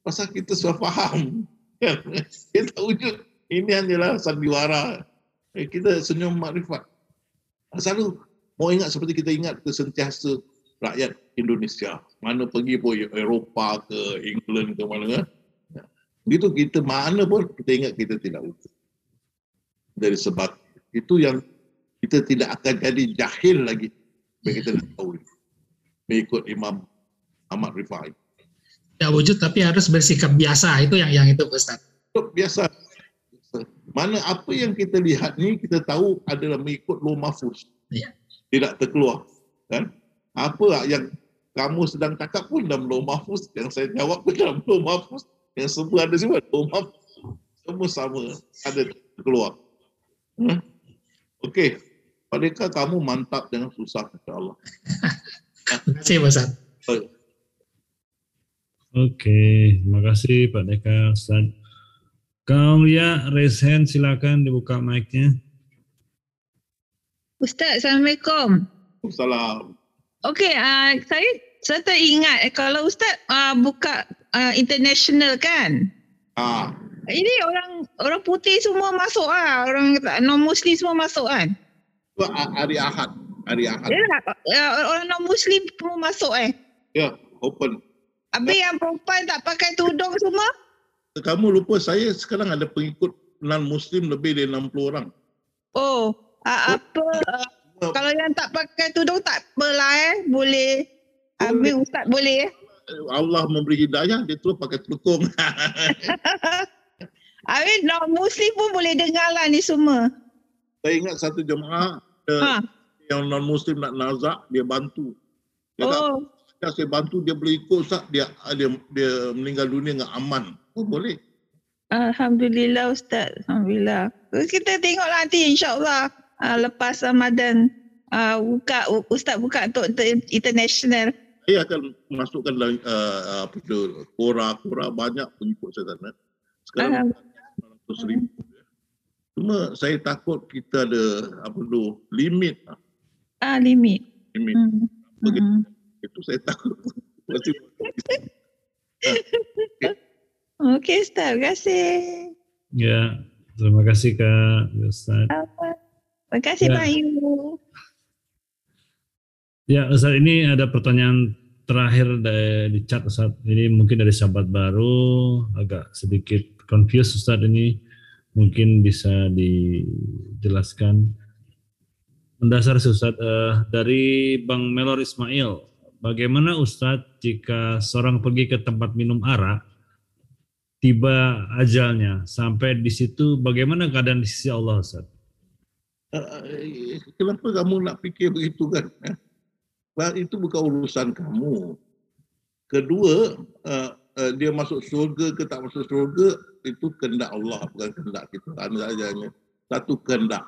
Pasal kita sudah faham. Kita tak wujud. Ini hanyalah sandiwara. Kita senyum makrifat. Selalu mau ingat seperti kita ingat sentiasa rakyat Indonesia. Mana pergi pun Eropah ke England ke mana kan. Begitu kita mana pun kita ingat kita tidak wujud. Dari sebab itu yang kita tidak akan jadi jahil lagi. Biar kita nak tahu. Mengikut Imam Ahmad Rifa'i. Tidak wujud tapi harus bersikap biasa. Itu yang itu Ustaz. Biasa. Mana apa yang kita lihat ni kita tahu adalah mengikut Loh Mahfuz. Ya. Tidak terkeluar. Kan? Apa yang kamu sedang cakap pun dalam Loh Mahfuz, yang saya jawab pun dalam Loh Mahfuz, yang semua ada semua Loh Mahfuz. Semua sama, ada terkeluar. Okey. Padahal kamu mantap dengan susah insya-Allah. Terima kasih Pak Ustaz. Okey, terima kasih Pak Deka Ustaz. Kau ya, raise hand, silakan dibuka mic-nya. Ustaz, Assalamualaikum. Assalamualaikum. Okey, saya teringat kalau Ustaz buka international kan? Ini orang putih semua masuk lah. Orang non-Muslim semua masuk kan? Itu hari Ahad. Ya, orang non-Muslim pun masuk Ya, open. Habis yang perempuan tak pakai tudung semua? Kamu lupa saya sekarang ada pengikut non-Muslim lebih dari 60 orang. Kalau yang tak pakai tudung tak apalah boleh. Habis Ustaz boleh Allah memberi hidayah dia terus pakai tudung. Habis non-Muslim pun boleh dengar lah ni semua. Saya ingat satu jemaah yang non-Muslim nak nazak dia bantu. Dia saya bantu dia boleh ikut Ustaz dia meninggal dunia dengan aman. Oh boleh. Alhamdulillah Ustaz. Alhamdulillah. Kita tengok nanti insya-Allah lepas Ramadan buka Ustaz buka untuk international. Saya akan masukkan kora-kora banyak pengikut saya sana. Sekarang 100,000. Cuma saya takut kita ada limit. Limit. Itu saya takut. Okey Ustaz, terima kasih. Ya, terima kasih Kak Ustaz. Terima kasih Pak Ibu. Ya Ustaz, ini ada pertanyaan terakhir di chat Ustaz. Ini mungkin dari sahabat baru, agak sedikit confused Ustaz ini. Mungkin bisa dijelaskan. Mendasar Ustaz, dari Bang Melor Ismail. Bagaimana Ustaz jika seorang pergi ke tempat minum arak, tiba ajalnya sampai di situ, bagaimana keadaan di sisi Allah Ustaz? Kenapa kamu nak fikir begitu kan? Itu bukan urusan kamu. Kedua, dia masuk syurga ke tak masuk syurga, itu kehendak Allah, bukan kehendak kita. Hanya satu kehendak.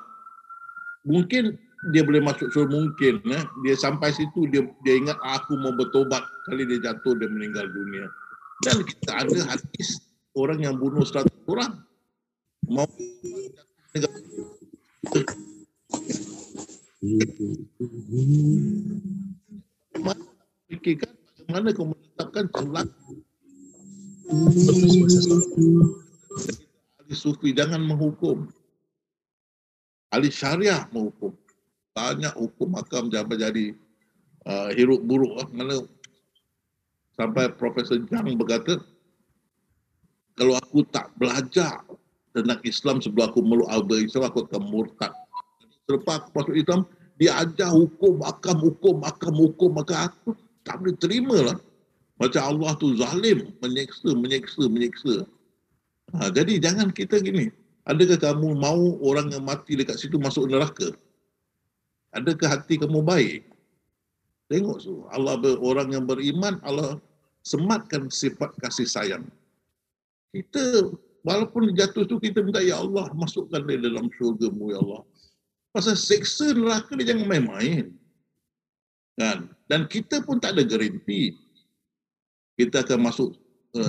Mungkin dia boleh masuk syurga, mungkin. Dia sampai situ, dia ingat aku mau bertobat. Kali dia jatuh, dia meninggal dunia. Dan kita ada hadis orang yang bunuh 100 orang. Mau fikirkan bagaimana kau menetapkan jumlah ahli sufi. Jangan menghukum ahli syariah, menghukum banyak hukum makam jadi hiruk buruk. Mana sampai Profesor Jang berkata, kalau aku tak belajar tentang Islam sebelum aku meluk agama Islam, aku akan murtad. Selepas aku masuk Islam, dia ajar hukum, maka aku tak boleh terima lah. Macam Allah tu zalim, menyeksa. Jadi jangan kita gini. Adakah kamu mau orang yang mati dekat situ masuk neraka? Adakah hati kamu baik? Tengok tu, Allah orang yang beriman, Allah sematkan sifat kasih sayang. Kita walaupun jatuh tu kita minta, ya Allah, masukkan dia dalam syurga-Mu, ya Allah. Pasal seksa neraka dia jangan main-main. Kan? Dan kita pun tak ada garanti kita akan masuk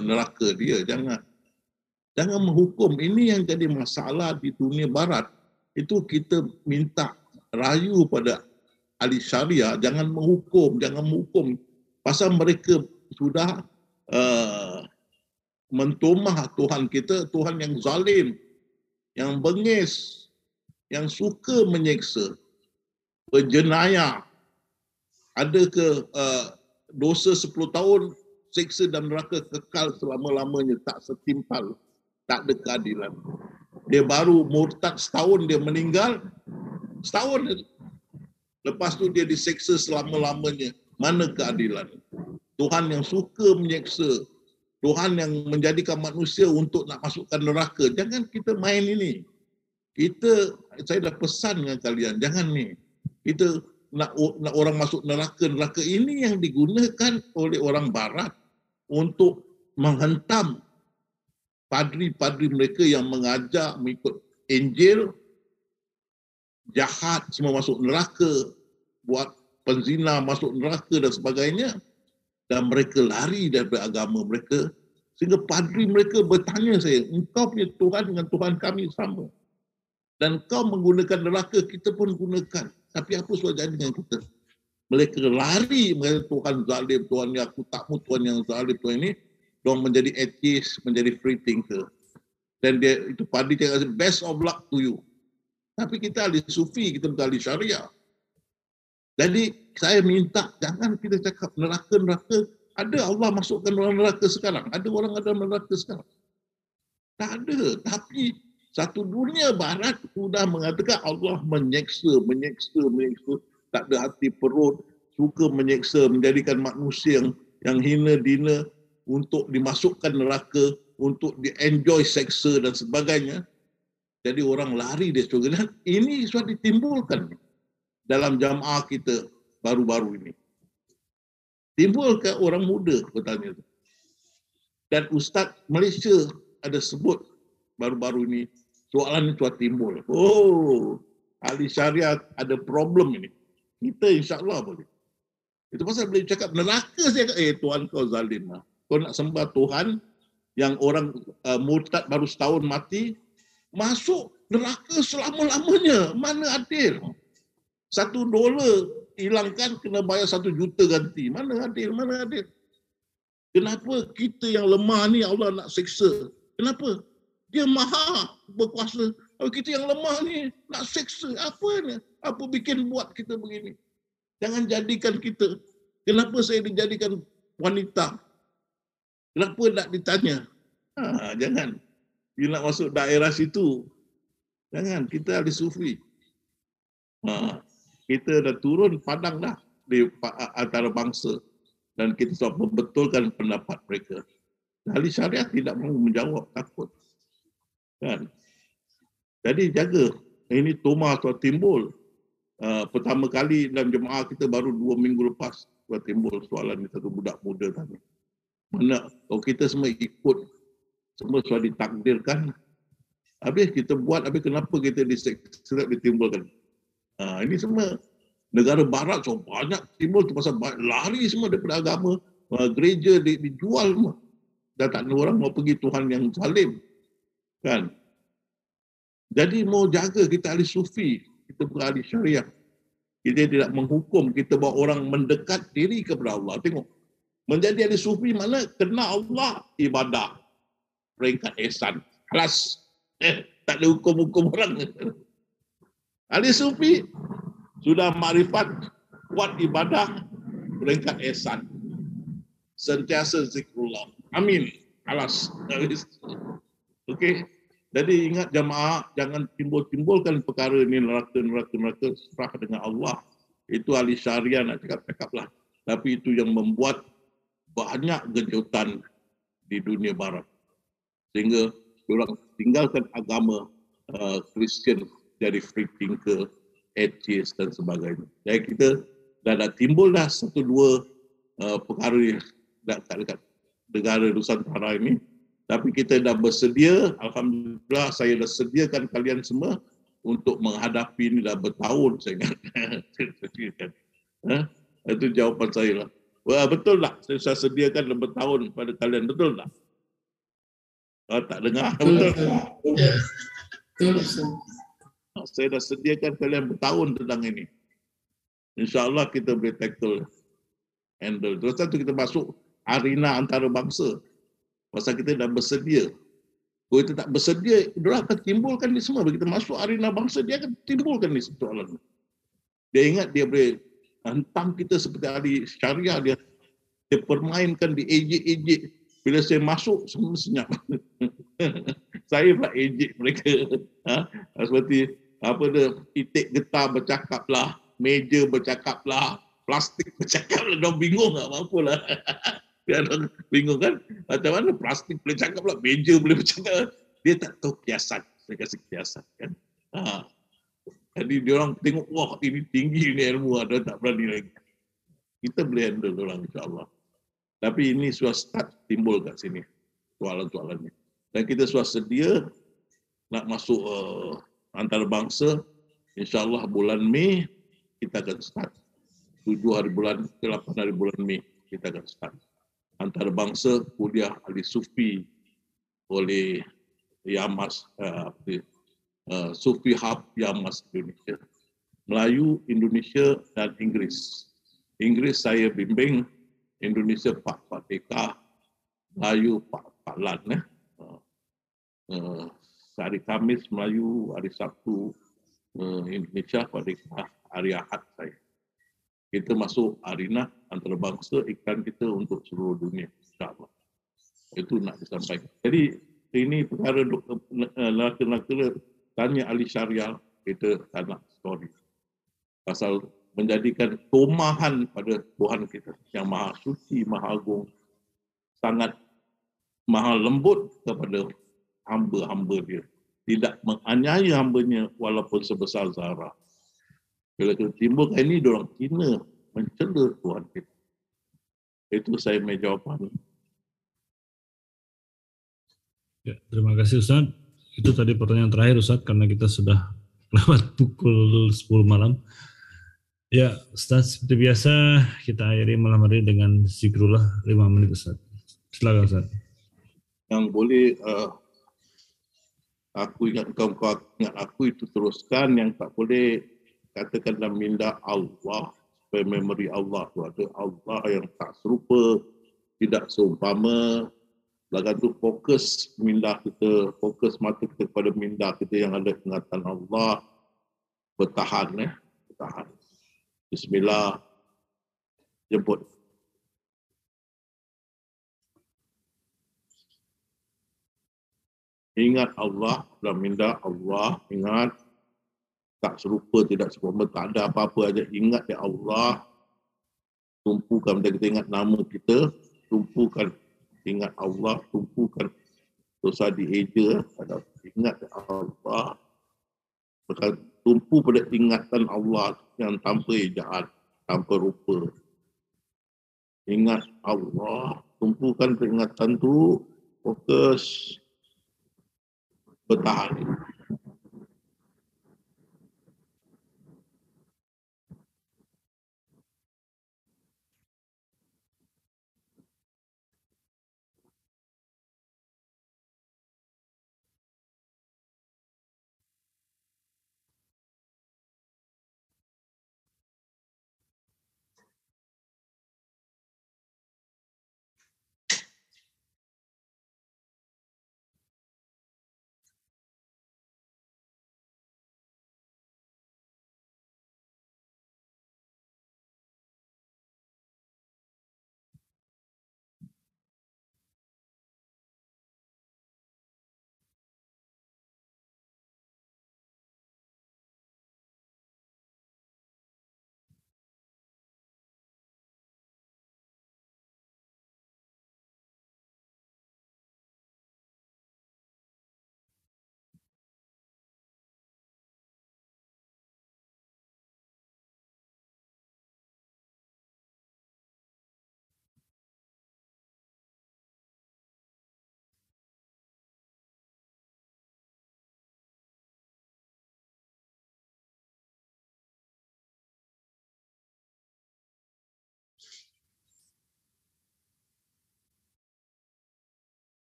neraka dia. Jangan menghukum. Ini yang jadi masalah di dunia barat. Itu kita minta rayu pada ahli syariah, jangan menghukum. Pasal mereka sudah mentumah Tuhan kita, Tuhan yang zalim, yang bengis, yang suka menyeksa, berjenayah. Ada ke dosa 10 tahun, seksa dan neraka kekal selama-lamanya, tak setimpal, tak ada keadilan. Dia baru murtad setahun, dia meninggal, setahun. Lepas tu dia diseksa selama-lamanya. Mana keadilan? Tuhan yang suka menyeksa, Tuhan yang menjadikan manusia untuk nak masukkan neraka. Jangan kita main ini. Saya dah pesan dengan kalian, jangan ni. Kita nak orang masuk neraka ini yang digunakan oleh orang barat untuk menghentam padri-padri mereka yang mengajar mengikut Injil, jahat semua masuk neraka, buat penzina masuk neraka dan sebagainya. Dan mereka lari daripada agama mereka. Sehingga padri mereka bertanya saya, engkau punya Tuhan dengan Tuhan kami sama. Dan kau menggunakan neraka, kita pun gunakan. Tapi apa sudah jadi dengan kita? Mereka lari, mereka Tuhan zalim, Tuhan yang aku tak mau, Tuhan yang zalim, Tuhan ini. Mereka menjadi atheist, menjadi free thinker. Dan dia itu padri dia kata, best of luck to you. Tapi kita ahli sufi, kita bukan ahli syariah. Jadi saya minta, jangan kita cakap neraka. Ada Allah masukkan orang neraka sekarang. Ada orang ada neraka sekarang. Tak ada. Tapi satu dunia barat sudah mengatakan Allah menyeksa. Tak ada hati perut. Suka menyeksa, menjadikan manusia yang hina dina untuk dimasukkan neraka, untuk di-enjoy seksa dan sebagainya. Jadi orang lari dari syurga. Ini sudah ditimbulkan dalam jamaah kita baru-baru ini. Timbul ke orang muda bertanya. Dan Ustadz Malaysia ada sebut baru-baru ini, soalan ini sudah timbul. Oh, ahli syariah ada problem ini. Kita insyaAllah boleh. Itu pasal boleh cakap neraka saya. Tuhan kau zalim. Kau nak sembah Tuhan yang orang murtad baru setahun mati, masuk neraka selama-lamanya. Mana adil? $1 hilangkan, kena bayar $1 juta ganti. Mana adil? Kenapa kita yang lemah ni Allah nak seksa? Kenapa? Dia maha berkuasa. Kalau kita yang lemah ni nak seksa. Apa ni? Apa bikin buat kita begini? Jangan jadikan kita. Kenapa saya dijadikan wanita? Kenapa nak ditanya? Jangan. You nak masuk daerah situ. Jangan, kita ahli sufi. Kita dah turun padang dah di antara bangsa. Dan kita sudah membetulkan pendapat mereka. Ahli syariah tidak mahu menjawab, takut. Kan? Jadi jaga. Ini tomah sudah timbul. Pertama kali dalam jemaah kita baru 2 minggu lepas. Sudah timbul soalan ni satu budak muda tadi. Mana kalau kita semua ikut, semua sudah ditakdirkan, habis kita buat, habis kenapa kita diseksa, ditimbulkan? Ini semua negara barat, so banyak timbul tu pasal lari semua daripada agama, gereja dijual semua. Dah tak ada orang mau pergi Tuhan yang zalim. Kan? Jadi mau jaga kita ahli sufi, kita bukan ahli syariah. Kita tidak menghukum, kita bawa orang mendekat diri kepada Allah. Tengok. Menjadi ahli sufi mana? Kenal Allah, ibadah. Peringkat ihsan. Kelas. Tak ada hukum-hukum orang. Ahli sufi sudah makrifat, kuat ibadah, peringkat ihsan. Sentiasa zikrullah. Amin. Kelas. Okey. Jadi ingat jamaah, jangan timbul-timbulkan perkara ini neraka-neraka, serah dengan Allah. Itu ahli syariah nak cakap-cakaplah. Tapi itu yang membuat banyak kejutan di dunia barat. Sehingga orang tinggalkan agama Kristian dari free thinker, atheist dan sebagainya. Jadi kita dah timbul dah satu dua perkara dekat negara Nusantara ini. Tapi kita dah bersedia, Alhamdulillah saya dah sediakan kalian semua untuk menghadapi ini dah bertahun saya ingat. Itu jawapan saya lah. Wah, betul tak? Saya sediakan lebih tahun kepada kalian. Betul tak? Kalau tak dengar, betul. Saya dah sediakan kalian bertahun tentang ini. InsyaAllah kita boleh tackle. Handle. Terus satu kita masuk arena antarabangsa. Pasal kita dah bersedia. Kalau kita tak bersedia, dia akan timbulkan ni semua. Bila kita masuk arena bangsa, dia akan timbulkan ni soalan. Dia ingat dia boleh hantam kita seperti ahli syariah, dia permainkan, di ejek-ejek. Bila saya masuk, semua senyap. Saya pula ejek mereka. Seperti itik getah bercakap lah, meja bercakap lah, plastik bercakap lah. Mereka bingung tak apa-apa lah. Bingung kan? Macam mana plastik boleh cakap lah, meja boleh bercakap. Dia tak tahu kiasan. Saya kasih kiasan kan. Jadi diorang tengok, wah ini tinggi ni ilmu, ada tak berani lagi. Kita boleh handle orang insyaAllah. Tapi ini sudah start timbul kat sini, soalan-soalannya. Dan kita sudah sedia nak masuk antarabangsa, insyaAllah bulan Mei kita akan start. 7 hari bulan, 8 hari bulan Mei kita akan start. Antarabangsa kuliah ahli sufi oleh Yamas, Sufi Hub Yamas Indonesia, Melayu, Indonesia dan Inggeris. Inggeris saya bimbing, Indonesia Pak Fateka, Melayu Pak Lan. Hari Kamis Melayu, hari Sabtu Indonesia Fateka, hari Ahad saya. Kita masuk arena antarabangsa iklan kita untuk seluruh dunia. InsyaAllah. Itu nak disampaikan. Jadi ini perkara lelaki-lelaki tanya ahli syariah, kita tak nak story. Pasal menjadikan tomahan pada Tuhan kita yang maha suci, maha agung, sangat maha lembut kepada hamba-hamba dia. Tidak menganiaya hambanya walaupun sebesar zarah. Bila kita timbul kali ini, diorang kena mencela Tuhan kita. Itu saya punya jawapan. Ya, terima kasih Ustaz. Itu tadi pertanyaan terakhir Ustaz, karena kita sudah lewat pukul 10 malam. Ya Ustaz, seperti biasa kita akhiri malam hari dengan zikrullah 5 menit Ustaz. Silakan Ustaz. Yang boleh aku ingat kau ingat aku itu teruskan, yang tak boleh katakan dalam minda Allah, supaya memori Allah tu ada Allah yang tak serupa, tidak seumpama. Lagan tu fokus minda kita, fokus mata kita kepada minda kita yang ada ingatan Allah. Bertahan, bertahan. Bismillah. Jemput. Ingat Allah, dalam minda Allah, ingat. Tak serupa, tidak serupa, tak ada apa-apa aja. Ingat ya Allah. Tumpukan, bila kita ingat nama kita, tumpukan. Ingat Allah, tumpukan dosa dieja, ingat Allah. Maka tumpu pada ingatan Allah yang tanpa ejaan, tanpa rupa. Ingat Allah, kumpulkan peringatan itu, fokus, bertahan.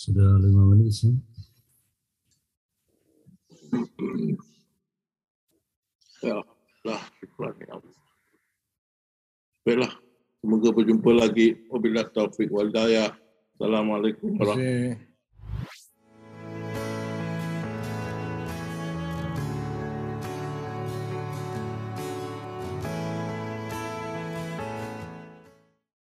Sudah 5 menit, ya? Ya, lah, baiklah, semoga berjumpa lagi. Wabillahi taufiq wal hidayah. Assalamualaikum warahmatullahi wabarakatuh.